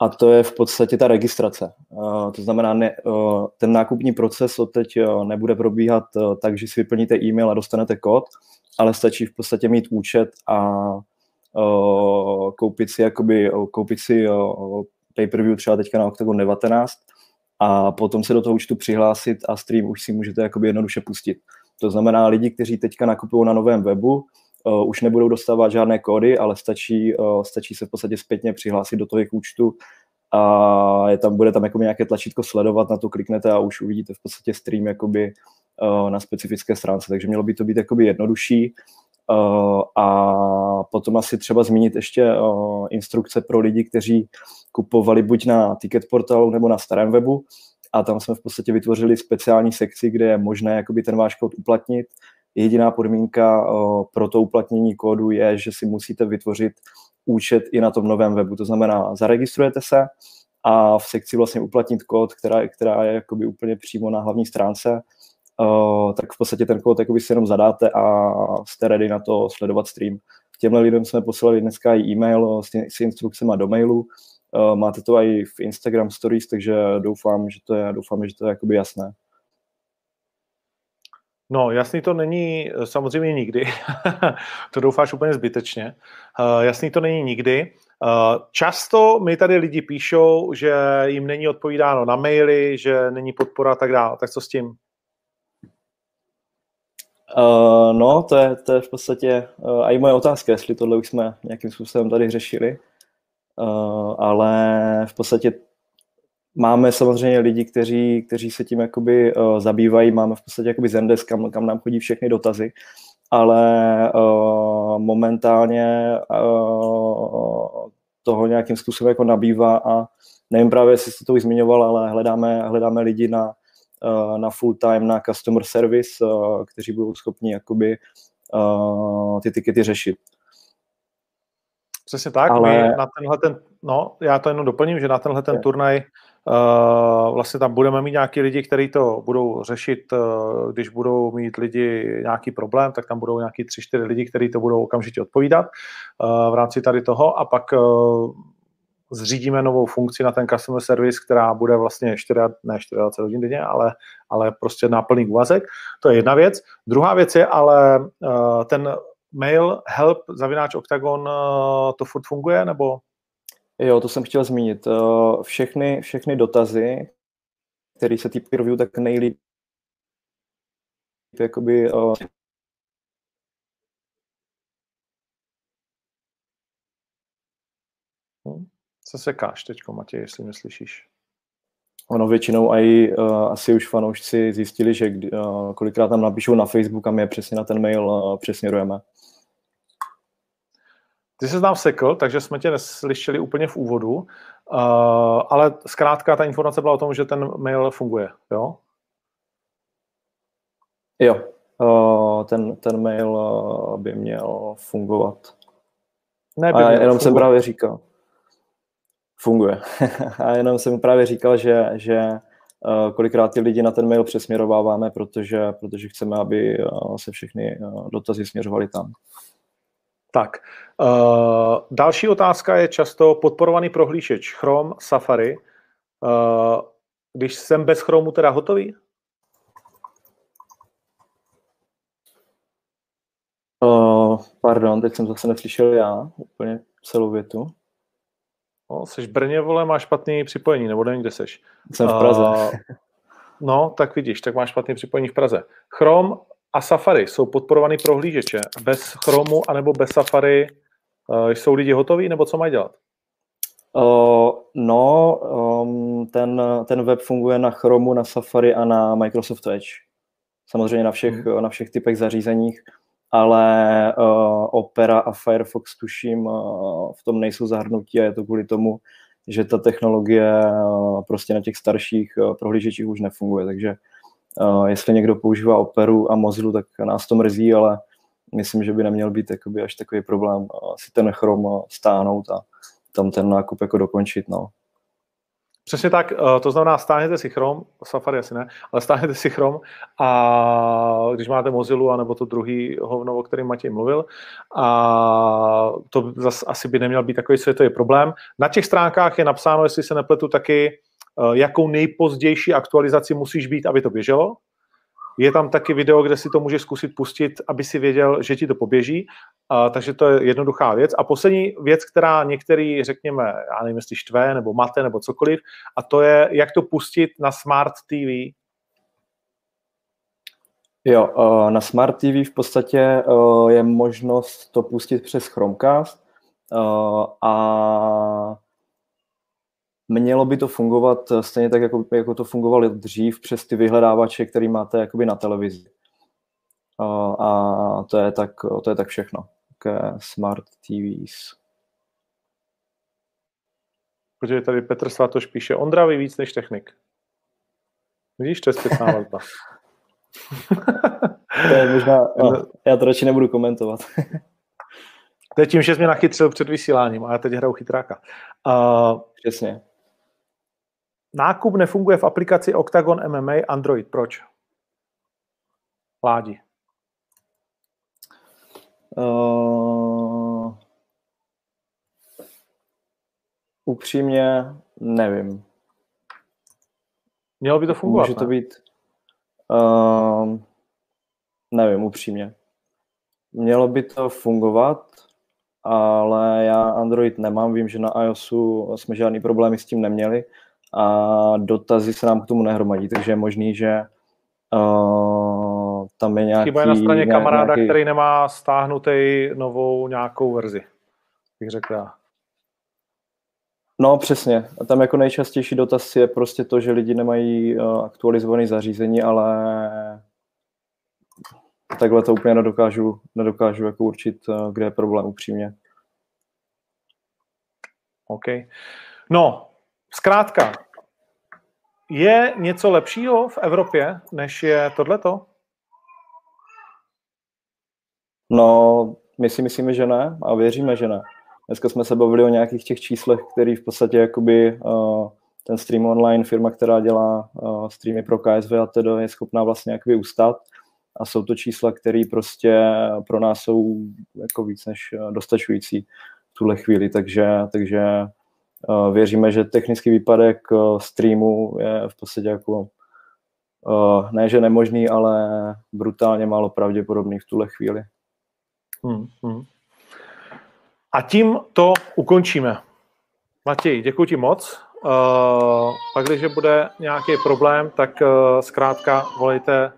A to je v podstatě ta registrace. To znamená, ne, ten nákupní proces odteď nebude probíhat tak, že si vyplníte e-mail a dostanete kód, ale stačí v podstatě mít účet a koupit si, jakoby, koupit si pay-per-view třeba teďka na Octagon devatenáct a potom se do toho účtu přihlásit a stream už si můžete jakoby jednoduše pustit. To znamená, lidi, kteří teďka nakupují na novém webu, Uh, už nebudou dostávat žádné kódy, ale stačí, uh, stačí se v podstatě zpětně přihlásit do toho jejich účtu a je tam, bude tam jako nějaké tlačítko sledovat, na to kliknete a už uvidíte v podstatě stream jakoby, uh, na specifické stránce, takže mělo by to být jakoby jednodušší. Uh, a potom asi třeba zmínit ještě uh, instrukce pro lidi, kteří kupovali buď na ticket portálu nebo na starém webu a tam jsme v podstatě vytvořili speciální sekci, kde je možné jakoby ten váš kód uplatnit. Jediná podmínka uh, pro to uplatnění kódu je, že si musíte vytvořit účet i na tom novém webu. To znamená, zaregistrujete se a v sekci vlastně uplatnit kód, která, která je jakoby úplně přímo na hlavní stránce, uh, tak v podstatě ten kód jakoby si jenom zadáte a jste ready na to sledovat stream. Těmhle lidem jsme poslali dneska e-mail s, s instrukcemi do mailu. Uh, máte to i v Instagram stories, takže doufám, že to je, doufám, že to je jakoby jasné. No, jasný to není samozřejmě nikdy. To doufáš úplně zbytečně. Uh, jasný to není nikdy. Často mi tady lidi píšou, že jim není odpovídáno na maily, že není podpora a tak dále. Tak co s tím? Uh, no, to je, to je v podstatě uh, i moje otázka, jestli tohle už jsme nějakým způsobem tady řešili. Uh, ale v podstatě máme samozřejmě lidi, kteří, kteří se tím jakoby uh, zabývají, máme v podstatě jakoby Zendesk, kam, kam nám chodí všechny dotazy, ale uh, momentálně uh, toho nějakým způsobem jako nabývá a nevím právě, jestli jste to už zmiňoval, ale hledáme, hledáme lidi na, uh, na full time, na customer service, uh, kteří budou schopni jakoby uh, ty tikety řešit. Přesně tak, ale... my na tenhle ten, no, já to jenom doplním, že na tenhle ten turnaj uh, vlastně tam budeme mít nějaký lidi, kteří to budou řešit, uh, když budou mít lidi nějaký problém, tak tam budou nějaký tři, čtyři lidi, kteří to budou okamžitě odpovídat uh, v rámci tady toho a pak uh, zřídíme novou funkci na ten customer service, která bude vlastně čtyřicet, ne čtyřicet hodin denně, ale, ale prostě na plný úvazek. To je jedna věc. Druhá věc je ale uh, ten mail help zavináč Octagon, to furt funguje, nebo? Jo, to jsem chtěl zmínit. Všechny, všechny dotazy, které se týkají review, tak nejlíp jakoby uh... se sekáš teďko, Matěj, jestli mě slyšíš. Ono většinou aj, uh, asi už fanoušci zjistili, že uh, kolikrát tam napíšou na Facebook a my je přesně na ten mail uh, přesměrujeme. Ty se nám sekl, takže jsme tě neslyšeli úplně v úvodu, uh, ale zkrátka ta informace byla o tom, že ten mail funguje, jo? Jo, uh, ten, ten mail uh, by měl fungovat. Ne, by měl a jenom fungovat. Jsem právě říkal. Funguje. A jenom jsem právě říkal, že, že kolikrát ty lidi na ten mail přesměrováváme, protože, protože chceme, aby se všechny dotazy směřovaly tam. Tak. Uh, další otázka je často podporovaný prohlížeč Chrome, Safari. Uh, když jsem bez Chromu teda hotový? Uh, pardon, teď jsem zase neslyšel já úplně celou větu. No, seš v Brně, vole, máš špatný připojení, nebo nevím, kde seš. Jsem v Praze. Uh, no, tak vidíš, tak máš špatný připojení v Praze. Chrome a Safari jsou podporovaný prohlížeče. Bez Chromu anebo bez Safari uh, jsou lidi hotoví, nebo co mají dělat? Uh, no, um, ten, ten web funguje na Chromu, na Safari a na Microsoft Edge. Samozřejmě na všech, hmm. na všech typech zařízeních, ale uh, Opera a Firefox, tuším, uh, v tom nejsou zahrnutí a je to kvůli tomu, že ta technologie uh, prostě na těch starších uh, prohlížečích už nefunguje, takže uh, jestli někdo používá Operu a Mozilla, tak nás to mrzí, ale myslím, že by neměl být jakoby, až takový problém uh, si ten Chrom uh, stáhnout a tam ten nákup jako dokončit, no. Přesně tak, to znamená, stáhněte si Chrome, Safari asi ne, ale stáhněte si Chrome a když máte Mozilla anebo to druhý hovno, o kterém Matěj mluvil, a to zase asi by neměl být takový světový problém. Na těch stránkách je napsáno, jestli se nepletu taky, jakou nejpozdější aktualizaci musíš být, aby to běželo. Je tam taky video, kde si to můžeš zkusit pustit, aby si věděl, že ti to poběží. Uh, takže to je jednoduchá věc. A poslední věc, která některý, řekněme, já nevím, jestli štve, nebo mate, nebo cokoliv, a to je, jak to pustit na Smart té vé. Jo, uh, na Smart té vé v podstatě uh, je možnost to pustit přes Chromecast uh, a mělo by to fungovat stejně tak, jako, jako to fungovalo dřív přes ty vyhledávače, který máte jakoby na televizi. Uh, a to je tak, to je tak všechno ke Smart té vé. Protože tady Petr Svatoš píše, Ondra ví víc než technik. Vidíš, to je zpětná vazba. To je možná, no, já to radši nebudu komentovat. To je tím, že jsi mě nachytřil před vysíláním a já teď hraju chytráka. Uh, Přesně. Nákup nefunguje v aplikaci Octagon M M A Android. Proč? Ládi. Uh, upřímně nevím. Mělo by to fungovat, Může ne? to být... Uh, nevím, upřímně. Mělo by to fungovat, ale já Android nemám, vím, že na iOSu jsme žádný problémy s tím neměli a dotazy se nám k tomu nehromadí, takže je možný, že uh, tam je nějaký... Chyba je na straně ne, kamaráda, nějaký... který nemá stáhnutý novou nějakou verzi, bych řekl já. No přesně, a tam jako nejčastější dotaz je prostě to, že lidi nemají uh, aktualizované zařízení, ale takhle to úplně nedokážu, nedokážu jako určit, uh, kde je problém upřímně. OK. No, zkrátka, je něco lepšího v Evropě, než je tohleto? No, my si myslíme, že ne a věříme, že ne. Dneska jsme se bavili o nějakých těch číslech, který v podstatě jakoby uh, ten stream online, firma, která dělá uh, streamy pro K S V a teda je schopná vlastně jakoby ustát. A jsou to čísla, které prostě pro nás jsou jako víc než dostačující v tuhle chvíli. Takže, takže uh, věříme, že technický výpadek uh, streamu je v podstatě jako uh, ne, že nemožný, ale brutálně málo pravděpodobný v tuhle chvíli. Hmm, hmm. A tím to ukončíme. Matěj, děkuji ti moc. Uh, pak, když bude nějaký problém, tak uh, zkrátka volejte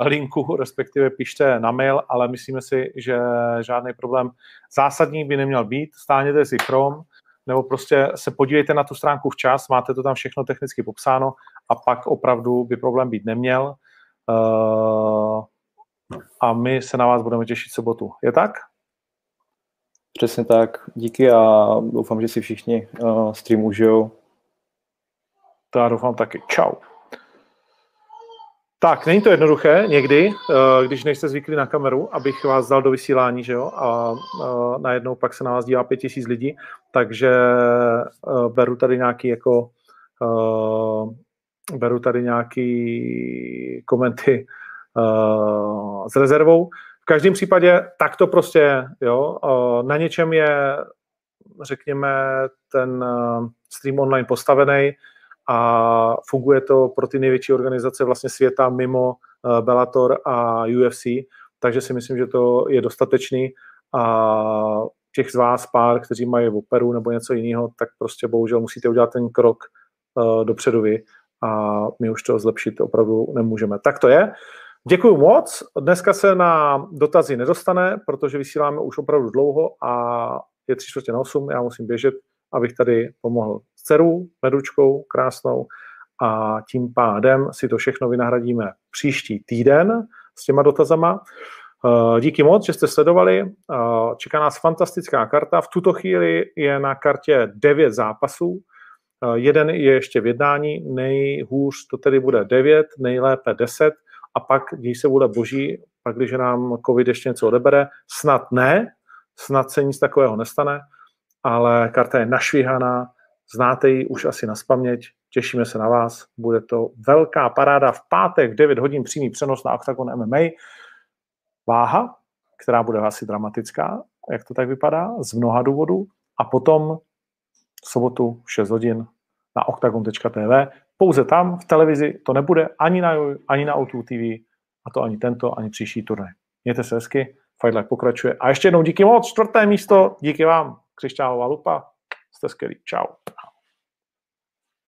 linku, respektive pište na mail, ale myslíme si, že žádný problém zásadní by neměl být. Stáhněte si Chrome, nebo prostě se podívejte na tu stránku včas, máte to tam všechno technicky popsáno a pak opravdu by problém být neměl. Uh, a my se na vás budeme těšit sobotu. Je tak? Přesně tak, díky a doufám, že si všichni uh, stream užijou. To já doufám taky, čau. Tak, není to jednoduché někdy, uh, když nejste zvyklí na kameru, abych vás dal do vysílání, že jo, a uh, najednou pak se na vás dívá pět tisíc lidí, takže uh, beru tady nějaký jako, uh, beru tady nějaký komenty uh, s rezervou. V každém případě tak to prostě je, jo. Na něčem je, řekněme, ten stream online postavený a funguje to pro ty největší organizace vlastně světa mimo Bellator a U F C, takže si myslím, že to je dostatečný a těch z vás pár, kteří mají operu nebo něco jiného, tak prostě bohužel musíte udělat ten krok dopředu vy a my už to zlepšit opravdu nemůžeme. Tak to je. Děkuju moc. Dneska se na dotazy nedostane, protože vysíláme už opravdu dlouho a je tři čtvrtě na osm. Já musím běžet, abych tady pomohl s dcerou, medučkou, krásnou. A tím pádem si to všechno vynahradíme příští týden s těma dotazama. Díky moc, že jste sledovali. Čeká nás fantastická karta. V tuto chvíli je na kartě devět zápasů. Jeden je ještě v jednání. Nejhůř to tedy bude devět, nejlépe deset. A pak, když se bude boží, pak když nám covid ještě něco odebere, snad ne, snad se nic takového nestane, ale karta je našvihaná, znáte ji už asi nazpaměť, těšíme se na vás, bude to velká paráda v pátek v devět hodin přímý přenos na Octagon M M A. Váha, která bude asi dramatická, jak to tak vypadá, z mnoha důvodů. A potom v sobotu v šest hodin na octagon tečka t v. Pouze tam, v televizi, to nebude ani na, ani na O dva T V, a to ani tento, ani příští turnaj. Mějte se hezky, Fight Life pokračuje. A ještě jednou díky moc, čtvrté místo, díky vám, Křišťálová lupa, jste skvělí, čau.